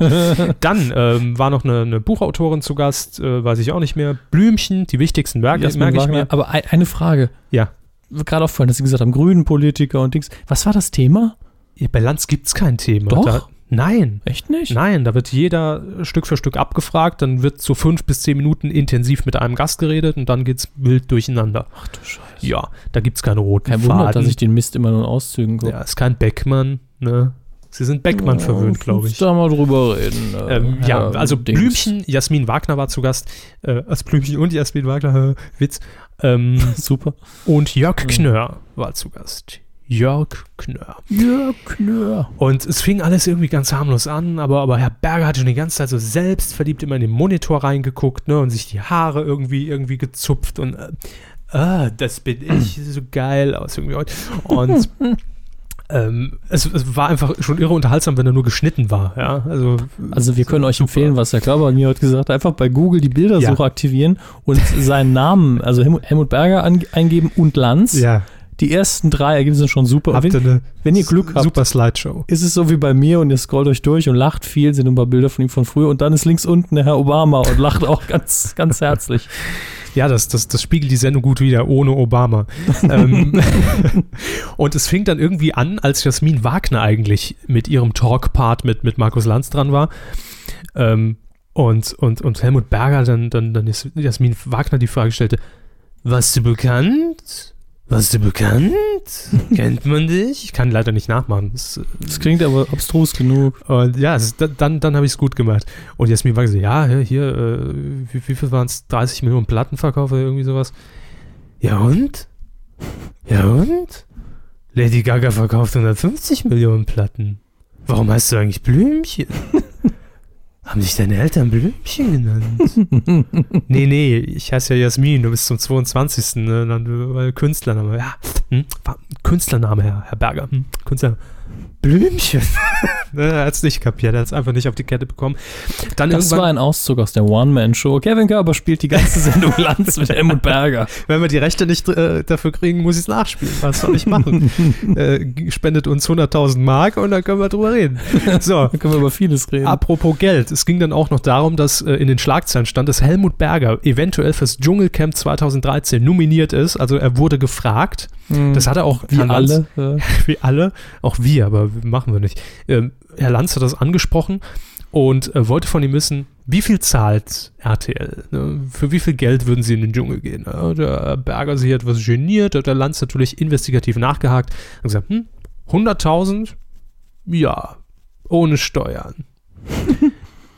Dann ähm, war noch eine, eine Buchautorin zu Gast, äh, weiß ich auch nicht mehr. Blümchen, die wichtigsten Werke, das merke ich mir. Aber ein, eine Frage. Ja. Gerade aufgefallen, dass Sie gesagt haben, grünen Politiker und Dings. Was war das Thema? Ja, bei Lanz gibt es kein Thema. Doch. Da, nein. Echt nicht? Nein, da wird jeder Stück für Stück abgefragt, dann wird so fünf bis zehn Minuten intensiv mit einem Gast geredet und dann geht's wild durcheinander. Ach du Scheiße. Ja, da gibt's keine roten Faden. Kein Wunder, dass ich den Mist immer nur in Auszügen gucke. Ja, ist kein Beckmann, ne? Sie sind Beckmann oh, verwöhnt, glaube ich. Da mal drüber reden. Äh, ähm, ja, also Dings. Blümchen, Jasmin Wagner war zu Gast. Äh, als Blümchen und Jasmin Wagner, äh, Witz. Ähm, Super. Und Jörg mhm. Knörr war zu Gast. Jörg Knörr. Jörg Knörr. Und es fing alles irgendwie ganz harmlos an, aber, aber Herr Berger hatte schon die ganze Zeit so selbstverliebt immer in den Monitor reingeguckt, ne, und sich die Haare irgendwie irgendwie gezupft und äh, ah, das bin ich, so geil aus irgendwie heute. Und ähm, es, es war einfach schon irre unterhaltsam, wenn er nur geschnitten war, ja. Also, also wir können euch super empfehlen, was der Körper mir heute gesagt hat, einfach bei Google die Bildersuche ja. aktivieren und seinen Namen, also Helmut Berger an, eingeben und Lanz. Ja. Die ersten drei Ergebnisse sind schon super. Habt ihr eine wenn ihr Glück habt, super Slideshow. Ist es so wie bei mir und ihr scrollt euch durch und lacht viel, sind ein paar Bilder von ihm von früher und dann ist links unten der Herr Obama und lacht auch ganz, ganz herzlich. Ja, das, das, das spiegelt die Sendung gut wider, ohne Obama. ähm, und es fing dann irgendwie an, als Jasmin Wagner eigentlich mit ihrem Talk-Part mit, mit Markus Lanz dran war. Ähm, und, und, und Helmut Berger dann, dann, dann ist Jasmin Wagner die Frage stellte, warst du bekannt? Warst du bekannt? Kennt man dich? Ich kann leider nicht nachmachen. Das, das klingt aber abstrus genug. Und ja, es, dann, dann habe ich es gut gemacht. Und Jasmin war gesagt, ja, hier, wie, wie viel waren es? dreißig Millionen Plattenverkauf oder irgendwie sowas? Ja und? Ja und? Lady Gaga verkauft hundertfünfzig Millionen Platten. Warum heißt du eigentlich Blümchen? Haben dich deine Eltern Blümchen genannt? nee, nee, ich heiße ja Jasmin, du bist zum zweiundzwanzigsten Ne? Künstlername. Ja, hm? Künstlername, Herr, Herr Berger. Hm? Künstlername. Blümchen. Er hat es nicht kapiert, er hat es einfach nicht auf die Kette bekommen. Dann das war ein Auszug aus der One-Man-Show. Kevin Körber spielt die ganze Sendung Lanz mit Helmut Berger. Wenn wir die Rechte nicht äh, dafür kriegen, muss ich es nachspielen. Was soll ich machen? äh, spendet uns hunderttausend Mark und dann können wir drüber reden. So, dann können wir über vieles reden. Apropos Geld. Es ging dann auch noch darum, dass äh, in den Schlagzeilen stand, dass Helmut Berger eventuell fürs Dschungelcamp zweitausenddreizehn nominiert ist. Also er wurde gefragt. Mhm. Das hat er auch wie alle. Uns, äh, wie alle. Auch wir. Aber machen wir nicht. Ähm, Herr Lanz hat das angesprochen und äh, wollte von ihm wissen, wie viel zahlt R T L? Ne? Für wie viel Geld würden sie in den Dschungel gehen? Ne? Der Berger sich etwas geniert, hat der Lanz natürlich investigativ nachgehakt und gesagt, hm, hunderttausend? Ja, ohne Steuern.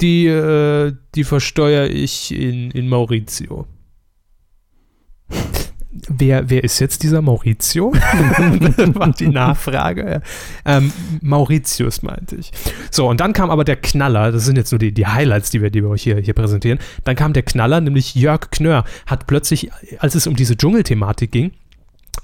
die, äh, die versteuere ich in, in Mauritius. Wer, wer ist jetzt dieser Maurizio? Das war die Nachfrage. Ähm, Mauritius, meinte ich. So, und dann kam aber der Knaller, das sind jetzt nur die, die Highlights, die wir, die wir euch hier, hier präsentieren, dann kam der Knaller, nämlich Jörg Knörr hat plötzlich, als es um diese Dschungelthematik ging,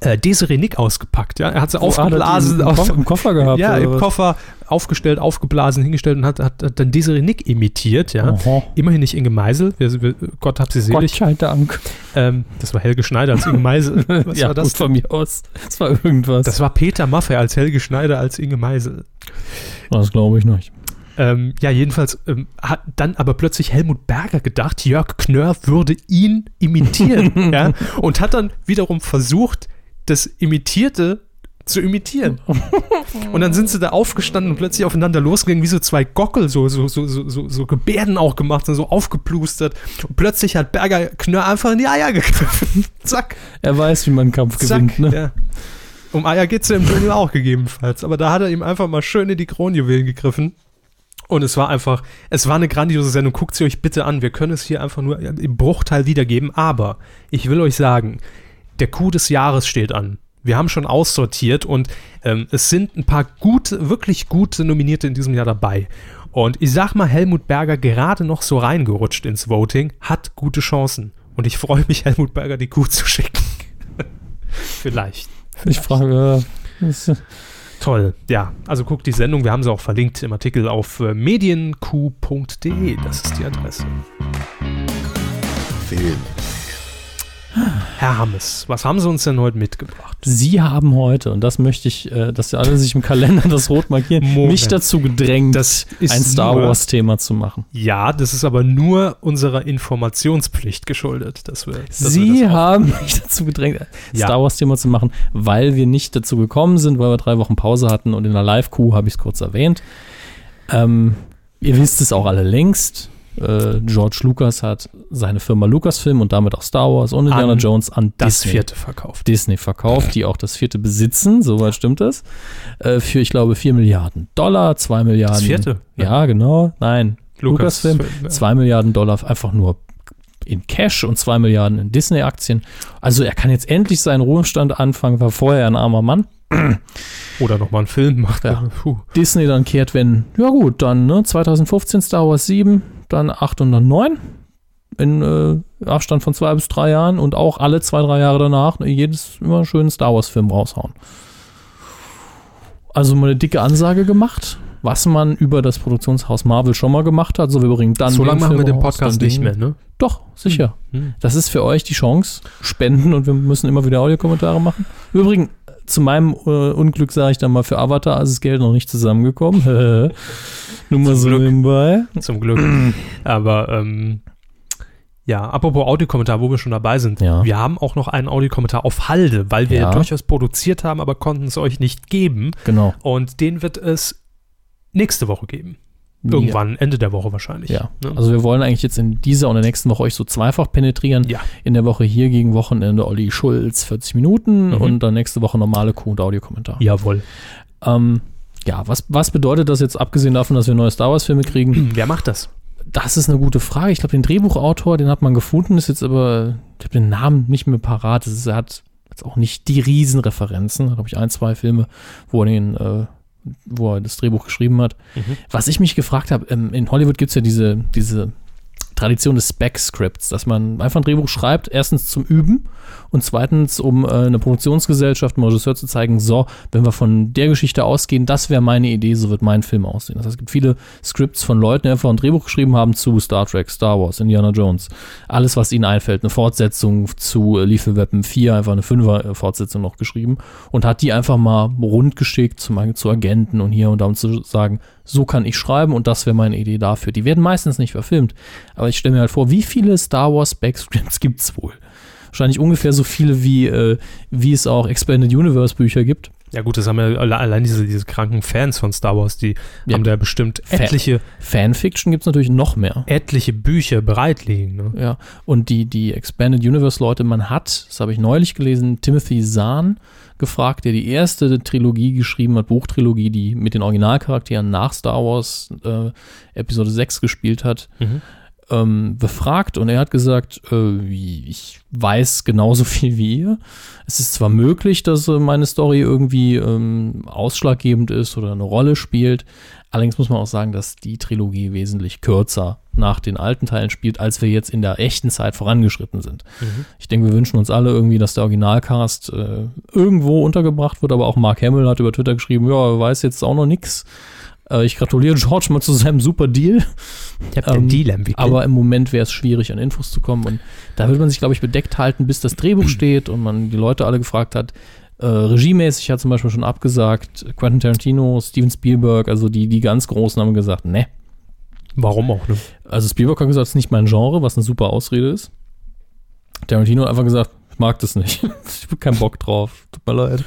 äh, Desiree Nick ausgepackt. Ja? Er hat sie oh, aufgeblasen. Hat auf, im Koffer gehabt? Ja, im was? Koffer aufgestellt, aufgeblasen, hingestellt und hat, hat, hat dann Desiree Nick imitiert. Ja? Immerhin nicht Inge Meisel. Wir, wir, Gott hab sie selig. Gott sei Dank. Ähm, das war Helge Schneider als Inge Meisel. Was ja, war das? Von mir aus. Das war irgendwas. Das war Peter Maffay als Helge Schneider als Inge Meisel. Das glaube ich nicht. Ähm, ja, jedenfalls ähm, hat dann aber plötzlich Helmut Berger gedacht, Jörg Knörr würde ihn imitieren. Ja, und hat dann wiederum versucht, das Imitierte zu imitieren. Und dann sind sie da aufgestanden und plötzlich aufeinander losgegangen, wie so zwei Gockel, so, so, so, so, so Gebärden auch gemacht, so aufgeplustert. Und plötzlich hat Berger Knörr einfach in die Eier gegriffen. Zack. Er weiß, wie man einen Kampf Zack, gewinnt. Ne? Ja. Um Eier geht es ja im Dschungel auch gegebenenfalls. Aber da hat er ihm einfach mal schön in die Kronjuwelen gegriffen. Und es war einfach, es war eine grandiose Sendung. Guckt sie euch bitte an. Wir können es hier einfach nur im Bruchteil wiedergeben. Aber ich will euch sagen, der Coup des Jahres steht an. Wir haben schon aussortiert und ähm, es sind ein paar gute, wirklich gute Nominierte in diesem Jahr dabei. Und ich sag mal, Helmut Berger, gerade noch so reingerutscht ins Voting, hat gute Chancen. Und ich freue mich, Helmut Berger die Coup zu schicken. Vielleicht. Vielleicht. Ich frage... Toll, ja. Also guckt die Sendung, wir haben sie auch verlinkt im Artikel auf medienq punkt de. Das ist die Adresse. Film. Herr Hammes, was haben Sie uns denn heute mitgebracht? Sie haben heute, und das möchte ich, dass Sie alle sich im Kalender das rot markieren, Moment. Mich dazu gedrängt, das ist ein Star Wars-Thema zu machen. Ja, das ist aber nur unserer Informationspflicht geschuldet. Dass wir, dass Sie wir das haben mich dazu gedrängt, ein ja. Star Wars-Thema zu machen, weil wir nicht dazu gekommen sind, weil wir drei Wochen Pause hatten und in der Live-Coup habe ich es kurz erwähnt. Ähm, ihr wisst es auch alle längst. George Lucas hat seine Firma Lucasfilm und damit auch Star Wars und Indiana an Jones an das Disney. vierte verkauft. Disney verkauft, die auch das vierte besitzen, soweit stimmt es, für, ich glaube, vier Milliarden Dollar, zwei Milliarden. Das vierte? Ne? Ja, genau. Nein, Lucas Lucasfilm, ja. zwei Milliarden Dollar einfach nur in Cash und zwei Milliarden in Disney-Aktien. Also er kann jetzt endlich seinen Ruhestand anfangen, war vorher ein armer Mann. Oder nochmal einen Film macht. Ja. Disney dann kehrt, wenn, ja gut, dann ne, zwanzig fünfzehn Star Wars sieben, dann acht und dann neun in äh, Abstand von zwei bis drei Jahren und auch alle zwei, drei Jahre danach jedes immer schönen Star Wars Film raushauen. Also mal eine dicke Ansage gemacht, was man über das Produktionshaus Marvel schon mal gemacht hat. So, wir bringen dann so lange machen wir den Podcast nicht mehr, ne? Doch, sicher. Hm. Das ist für euch die Chance. Spenden und wir müssen immer wieder Audiokommentare machen. Übrigens, zu meinem äh, Unglück sage ich dann mal, für Avatar ist das Geld noch nicht zusammengekommen. Nur mal so nebenbei. Zum Glück. Aber ähm, ja, apropos Audiokommentar, wo wir schon dabei sind. Ja. Wir haben auch noch einen Audiokommentar auf Halde, weil wir ja. durchaus produziert haben, aber konnten es euch nicht geben. Genau. Und den wird es nächste Woche geben. Irgendwann, ja. Ende der Woche wahrscheinlich. Ja. Ne? Also wir wollen eigentlich jetzt in dieser und der nächsten Woche euch so zweifach penetrieren. Ja. In der Woche hier gegen Wochenende Olli Schulz, vierzig Minuten mhm. und dann nächste Woche normale Kuh- und Audiokommentar. Jawohl. Ähm, ja, was, was bedeutet das jetzt, abgesehen davon, dass wir neue Star Wars Filme kriegen? Wer macht das? Das ist eine gute Frage. Ich glaube, den Drehbuchautor, den hat man gefunden, ist jetzt aber, ich habe den Namen nicht mehr parat. Das ist, er hat jetzt auch nicht die Riesenreferenzen. Da habe ich ein, zwei Filme, wo er den äh, wo er das Drehbuch geschrieben hat. Mhm. Was ich mich gefragt habe, in Hollywood gibt es ja diese, diese Tradition des Spec-Scripts, dass man einfach ein Drehbuch schreibt, erstens zum Üben und zweitens, um eine Produktionsgesellschaft, einem Regisseur zu zeigen, so, wenn wir von der Geschichte ausgehen, das wäre meine Idee, so wird mein Film aussehen. Das heißt, es gibt viele Scripts von Leuten, die einfach ein Drehbuch geschrieben haben zu Star Trek, Star Wars, Indiana Jones, alles, was ihnen einfällt, eine Fortsetzung zu Lethal Weapon vier, einfach eine Fünfer-Fortsetzung noch geschrieben und hat die einfach mal rundgeschickt zu, zu Agenten und hier und da, um zu sagen, so kann ich schreiben und das wäre meine Idee dafür. Die werden meistens nicht verfilmt, aber ich stelle mir halt vor, wie viele Star Wars Backscripts gibt es wohl? Wahrscheinlich ungefähr so viele, wie, äh, wie es auch Expanded Universe Bücher gibt. Ja gut, das haben ja allein diese, diese kranken Fans von Star Wars, die ja. haben da bestimmt etliche... Fan- Fanfiction gibt es natürlich noch mehr. Etliche Bücher bereitliegen. Ne? Ja, und die, die Expanded Universe Leute, man hat, das habe ich neulich gelesen, Timothy Zahn gefragt, der die erste Trilogie geschrieben hat, Buchtrilogie, die mit den Originalcharakteren nach Star Wars äh, Episode sechs gespielt hat. Mhm. befragt und er hat gesagt, äh, ich weiß genauso viel wie ihr. Es ist zwar möglich, dass meine Story irgendwie ähm, ausschlaggebend ist oder eine Rolle spielt, Allerdings muss man auch sagen, dass die Trilogie wesentlich kürzer nach den alten Teilen spielt, als wir jetzt in der echten Zeit vorangeschritten sind. Mhm. Ich denke, wir wünschen uns alle irgendwie, dass der Originalcast äh, irgendwo untergebracht wird, aber auch Mark Hamill hat über Twitter geschrieben, ja, er weiß jetzt auch noch nix. Äh, ich gratuliere George mal zu seinem super Deal. Ich hab ähm, den Deal entwickelt. Aber im Moment wäre es schwierig, an Infos zu kommen. Und da will man sich, glaube ich, bedeckt halten, bis das Drehbuch steht und man die Leute alle gefragt hat. Äh, regiemäßig hat zum Beispiel schon abgesagt, Quentin Tarantino, Steven Spielberg, also die, die ganz Großen haben gesagt, ne. Warum auch, ne? Also Spielberg hat gesagt, es ist nicht mein Genre, was eine super Ausrede ist. Tarantino hat einfach gesagt, ich mag das nicht. Ich habe keinen Bock drauf, tut mir leid.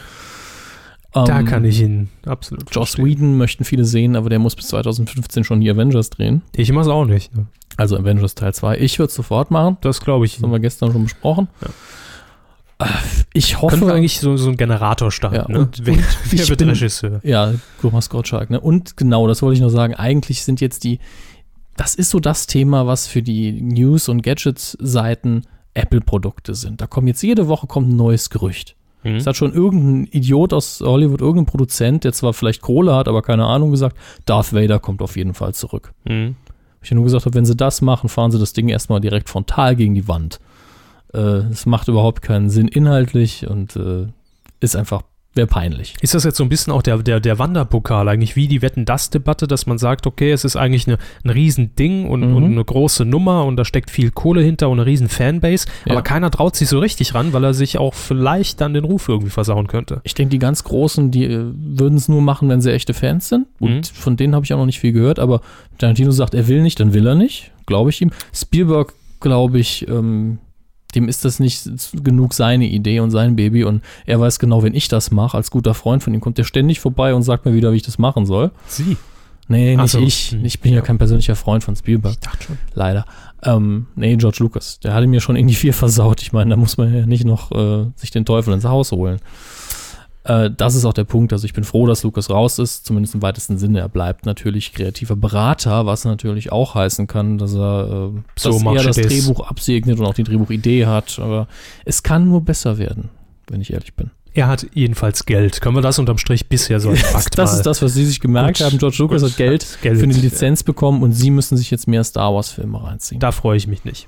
Da ähm, kann ich ihn absolut Joss verstehen. Whedon möchten viele sehen, aber der muss bis zwanzig fünfzehn schon die Avengers drehen. Ich mach's auch nicht. Ne? Also Avengers Teil zwei. Ich würde es sofort machen. Das glaube ich. Das haben wir gestern schon besprochen. Ja. Ich hoffe. Können wir eigentlich so, so einen Generator starten, ja, ne? Und, wer, und wer wird bin, Regisseur? Ja, Thomas Gottschalk, ne? Und genau, das wollte ich noch sagen. Eigentlich sind jetzt die, das ist so das Thema, was für die News- und Gadgets-Seiten Apple-Produkte sind. Da kommt jetzt jede Woche kommt ein neues Gerücht. Es mhm. hat schon irgendein Idiot aus Hollywood, irgendein Produzent, der zwar vielleicht Kohle hat, aber keine Ahnung, gesagt, Darth Vader kommt auf jeden Fall zurück. Mhm. Ich habe nur gesagt, wenn sie das machen, fahren sie das Ding erstmal direkt frontal gegen die Wand. Es macht überhaupt keinen Sinn inhaltlich und äh, ist einfach sehr peinlich. Ist das jetzt so ein bisschen auch der, der, der Wanderpokal eigentlich, wie die Wetten-das-Debatte, dass man sagt, okay, es ist eigentlich eine, ein Riesending und, mhm. und eine große Nummer und da steckt viel Kohle hinter und eine riesen Fanbase, ja. Aber keiner traut sich so richtig ran, weil er sich auch vielleicht dann den Ruf irgendwie versauen könnte. Ich denke, die ganz Großen, die äh, würden es nur machen, wenn sie echte Fans sind und mhm. von denen habe ich auch noch nicht viel gehört, aber Tarantino sagt, er will nicht, dann will er nicht, glaube ich ihm. Spielberg, glaube ich, ähm, dem ist das nicht genug seine Idee und sein Baby und er weiß genau, wenn ich das mache, als guter Freund von ihm kommt der ständig vorbei und sagt mir wieder, wie ich das machen soll. Sie? Nee, nicht so. ich. Ich bin ja kein persönlicher Freund von Spielberg. Ich dachte schon. Leider. Ähm, nee, George Lucas. Der hatte mir schon irgendwie viel versaut. Ich meine, da muss man ja nicht noch äh, sich den Teufel ins Haus holen. Äh, das ist auch der Punkt. Also ich bin froh, dass Lucas raus ist. Zumindest im weitesten Sinne. Er bleibt natürlich kreativer Berater, was natürlich auch heißen kann, dass er, äh, so dass er das ist. Drehbuch absegnet und auch die Drehbuchidee hat. Aber es kann nur besser werden, wenn ich ehrlich bin. Er hat jedenfalls Geld. Können wir das unterm Strich bisher so als Fakt Das mal. Ist das, was Sie sich gemerkt gut, haben. George Lucas gut, hat Geld, hat Geld für eine Lizenz bekommen und Sie müssen sich jetzt mehr Star Wars-Filme reinziehen. Da freue ich mich nicht.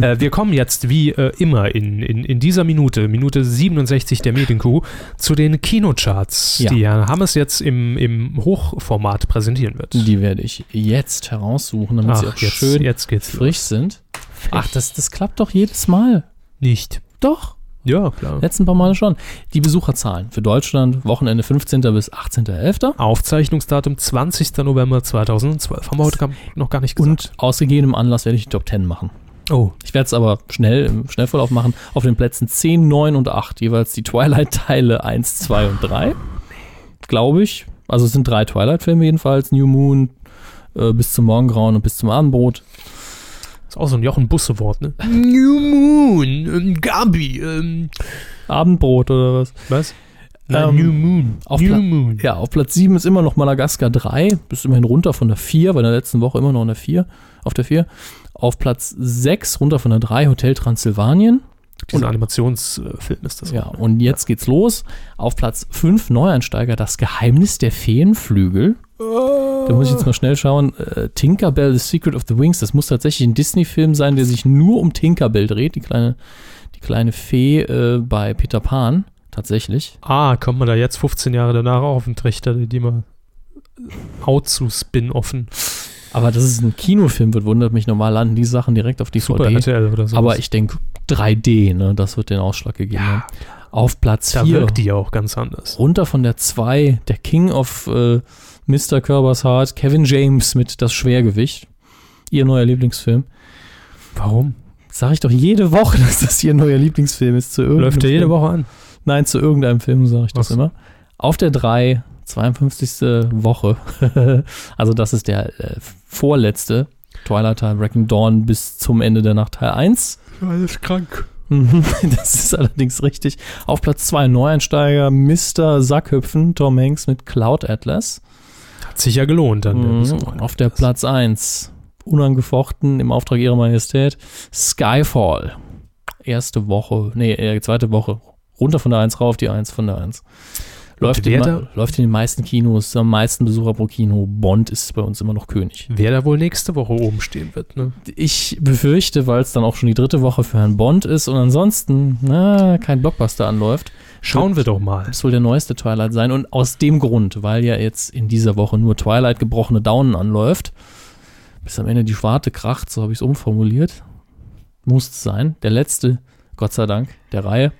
äh, wir kommen jetzt, wie äh, immer, in, in, in dieser Minute, Minute siebenundsechzig der Medienkuh, zu den Kinocharts, ja. die Herr Hammes jetzt im, im Hochformat präsentieren wird. Die werde ich jetzt heraussuchen, damit Ach, sie auch jetzt, schön jetzt geht's frisch los. Sind. Ach, das, das klappt doch jedes Mal. Nicht. Doch. Ja, klar. Letzten paar Male schon. Die Besucherzahlen für Deutschland, Wochenende fünfzehnten bis achtzehnten elften Aufzeichnungsdatum zwanzigsten November zweitausendzwölf. Haben wir heute noch gar nicht gesagt. Und aus gegebenem Anlass werde ich die Top zehn machen. Oh. Ich werde es aber schnell im Schnellvorlauf machen. Auf den Plätzen zehn, neun und acht jeweils die Twilight-Teile eins, zwei und drei. Glaube ich. Also es sind drei Twilight-Filme jedenfalls. New Moon, äh, bis zum Morgengrauen und bis zum Abendbrot. Ist auch so ein Jochen-Busse-Wort, ne? New Moon, ähm, Gabi, ähm, Abendbrot oder was? Was? Na, ähm, New Moon. Auf New Pla- Moon. Ja, auf Platz sieben ist immer noch Madagaskar drei. Bist immerhin runter von der vier, weil in der letzten Woche immer noch in der vier, auf der vier. Auf Platz sechs, runter von der drei, Hotel Transsilvanien. Und Animationsfilm ist das. Ja, auch, ne? Und jetzt geht's los. Auf Platz fünf, Neueinsteiger, das Geheimnis der Feenflügel. Da muss ich jetzt mal schnell schauen. Äh, Tinkerbell, The Secret of the Wings, das muss tatsächlich ein Disney-Film sein, der sich nur um Tinkerbell dreht, die kleine, die kleine Fee äh, bei Peter Pan, tatsächlich. Ah, kommt man da jetzt fünfzehn Jahre danach auch auf den Trichter, die mal haut zu spin-offen. Aber dass es ein Kinofilm wird, wundert mich normal, landen die Sachen direkt auf die Super R T L oder so. Aber ich denke, drei D, ne, das wird den Ausschlag gegeben. Ja. Auf Platz vier. Da wirkt die ja auch ganz anders. Runter von der zwei, der King of äh, Mister Körber's Heart, Kevin James mit Das Schwergewicht. Ihr neuer Lieblingsfilm. Warum? Sag ich doch jede Woche, dass das ihr neuer Lieblingsfilm ist. Zu Läuft der jede Woche an? Nein, zu irgendeinem Film sage ich Was? Das immer. Auf der drei, zweiundfünfzigste Woche. Also das ist der äh, vorletzte Twilight-Teil, Breaking Dawn bis zum Ende der Nacht Teil eins. Ja, das ist krank. Das ist allerdings richtig. Auf Platz zwei, Neueinsteiger, Mister Sackhüpfen, Tom Hanks mit Cloud Atlas. Hat sich ja gelohnt. Dann der Besuch. Auf der Platz eins, unangefochten, im Auftrag ihrer Majestät, Skyfall. Erste Woche, nee, zweite Woche. Runter von der eins rauf, die eins von der eins. Läuft, in, da, läuft in den meisten Kinos, am meisten Besucher pro Kino. Bond ist bei uns immer noch König. Wer da wohl nächste Woche oben stehen wird, ne? Ich befürchte, weil es dann auch schon die dritte Woche für Herrn Bond ist und ansonsten na, kein Blockbuster anläuft. Schauen wir doch mal. Das soll der neueste Twilight sein. Und aus dem Grund, weil ja jetzt in dieser Woche nur Twilight gebrochene Daunen anläuft, bis am Ende die Schwarte kracht, so habe ich es umformuliert, muss es sein. Der letzte, Gott sei Dank, der Reihe.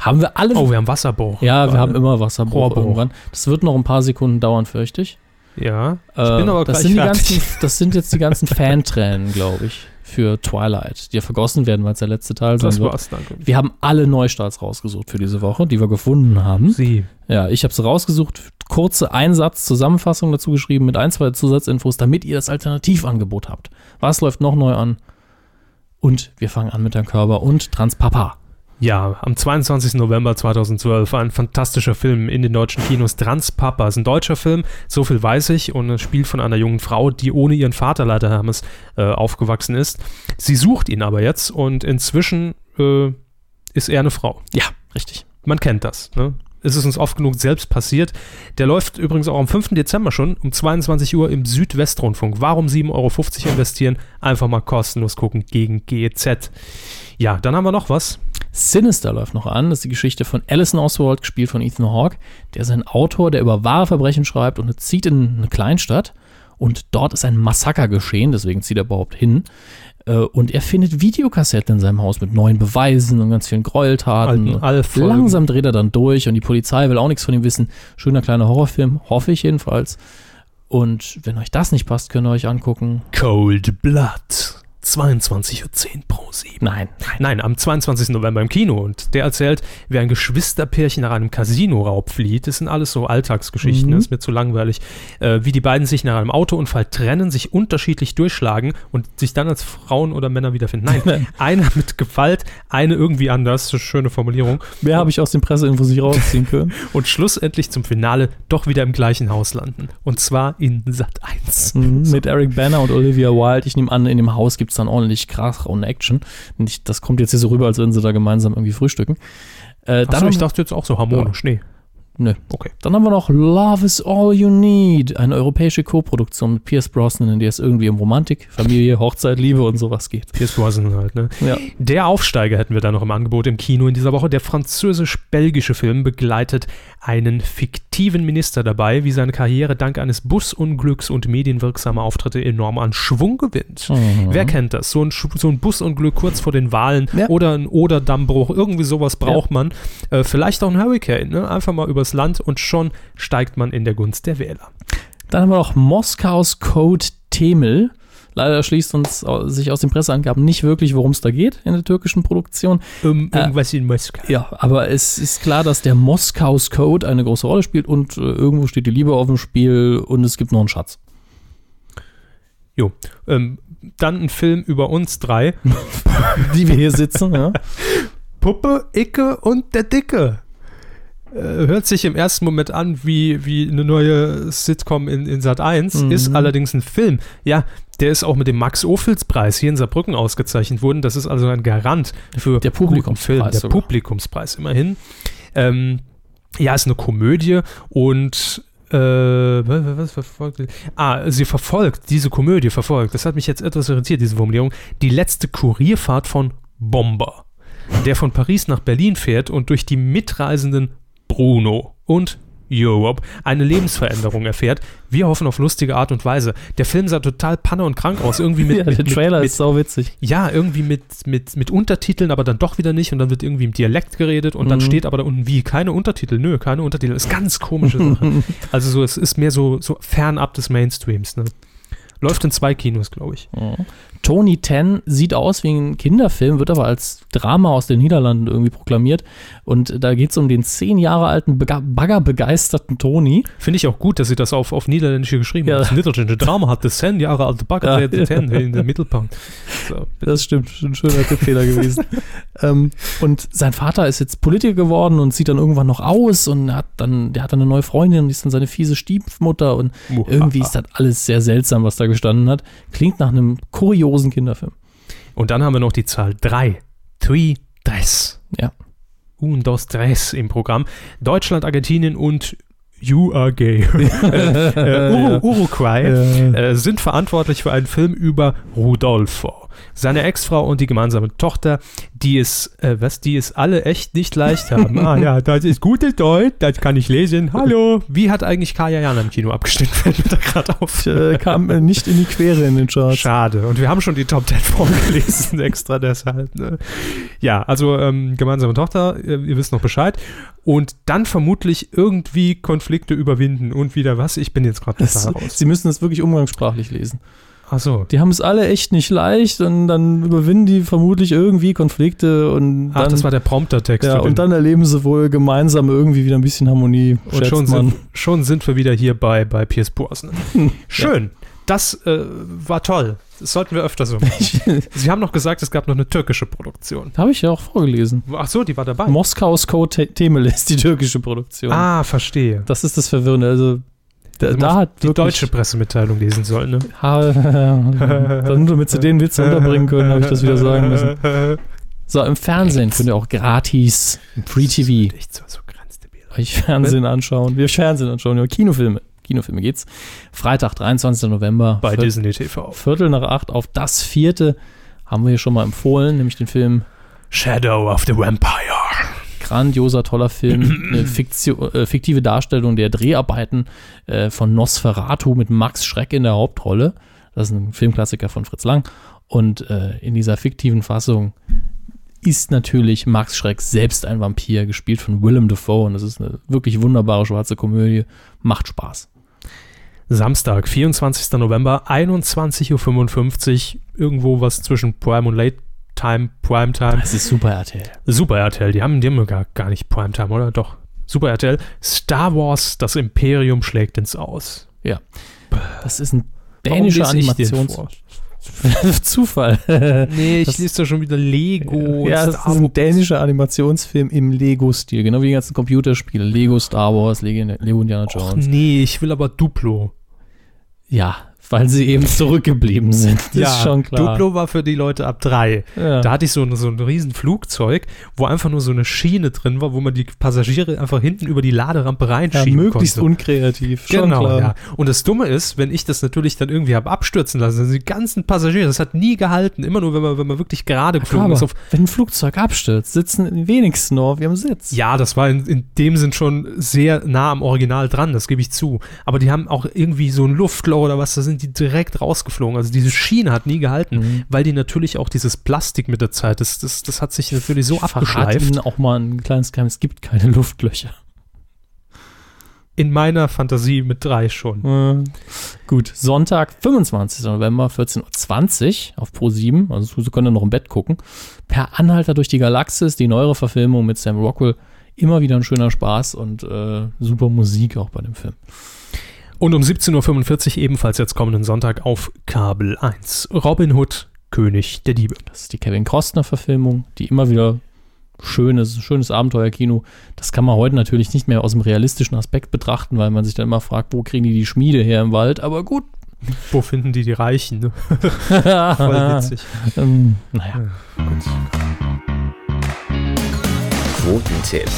Haben wir alle... Oh, wir haben Wasserbauch. Ja, wir alle. haben immer Wasserbauch irgendwann. Das wird noch ein paar Sekunden dauern, fürchte ich. Ja, äh, ich bin aber das gleich sind die ganzen, Das sind jetzt die ganzen Fantränen, glaube ich, für Twilight, die ja vergossen werden, weil es der letzte Teil das sein wird. War's, danke. Wir haben alle Neustarts rausgesucht für diese Woche, die wir gefunden haben. Sie. Ja, ich habe sie rausgesucht, kurze Einsatz-Zusammenfassung dazu geschrieben mit ein, zwei Zusatzinfos, damit ihr das Alternativangebot habt. Was läuft noch neu an? Und wir fangen an mit Herrn Körber und Transpapa. Ja, am zweiundzwanzigsten November zweitausendzwölf ein fantastischer Film in den deutschen Kinos, Transpapa. Ist ein deutscher Film, so viel weiß ich, und es spielt von einer jungen Frau, die ohne ihren Vater leider Hermes äh, aufgewachsen ist. Sie sucht ihn aber jetzt und inzwischen äh, ist er eine Frau. Ja, richtig. Man kennt das, ne? Es ist uns oft genug selbst passiert. Der läuft übrigens auch am fünften Dezember schon um zweiundzwanzig Uhr im Südwestrundfunk. Warum sieben Euro fünfzig investieren? Einfach mal kostenlos gucken gegen G E Z. Ja, dann haben wir noch was. Sinister läuft noch an. Das ist die Geschichte von Allison Oswald, gespielt von Ethan Hawke. Der ist ein Autor, der über wahre Verbrechen schreibt und zieht in eine Kleinstadt. Und dort ist ein Massaker geschehen, deswegen zieht er überhaupt hin. Und er findet Videokassetten in seinem Haus mit neuen Beweisen und ganz vielen Gräueltaten. Langsam dreht er dann durch und die Polizei will auch nichts von ihm wissen. Schöner kleiner Horrorfilm, hoffe ich jedenfalls. Und wenn euch das nicht passt, könnt ihr euch angucken. Cold Blood. zweiundzwanzig Uhr zehn pro sieben. Nein, nein. Nein, am zweiundzwanzigsten November im Kino. Und der erzählt, wie ein Geschwisterpärchen nach einem Casino-Raub flieht. Das sind alles so Alltagsgeschichten, mhm. Das ist mir zu langweilig. Äh, wie die beiden sich nach einem Autounfall trennen, sich unterschiedlich durchschlagen und sich dann als Frauen oder Männer wiederfinden. Nein, einer mit Gewalt, eine irgendwie anders. Das ist eine schöne Formulierung. Mehr habe ich aus den Presseinfos nicht rausziehen können. Und schlussendlich zum Finale doch wieder im gleichen Haus landen. Und zwar in Sat eins. Mhm, so. Mit Eric Banner und Olivia Wilde. Ich nehme an, in dem Haus gibt dann ordentlich Krach und Action. Nicht, das kommt jetzt hier so rüber, als würden sie da gemeinsam irgendwie frühstücken. Äh, Achso, ich dachte jetzt auch so harmonisch. Ja. Nee. Nö. Okay. Dann haben wir noch Love is All You Need, eine europäische Co-Produktion mit Pierce Brosnan, in der es irgendwie um Romantik, Familie, Hochzeit, Liebe und sowas geht. Pierce Brosnan halt, ne? Ja. Der Aufsteiger hätten wir da noch im Angebot im Kino in dieser Woche. Der französisch-belgische Film begleitet einen fiktiven Minister dabei, wie seine Karriere dank eines Busunglücks und medienwirksamer Auftritte enorm an Schwung gewinnt. Mhm. Wer kennt das? So ein, so ein Busunglück kurz vor den Wahlen, ja, oder ein Oderdammbruch, irgendwie sowas braucht, ja, man. Äh, vielleicht auch ein Hurricane, ne? Einfach mal übers Land und schon steigt man in der Gunst der Wähler. Dann haben wir noch Moskaus Code Temel. Leider schließt uns sich aus den Presseangaben nicht wirklich, worum es da geht in der türkischen Produktion. Um, irgendwas äh, in Moskau. Ja, aber es ist klar, dass der Moskaus Code eine große Rolle spielt und äh, irgendwo steht die Liebe auf dem Spiel und es gibt noch einen Schatz. Jo, ähm, dann ein Film über uns drei, die wir hier sitzen. Ja. Puppe, Icke und der Dicke. Hört sich im ersten Moment an wie, wie eine neue Sitcom in, in Sat eins, mhm, ist allerdings ein Film. Ja, der ist auch mit dem Max-Ophüls-Preis hier in Saarbrücken ausgezeichnet worden. Das ist also ein Garant für der Publikumspreis, der sogar. Publikumspreis immerhin. Ähm, ja, ist eine Komödie und äh, was verfolgt? Ah, sie verfolgt, diese Komödie verfolgt, das hat mich jetzt etwas irritiert, diese Formulierung, die letzte Kurierfahrt von Bomber, der von Paris nach Berlin fährt und durch die mitreisenden Bruno und Europe eine Lebensveränderung erfährt. Wir hoffen auf lustige Art und Weise. Der Film sah total panne und krank aus. Irgendwie mit, ja, mit, der Trailer mit, ist sauwitzig. Ja, irgendwie mit, mit, mit Untertiteln, aber dann doch wieder nicht. Und dann wird irgendwie im Dialekt geredet und mhm, dann steht aber da unten wie, keine Untertitel. Nö, keine Untertitel. Das ist ganz komische Sache. Also so, es ist mehr so, so fernab des Mainstreams. Ne? Läuft in zwei Kinos, glaube ich. Ja. Tony Ten sieht aus wie ein Kinderfilm, wird aber als Drama aus den Niederlanden irgendwie proklamiert. Und da geht es um den zehn Jahre alten, Bega- baggerbegeisterten Tony. Finde ich auch gut, dass sie das auf, auf Niederländisch geschrieben, ja, haben. Das niederländische Drama hat das zehn Jahre alte Bagger, ja, Ten in der Mittelpunkt. So, das stimmt, ein schöner Tippfehler gewesen. ähm, und sein Vater ist jetzt Politiker geworden und zieht dann irgendwann noch aus und hat dann, der hat dann eine neue Freundin und die ist dann seine fiese Stiefmutter und Muhaha. Irgendwie ist das alles sehr seltsam, was da gestanden hat. Klingt nach einem kuriosen Kinderfilm. Und dann haben wir noch die Zahl drei. Three Dress. Ja. Un, dos, tres im Programm. Deutschland, Argentinien und You are gay. äh, Ur- Uruguay äh, sind verantwortlich für einen Film über Rudolfo, seine Ex-Frau und die gemeinsame Tochter, die es, äh, was, die es alle echt nicht leicht haben. Ah ja, das ist gutes Deutsch, das kann ich lesen. Hallo. Wie hat eigentlich Kaya Jana im Kino abgestimmt? Fällt mir da gerade auf. Äh, kam äh, nicht in die Quere in den Charts. Schade. Und wir haben schon die Top Ten vorgelesen, extra deshalb. Ne? Ja, also ähm, gemeinsame Tochter, äh, ihr wisst noch Bescheid. Und dann vermutlich irgendwie Konflikte überwinden und wieder was. Ich bin jetzt gerade total raus. Sie müssen das wirklich umgangssprachlich lesen. Ach so. Die haben es alle echt nicht leicht und dann überwinden die vermutlich irgendwie Konflikte und dann, ach, das war der Prompter-Text. Ja, und dann erleben sie wohl gemeinsam irgendwie wieder ein bisschen Harmonie. Und schon sind, schon sind wir wieder hier bei, bei Pierce Brosnan. Schön. Ja. Das äh, war toll. Das sollten wir öfter so machen. Sie haben noch gesagt, es gab noch eine türkische Produktion. Habe ich ja auch vorgelesen. Ach so, die war dabei. Moskaus Code Temelis, die türkische Produktion. Ah, verstehe. Das ist das Verwirrende. Also Da, also da hat die deutsche Pressemitteilung lesen sollen, ne? Dann, damit sie den Witz unterbringen können, habe ich das wieder sagen müssen. So, im Fernsehen könnt ihr auch gratis im Free-T V so so euch Fernsehen anschauen. Wir Fernsehen anschauen, ja, Kinofilme. Kinofilme geht's. Freitag, dreiundzwanzigster November. Bei Viert- Disney T V. Viertel nach acht auf das vierte haben wir hier schon mal empfohlen, nämlich den Film Shadow of the Vampire. Grandioser, toller Film, eine Fiktio- äh, fiktive Darstellung der Dreharbeiten äh, von Nosferatu mit Max Schreck in der Hauptrolle. Das ist ein Filmklassiker von Fritz Lang. Und äh, in dieser fiktiven Fassung ist natürlich Max Schreck selbst ein Vampir, gespielt von Willem Dafoe. Und das ist eine wirklich wunderbare schwarze Komödie. Macht Spaß. Samstag, vierundzwanzigster November, einundzwanzig Uhr fünfundfünfzig. Irgendwo was zwischen Prime und Late Time, Primetime. Das ist Super R T L. Super R T L, die haben die haben gar, gar nicht Primetime, oder? Doch, Super R T L. Star Wars, das Imperium schlägt ins Aus. Ja, das ist ein dänischer Animationsfilm. Zufall. Nee, ich das, lese da schon wieder Lego. Ja, das Star- ist ein dänischer Animationsfilm im Lego-Stil, genau wie die ganzen Computerspiele. Lego, Star Wars, Lego, Lego Indiana Jones. Och nee, ich will aber Duplo. Ja, weil sie eben zurückgeblieben sind. Das ja, ist schon klar. Duplo war für die Leute ab drei. Ja. Da hatte ich so ein, so ein riesen Flugzeug, wo einfach nur so eine Schiene drin war, wo man die Passagiere einfach hinten über die Laderampe reinschieben ja, möglichst konnte. Möglichst unkreativ. Schon genau, klar. Ja. Und das Dumme ist, wenn ich das natürlich dann irgendwie habe abstürzen lassen, also die ganzen Passagiere, das hat nie gehalten. Immer nur, wenn man, wenn man wirklich gerade geflogen ist. Auf wenn ein Flugzeug abstürzt, sitzen die wenigsten nur auf ihrem Sitz. Ja, das war in, in dem Sinn schon sehr nah am Original dran, das gebe ich zu. Aber die haben auch irgendwie so ein Luftloch oder was, das sind die direkt rausgeflogen. Also diese Schiene hat nie gehalten, mhm. weil die natürlich auch dieses Plastik mit der Zeit, das, das, das hat sich natürlich so ich abgeschleift. Ihnen auch mal ein kleines Geheimnis, es gibt keine Luftlöcher. In meiner Fantasie mit drei schon. Mhm. Gut, Sonntag, fünfundzwanzigster November, vierzehn Uhr zwanzig auf Pro sieben, also Sie können ja noch im Bett gucken. Per Anhalter durch die Galaxis, die neuere Verfilmung mit Sam Rockwell, immer wieder ein schöner Spaß und äh, super Musik auch bei dem Film. Und um siebzehn Uhr fünfundvierzig ebenfalls jetzt kommenden Sonntag auf Kabel eins. Robin Hood, König der Diebe. Das ist die Kevin Costner-Verfilmung, die immer wieder schönes, schönes Abenteuerkino. Das kann man heute natürlich nicht mehr aus dem realistischen Aspekt betrachten, weil man sich dann immer fragt, wo kriegen die die Schmiede her im Wald? Aber gut. Wo finden die die Reichen? Ne? Voll witzig. ähm, naja. Quotentipp.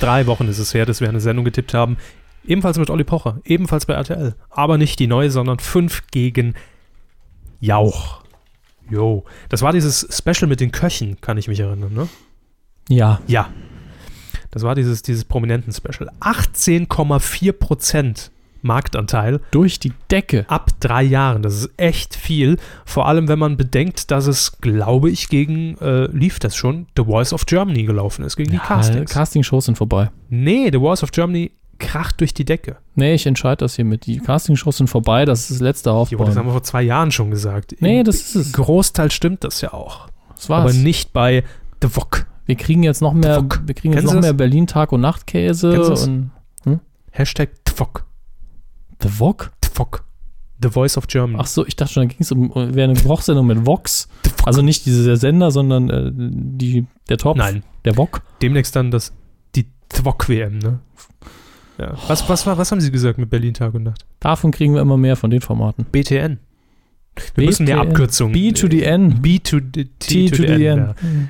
Drei Wochen ist es her, dass wir eine Sendung getippt haben. Ebenfalls mit Olli Pocher, ebenfalls bei R T L. Aber nicht die neue, sondern fünf gegen Jauch. Jo. Das war dieses Special mit den Köchen, kann ich mich erinnern, ne? Ja. Ja. Das war dieses, dieses Prominenten-Special. achtzehn Komma vier Prozent Marktanteil. Durch die Decke. Ab drei Jahren. Das ist echt viel. Vor allem, wenn man bedenkt, dass es, glaube ich, gegen, äh, lief das schon, The Voice of Germany gelaufen ist. Gegen ja, die Castings. Castingshows sind vorbei. Nee, The Voice of Germany kracht durch die Decke. Nee, ich entscheide das hier mit. Die Castingshows sind vorbei, das ist das letzte Aufbau. Das haben wir vor zwei Jahren schon gesagt. Nee, Im, das ist es. Großteil stimmt das ja auch. Das war's. Aber nicht bei The Vogue. Wir kriegen jetzt noch mehr, wir kriegen jetzt noch mehr Berlin Tag- und Nachtkäse. Und, hm? Hashtag The Vogue. The Vogue? The Vogue. The Voice of Germany. Ach so, ich dachte schon, da ging es um, wäre eine Kochsendung mit Vox. Also nicht dieser Sender, sondern äh, die, der Topf. Nein. Der Vogue. Demnächst dann das, die The Vogue-W M, ne? Ja. Was, was, was haben Sie gesagt mit Berlin Tag und Nacht? Davon kriegen wir immer mehr von den Formaten. B T N. Wir B müssen mehr Abkürzungen. B to the N. B to the T, T to, to the, the N. N.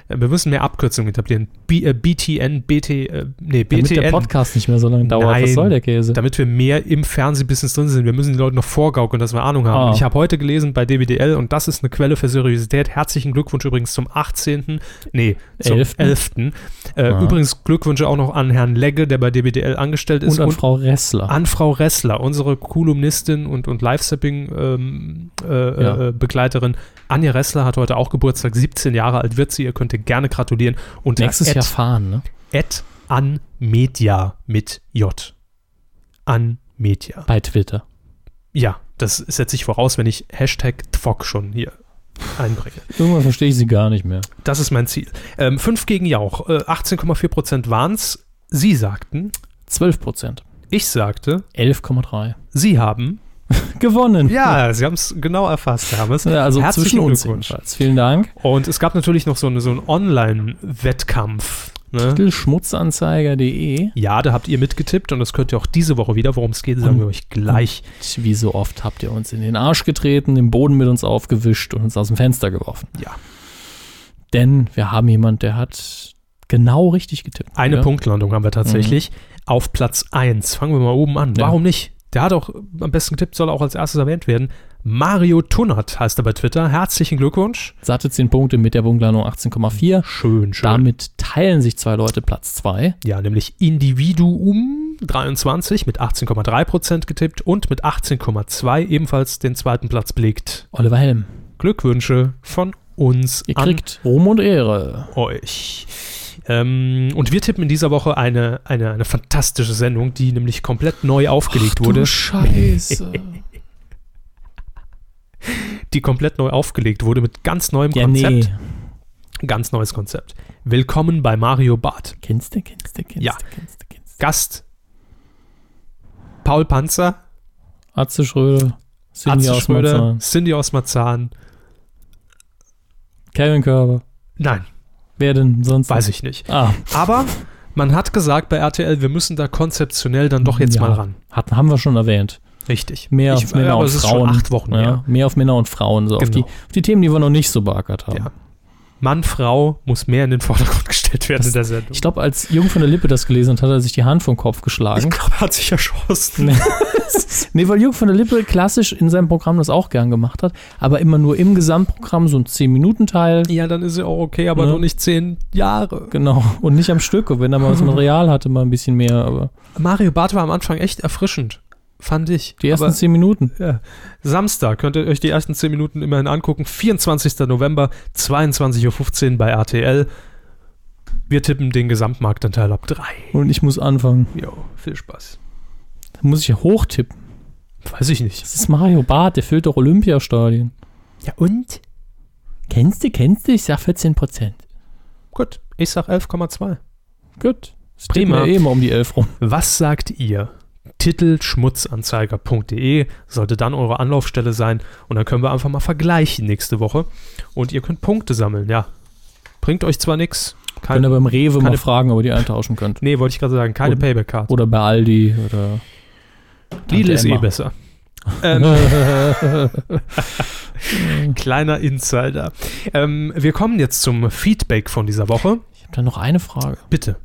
Ja. Mhm. Wir müssen mehr Abkürzungen etablieren. B, äh, B T N, B T, äh, nee, B T N. Damit der Podcast nicht mehr so lange dauert. Nein, was soll der Käse? Damit wir mehr im Fernsehbusiness drin sind. Wir müssen die Leute noch vorgaukeln, dass wir Ahnung haben. Oh. Ich habe heute gelesen bei D W D L, und das ist eine Quelle für Seriosität. Herzlichen Glückwunsch übrigens zum achtzehnten Nee, zum elften Äh, ah. Übrigens Glückwünsche auch noch an Herrn Legge, der bei D W D L angestellt ist. Und an und Frau Ressler. An Frau Ressler, unsere Kolumnistin und, und Live-Sapping- ähm, äh, Ja. Begleiterin. Anja Ressler hat heute auch Geburtstag, siebzehn Jahre alt wird sie, ihr könnt ihr gerne gratulieren. Und nächstes Jahr fahren, ne? At Anmedia mit J. Anmedia. Bei Twitter. Ja, das setze ich voraus, wenn ich Hashtag Tfok schon hier einbringe. Irgendwann verstehe ich sie gar nicht mehr. Das ist mein Ziel. Ähm, fünf gegen Jauch. Äh, achtzehn Komma vier Prozent waren es. Sie sagten zwölf Prozent. Ich sagte elf Komma drei Prozent. Sie haben gewonnen. Ja, Sie haben es genau erfasst, Hermes. Ja, also herzlichen Glückwunsch. Vielen Dank. Und es gab natürlich noch so, eine, so einen Online-Wettkampf. Ne? Titelschmutzanzeiger punkt de. Ja, da habt ihr mitgetippt und das könnt ihr auch diese Woche wieder. Worum es geht, sagen und, wir euch gleich. Wie so oft habt ihr uns in den Arsch getreten, den Boden mit uns aufgewischt und uns aus dem Fenster geworfen. Ja. Denn wir haben jemanden, der hat genau richtig getippt. Eine oder? Punktlandung haben wir tatsächlich. Mhm. Auf Platz eins. Fangen wir mal oben an. Ja. Warum nicht? Der hat auch am besten getippt, soll auch als erstes erwähnt werden. Mario Tunnert heißt er bei Twitter. Herzlichen Glückwunsch. Satte zehn Punkte mit der Punktlandung achtzehn Komma vier. Schön, schön. Damit teilen sich zwei Leute Platz zwei. Ja, nämlich Individuum dreiundzwanzig mit achtzehn Komma drei Prozent getippt und mit achtzehn Komma zwei ebenfalls den zweiten Platz belegt. Oliver Helm. Glückwünsche von uns. Ihr kriegt Ruhm und Ehre. Euch. Ähm, und wir tippen in dieser Woche eine, eine, eine fantastische Sendung, die nämlich komplett neu aufgelegt Ach, du wurde. Scheiße. Die komplett neu aufgelegt wurde mit ganz neuem ja, Konzept. Nee. Ganz neues Konzept. Willkommen bei Mario Barth. Kennst du, kennst du, kennst du, ja. kennst du, kennst du. Gast Paul Panzer, Atze Schröder, Cindy Atze Schröder, Osman Cindy aus Marzahn, Kevin Körber. Nein. Wer denn sonst? Weiß ich nicht. Ah. Aber man hat gesagt bei R T L, wir müssen da konzeptionell dann doch jetzt ja, mal ran. Hatten, haben wir schon erwähnt. Richtig. Mehr ich, auf Männer und Frauen. Acht Wochen, ja, ja. Mehr auf Männer und Frauen. So genau. auf, die, auf die Themen, die wir noch nicht so beackert haben. Ja. Mann, Frau muss mehr in den Vordergrund gestellt werden das, in der Sendung. Ich glaube, als Jung von der Lippe das gelesen hat, hat er sich die Hand vom Kopf geschlagen. Ich glaube, er hat sich erschossen. Nee, weil Jung von der Lippe klassisch in seinem Programm das auch gern gemacht hat, aber immer nur im Gesamtprogramm so ein zehn-Minuten-Teil. Ja, dann ist ja auch okay, aber ne? Nur nicht zehn Jahre. Genau, und nicht am Stück. Und wenn er mal das Material hatte, mal ein bisschen mehr. Aber Mario Barth war am Anfang echt erfrischend. Fand ich. Die ersten zehn Minuten. Ja. Samstag könnt ihr euch die ersten zehn Minuten immerhin angucken. vierundzwanzigster November, zweiundzwanzig Uhr fünfzehn bei R T L. Wir tippen den Gesamtmarktanteil ab drei. Und ich muss anfangen. Jo, viel Spaß. Da muss ich ja hochtippen. Weiß ich nicht. Das ist Mario Barth, der füllt doch Olympiastadien. Ja und? Kennst du, kennst du? Ich sag vierzehn Prozent. Gut, ich sag elf Komma zwei. Gut. Das prima. Eh mal um die elf rum. Was sagt ihr? Titelschmutzanzeiger punkt de sollte dann eure Anlaufstelle sein und dann können wir einfach mal vergleichen nächste Woche und ihr könnt Punkte sammeln, ja. Bringt euch zwar nichts. Könnt ihr beim Rewe keine, mal fragen, ob ihr die eintauschen könnt. Nee, wollte ich gerade sagen, keine Payback-Karte. Oder bei Aldi oder Lidl ist eh besser. ähm, Kleiner Insider. Ähm, wir kommen jetzt zum Feedback von dieser Woche. Ich habe da noch eine Frage. Bitte.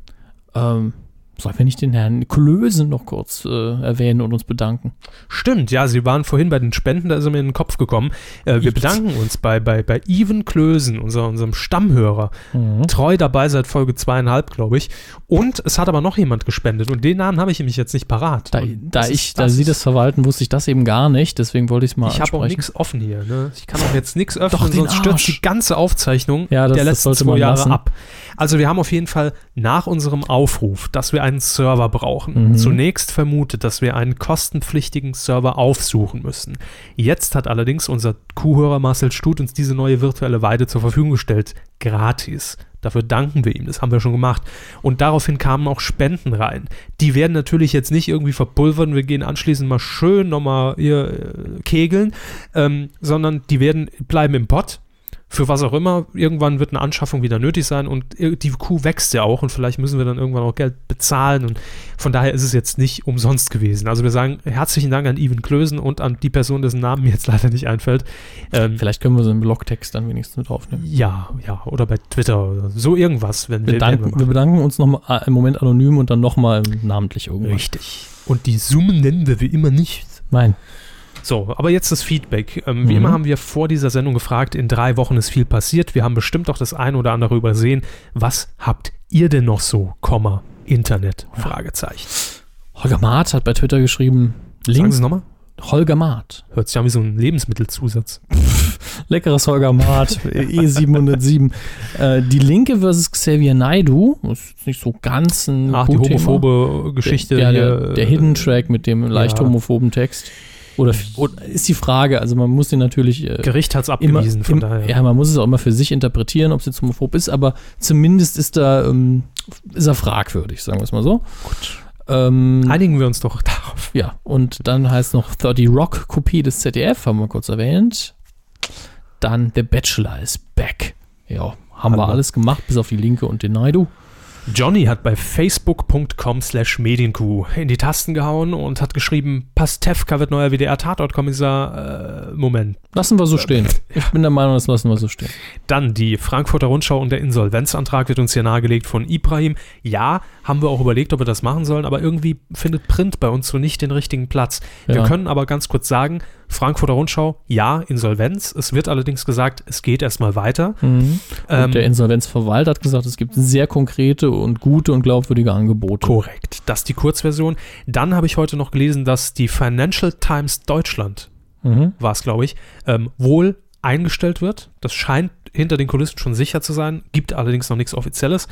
Ähm, Sollen wir nicht den Herrn Klöse noch kurz äh, erwähnen und uns bedanken? Stimmt, ja, Sie waren vorhin bei den Spenden, da ist er mir in den Kopf gekommen. Äh, wir bedanken uns bei, bei, bei Even Klösen, unser, unserem Stammhörer. Mhm. Treu dabei seit Folge zweieinhalb, glaube ich. Und es hat aber noch jemand gespendet und den Namen habe ich nämlich jetzt nicht parat. Da, da, ich, da Sie das verwalten, wusste ich das eben gar nicht, deswegen wollte ich es mal ansprechen. Ich habe auch nichts offen hier, ne? Ich kann auch jetzt nichts öffnen, Doch, sonst stürzt die ganze Aufzeichnung ja, das, der letzten zwei Jahre lassen. ab. Also wir haben auf jeden Fall nach unserem Aufruf, dass wir einen Server brauchen, mhm. zunächst vermutet, dass wir einen kostenpflichtigen Server aufsuchen müssen. Jetzt hat allerdings unser Kuhhörer Marcel Stut uns diese neue virtuelle Weide zur Verfügung gestellt, gratis. Dafür danken wir ihm, das haben wir schon gemacht. Und daraufhin kamen auch Spenden rein. Die werden natürlich jetzt nicht irgendwie verpulvern, wir gehen anschließend mal schön nochmal hier äh, kegeln, ähm, sondern die werden bleiben im Pott. für was auch immer, irgendwann wird eine Anschaffung wieder nötig sein und die Kuh wächst ja auch und vielleicht müssen wir dann irgendwann auch Geld bezahlen und von daher ist es jetzt nicht umsonst gewesen. Also wir sagen herzlichen Dank an Ivan Klösen und an die Person, dessen Namen mir jetzt leider nicht einfällt. Ähm, vielleicht können wir so einen Blogtext dann wenigstens mit aufnehmen. Ja, ja, oder bei Twitter oder so irgendwas. Wenn wir, bedanken, wir, wir bedanken uns nochmal im Moment anonym und dann nochmal namentlich irgendwann. Richtig. Und die Summen nennen wir wie immer nicht. Nein. So, aber jetzt das Feedback. Ähm, wie mhm. immer haben wir vor dieser Sendung gefragt, in drei Wochen ist viel passiert. Wir haben bestimmt auch das ein oder andere übersehen. Was habt ihr denn noch so? Komma, Internet, ja. Fragezeichen. Holger Maat hat bei Twitter geschrieben. Link. Sagen Sie nochmal? Holger Maat. Hört sich an wie so ein Lebensmittelzusatz. Leckeres Holger Maat, E siebenhundertsieben. äh, die Linke versus Xavier Naidoo, das ist nicht so ganz ein Ach, die homophobe Geschichte. Der, der, der, der Hidden Track mit dem leicht ja. homophoben Text. Oder, oder ist die Frage, also man muss den natürlich... Äh, Gericht hat es abgewiesen, immer, von im, daher. Ja, man muss es auch immer für sich interpretieren, ob es jetzt homophob ist, aber zumindest ist, da, ähm, ist er fragwürdig, sagen wir es mal so. Gut. Ähm, Einigen wir uns doch darauf. Ja, und dann heißt noch dreißig Rock, Kopie des Z D F, haben wir kurz erwähnt. Dann The Bachelor is back. Ja, haben Hallo. wir alles gemacht, bis auf die Linke und den Naidoo. Johnny hat bei facebook.com slash Medienkuh in die Tasten gehauen und hat geschrieben, Pastewka wird neuer W D R-Tatortkommissar, äh, Moment. Lassen wir so stehen. Ich bin der Meinung, das lassen wir so stehen. Dann die Frankfurter Rundschau und der Insolvenzantrag wird uns hier nahegelegt von Ibrahim. Ja, haben wir auch überlegt, ob wir das machen sollen, aber irgendwie findet Print bei uns so nicht den richtigen Platz. Ja. Wir können aber ganz kurz sagen, Frankfurter Rundschau, ja, Insolvenz. Es wird allerdings gesagt, es geht erstmal weiter. Mhm. Ähm, der Insolvenzverwalter hat gesagt, es gibt sehr konkrete und gute und glaubwürdige Angebote. Korrekt. Das ist die Kurzversion. Dann habe ich heute noch gelesen, dass die Financial Times Deutschland, mhm. war es, glaube ich, ähm, wohl eingestellt wird. Das scheint hinter den Kulissen schon sicher zu sein. Gibt allerdings noch nichts Offizielles.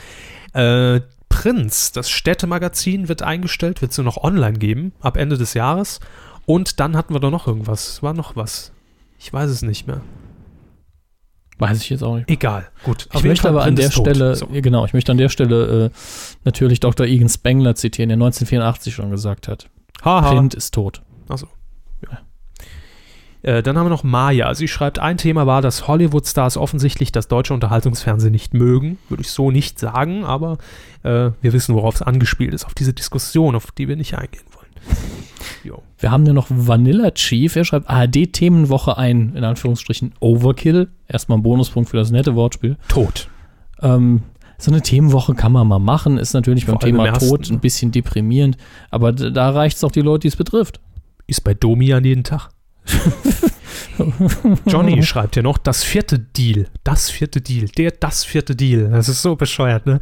Äh, Prinz, das Städtemagazin, wird eingestellt, wird es nur noch online geben, ab Ende des Jahres. Und dann hatten wir doch noch irgendwas. War noch was. Ich weiß es nicht mehr. Weiß ich jetzt auch nicht mehr. Egal, gut. Ich möchte aber an der Stelle, so. genau, ich möchte an der Stelle äh, natürlich Doktor Egan Spengler zitieren, der neunzehnhundertvierundachtzig schon gesagt hat. Haha. Print ist tot. Achso. Ja. Äh, dann haben wir noch Maya. Sie schreibt, ein Thema war, dass Hollywood-Stars offensichtlich das deutsche Unterhaltungsfernsehen nicht mögen. Würde ich so nicht sagen, aber äh, wir wissen, worauf es angespielt ist. Auf diese Diskussion, auf die wir nicht eingehen wollen. Jo. Wir haben ja noch Vanilla Chief, er schreibt A R D-Themenwoche ein, in Anführungsstrichen Overkill, erstmal ein Bonuspunkt für das nette Wortspiel. Tod. Ähm, so eine Themenwoche kann man mal machen, ist natürlich vor beim Thema Tod ein bisschen deprimierend, aber d- da reicht es auch die Leute, die es betrifft. Ist bei Domi an jeden Tag. Johnny schreibt ja noch, das vierte Deal, das vierte Deal, der das vierte Deal, das ist so bescheuert, ne?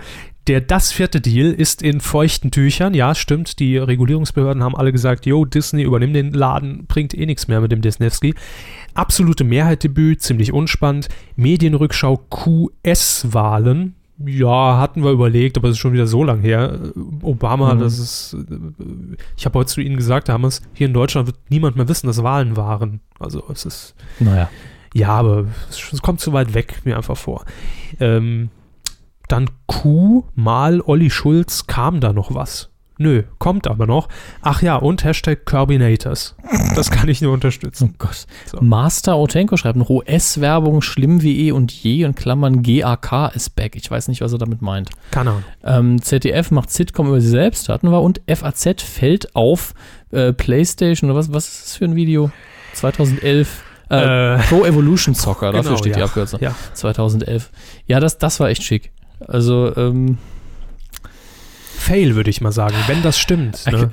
Der das vierte Deal ist in feuchten Tüchern. Ja, stimmt, die Regulierungsbehörden haben alle gesagt, jo, Disney, übernimm den Laden, bringt eh nichts mehr mit dem Disnevsky. Absolute Mehrheitsdebüt, ziemlich unspannend. Medienrückschau Q S-Wahlen. Ja, hatten wir überlegt, aber es ist schon wieder so lang her. Obama, mhm. das ist, ich habe heute zu Ihnen gesagt, damals, hier in Deutschland wird niemand mehr wissen, dass Wahlen waren. Also es ist, naja. Ja, aber es kommt zu weit weg, mir einfach vor. Ähm, Dann Q mal Olli Schulz, kam da noch was? Nö, kommt aber noch. Ach ja, und Hashtag Curbinators. Das kann ich nur unterstützen. Oh Gott. So. Master Otenko schreibt noch O S-Werbung, schlimm wie eh und je und Klammern G A K ist back. Ich weiß nicht, was er damit meint. Keine Ahnung. Ähm, Z D F macht Sitcom über sie selbst, hatten wir. Und F A Z fällt auf äh, PlayStation oder was? Was ist das für ein Video? zweitausendelf Äh, äh, Pro Evolution Soccer, genau, dafür steht ja. die Abkürzung. Ja. zweitausendelf Ja, das, das war echt schick. Also, ähm, Fail, würde ich mal sagen, wenn das stimmt. Ne?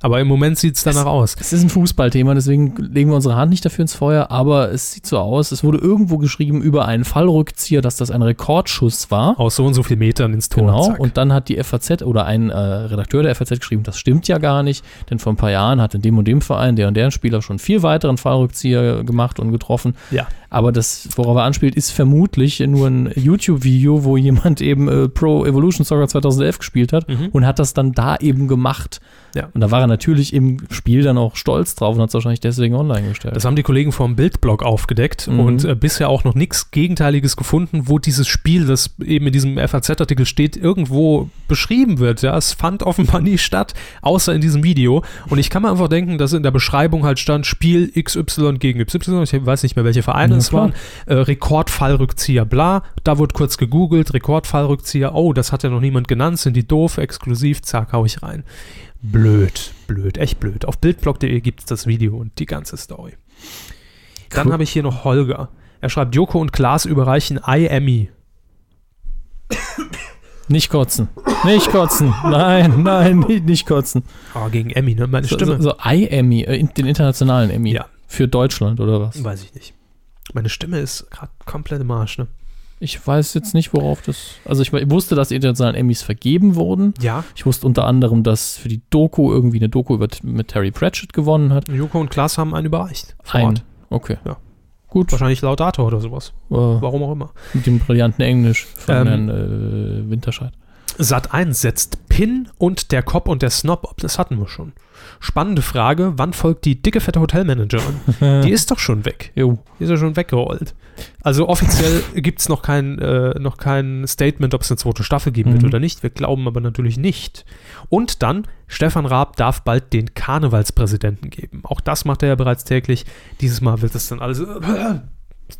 Aber im Moment sieht es danach aus. Es ist ein Fußballthema, deswegen legen wir unsere Hand nicht dafür ins Feuer, aber es sieht so aus. Es wurde irgendwo geschrieben über einen Fallrückzieher, dass das ein Rekordschuss war. Aus so und so viel Metern ins Tor. Genau, zack. Und dann hat die F A Z oder ein äh, Redakteur der F A Z geschrieben, das stimmt ja gar nicht, denn vor ein paar Jahren hat in dem und dem Verein der und deren Spieler schon viel weiteren Fallrückzieher gemacht und getroffen. Ja. Aber das, worauf er anspielt, ist vermutlich nur ein YouTube-Video, wo jemand eben äh, Pro Evolution Soccer zweitausendelf gespielt hat mhm. und hat das dann da eben gemacht. Ja. Und da waren natürlich im Spiel dann auch stolz drauf und hat es wahrscheinlich deswegen online gestellt. Das haben die Kollegen vom Bildblog aufgedeckt mhm. und äh, bisher auch noch nichts Gegenteiliges gefunden, wo dieses Spiel, das eben in diesem F A Z-Artikel steht, irgendwo beschrieben wird. Ja, es fand offenbar nie statt, außer in diesem Video. Und ich kann mir einfach denken, dass in der Beschreibung halt stand, Spiel X Y gegen Y Y, ich weiß nicht mehr, welche Vereine ja, es waren, äh, Rekordfallrückzieher, bla, da wurde kurz gegoogelt, Rekordfallrückzieher, oh, das hat ja noch niemand genannt, sind die doof, exklusiv, zack, hau ich rein. Blöd, blöd, echt blöd. Auf bildblog punkt de gibt es das Video und die ganze Story. Dann cool. habe ich hier noch Holger. Er schreibt, Joko und Klaas überreichen I M I. Nicht kotzen. Nicht kotzen. Nein, nein, nicht, nicht kotzen. Oh, gegen Emmy, ne? Meine so, Stimme. So, so I-Emmy, äh, den internationalen Emmy. Ja. Für Deutschland oder was? Weiß ich nicht. Meine Stimme ist gerade komplett im Arsch, ne? Ich weiß jetzt nicht, worauf das... Also ich wusste, dass die internationalen Emmys vergeben wurden. Ja. Ich wusste unter anderem, dass für die Doku irgendwie eine Doku über, mit Terry Pratchett gewonnen hat. Joko und Klaas haben einen überreicht. Einen, okay. Ja. Gut. Wahrscheinlich Laudator oder sowas. Äh, Warum auch immer. Mit dem brillanten Englisch von ähm, Herrn äh, Winterscheid. Sat eins setzt Pin und der Cop und der Snob ab. Das hatten wir schon. Spannende Frage, wann folgt die dicke, fette Hotelmanagerin? Die ist doch schon weg. Jo. Die ist ja schon weggerollt. Also offiziell gibt es noch kein, äh, noch kein Statement, ob es eine zweite Staffel geben mhm. wird oder nicht. Wir glauben aber natürlich nicht. Und dann, Stefan Raab darf bald den Karnevalspräsidenten geben. Auch das macht er ja bereits täglich. Dieses Mal wird es dann alles... Äh,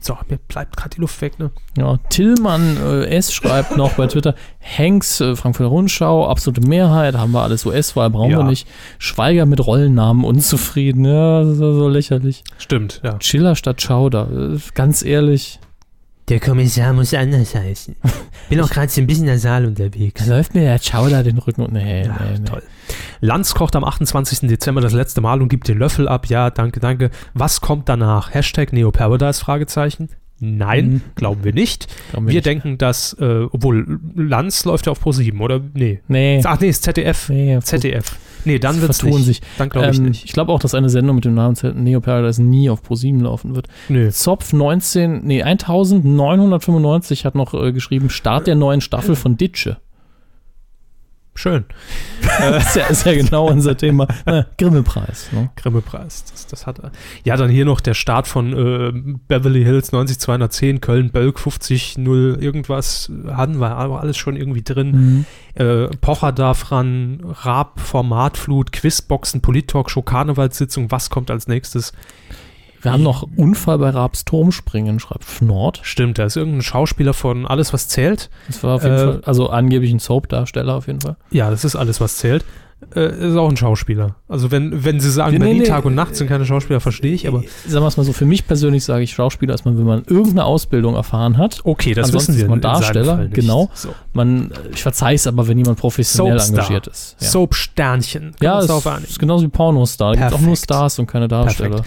So, mir bleibt gerade die Luft weg, ne? Ja, Tillmann äh, S. schreibt noch bei Twitter, Hanks, äh, Frankfurter Rundschau, absolute Mehrheit, haben wir alles U S-Wahl, brauchen ja. wir nicht. Schweiger mit Rollennamen unzufrieden, ja, das ist so lächerlich. Stimmt, ja. Chiller statt Schauder, ganz ehrlich. Der Kommissar muss anders heißen. Bin auch gerade so ein bisschen nasal unterwegs. Da läuft mir der Schauder den Rücken und nee, ja, nee, nee. Toll. Lanz kocht am achtundzwanzigsten Dezember das letzte Mal und gibt den Löffel ab. Ja, danke, danke. Was kommt danach? Hashtag Neoparadise, Fragezeichen. Nein, mhm. glauben wir nicht. Glauben wir wir nicht. denken, dass, äh, obwohl Lanz läuft ja auf Pro sieben, oder? Nee. nee. Ach nee, ist Z D F. Nee, Z D F. Nee, dann wird es nicht. Sich. Dann glaube ähm, ich nicht. Ich glaube auch, dass eine Sendung mit dem Namen Neo Paradise nie auf Pro sieben laufen wird. Nee. Zopf neunzehn, nee, neunzehnhundertfünfundneunzig hat noch äh, geschrieben, Start der neuen Staffel von Ditsche. Schön. Das ist ja, ist ja genau unser Thema. Na, Grimme-Preis. Ne? Grimme-Preis, das, das hat er. Ja, dann hier noch der Start von äh, Beverly Hills neunzig zweihundertzehn, Köln-Bölk fünfzig null irgendwas, hatten wir aber alles schon irgendwie drin. Mhm. Äh, Pocher darf ran, Raab, Formatflut, Quizboxen, Polit-Talkshow, Karnevalssitzung, was kommt als nächstes? Wir haben noch Unfall bei Raabs Turmspringen, schreibt Fnord. Stimmt, da ist irgendein Schauspieler von Alles, was zählt. Das war auf jeden äh, Fall, also angeblich ein Soap-Darsteller auf jeden Fall. Ja, das ist Alles, was zählt. Äh, ist auch ein Schauspieler. Also wenn, wenn sie sagen, nee, Berlin nee, Tag und Nacht sind keine Schauspieler, verstehe ich, aber... Sagen wir es mal so, für mich persönlich sage ich Schauspieler erstmal, wenn man irgendeine Ausbildung erfahren hat. Okay, das ansonsten wissen wir in Darsteller, Fall nicht. Genau. So. Man, ich verzeihe es aber, wenn jemand professionell Soapstar. Engagiert ist. Ja. Soap-Sternchen. Ja, das ist genauso wie Pornostar. Da gibt es auch nur Stars und keine Darsteller.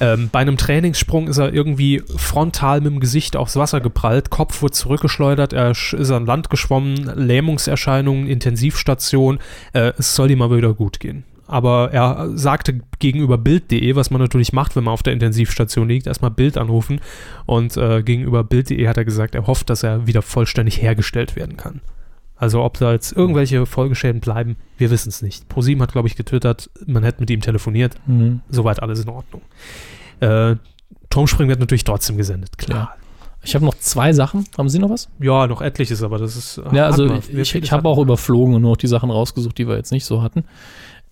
Ähm, bei einem Trainingssprung ist er irgendwie frontal mit dem Gesicht aufs Wasser geprallt, Kopf wurde zurückgeschleudert, er ist an Land geschwommen, Lähmungserscheinungen, Intensivstation, äh, es soll ihm aber wieder gut gehen. Aber er sagte gegenüber Bild punkt de, was man natürlich macht, wenn man auf der Intensivstation liegt, erstmal Bild anrufen und äh, gegenüber Bild punkt de hat er gesagt, er hofft, dass er wieder vollständig hergestellt werden kann. Also ob da jetzt irgendwelche Folgeschäden bleiben, wir wissen es nicht. ProSieben hat, glaube ich, getwittert, man hätte mit ihm telefoniert. Mhm. Soweit alles in Ordnung. Äh, Turmspringen wird natürlich trotzdem gesendet, klar. Ja. Ich habe noch zwei Sachen. Haben Sie noch was? Ja, noch etliches, aber das ist... Ja, also ich, ich habe auch überflogen und nur noch die Sachen rausgesucht, die wir jetzt nicht so hatten.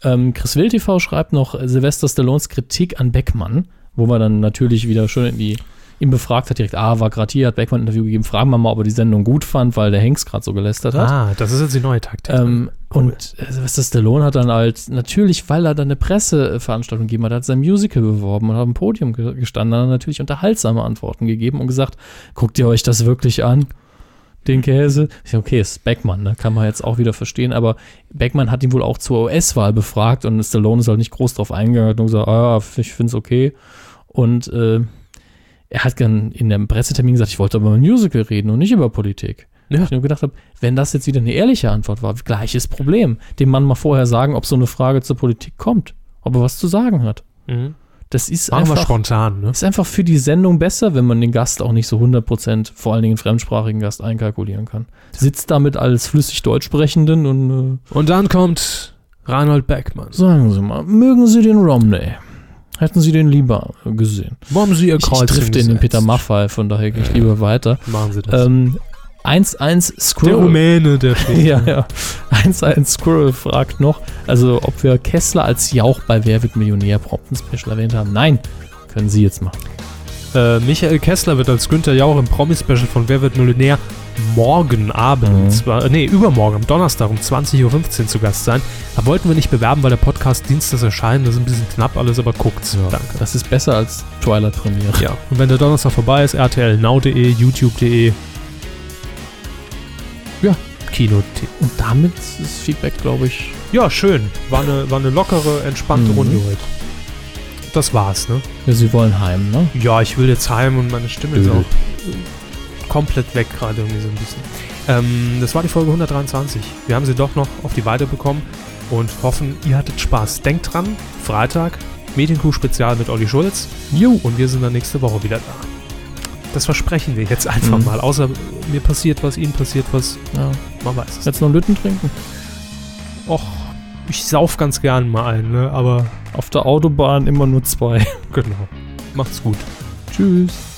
Ähm, Chris Will T V schreibt noch Sylvester Stallones Kritik an Beckmann, wo man dann natürlich wieder schön in die... Ihn befragt hat direkt, ah, war gerade hier, hat Beckmann ein Interview gegeben, fragen wir mal, ob er die Sendung gut fand, weil der Hanks gerade so gelästert hat. Ah, das ist jetzt die neue Taktik. Ähm, cool. Und Sylvester Stallone hat dann halt, natürlich, weil er dann eine Presseveranstaltung gegeben hat, hat sein Musical beworben und hat am Podium gestanden, hat er natürlich unterhaltsame Antworten gegeben und gesagt, guckt ihr euch das wirklich an? Den Käse. Ich sage, okay, ist Beckmann, ne? Kann man jetzt auch wieder verstehen, aber Beckmann hat ihn wohl auch zur U S-Wahl befragt und Stallone ist halt nicht groß drauf eingegangen und gesagt, ah, ich finde es okay. Und, äh, er hat dann in dem Pressetermin gesagt, ich wollte aber über Musical reden und nicht über Politik. Ja. Ich nur gedacht habe, wenn das jetzt wieder eine ehrliche Antwort war, gleiches Problem. Dem Mann mal vorher sagen, ob so eine Frage zur Politik kommt, ob er was zu sagen hat. Mhm. Das ist Machen einfach, wir spontan, ne? Ist einfach für die Sendung besser, wenn man den Gast auch nicht so hundert Prozent, vor allen Dingen fremdsprachigen Gast, einkalkulieren kann. Sitzt damit als flüssig Deutsch sprechenden und... Äh, und dann kommt Reinhold Beckmann. Sagen Sie mal, mögen Sie den Romney? Hätten Sie den lieber gesehen? Warum Sie Ihr Kreuz? Ich trifft den in Peter Maffay, von daher gehe ich lieber weiter. Machen Sie das. Ähm, eins eins Squirrel. Der Rumäne, der steht. ja, ja. eins eins Squirrel fragt noch, also ob wir Kessler als Jauch bei Wer wird Millionär Prompten-Special erwähnt haben. Nein, können Sie jetzt machen. Äh, Michael Kessler wird als Günther Jauch im Promi-Special von Wer wird Millionär morgen Abend, mhm. zwar, nee, übermorgen, am Donnerstag um zwanzig Uhr fünfzehn zu Gast sein. Da wollten wir nicht bewerben, weil der Podcast dienstags erscheint. Das ist ein bisschen knapp alles, aber guckt's. Ja, danke. Das ist besser als Twilight-Premiere. Ja, und wenn der Donnerstag vorbei ist, r t l now punkt d e, youtube punkt d e, ja, Kino. Und damit ist das Feedback, glaube ich... Ja, schön. War eine, war eine lockere, entspannte mhm. Runde heute. Das war's, ne? Ja, Sie wollen heim, ne? Ja, ich will jetzt heim und meine Stimme ist auch komplett weg gerade irgendwie so ein bisschen. Ähm, das war die Folge hundertdreiundzwanzig. Wir haben sie doch noch auf die Weide bekommen und hoffen, ihr hattet Spaß. Denkt dran, Freitag, Medienkuh-Spezial mit Olli Schulz. Jo. Und wir sind dann nächste Woche wieder da. Das versprechen wir jetzt einfach mhm. mal. Außer mir passiert was, Ihnen passiert was. Ja. Man weiß es. Jetzt noch Lütten trinken? Och, ich sauf ganz gern mal ein, ne? Aber auf der Autobahn immer nur zwei. Genau. Macht's gut. Tschüss.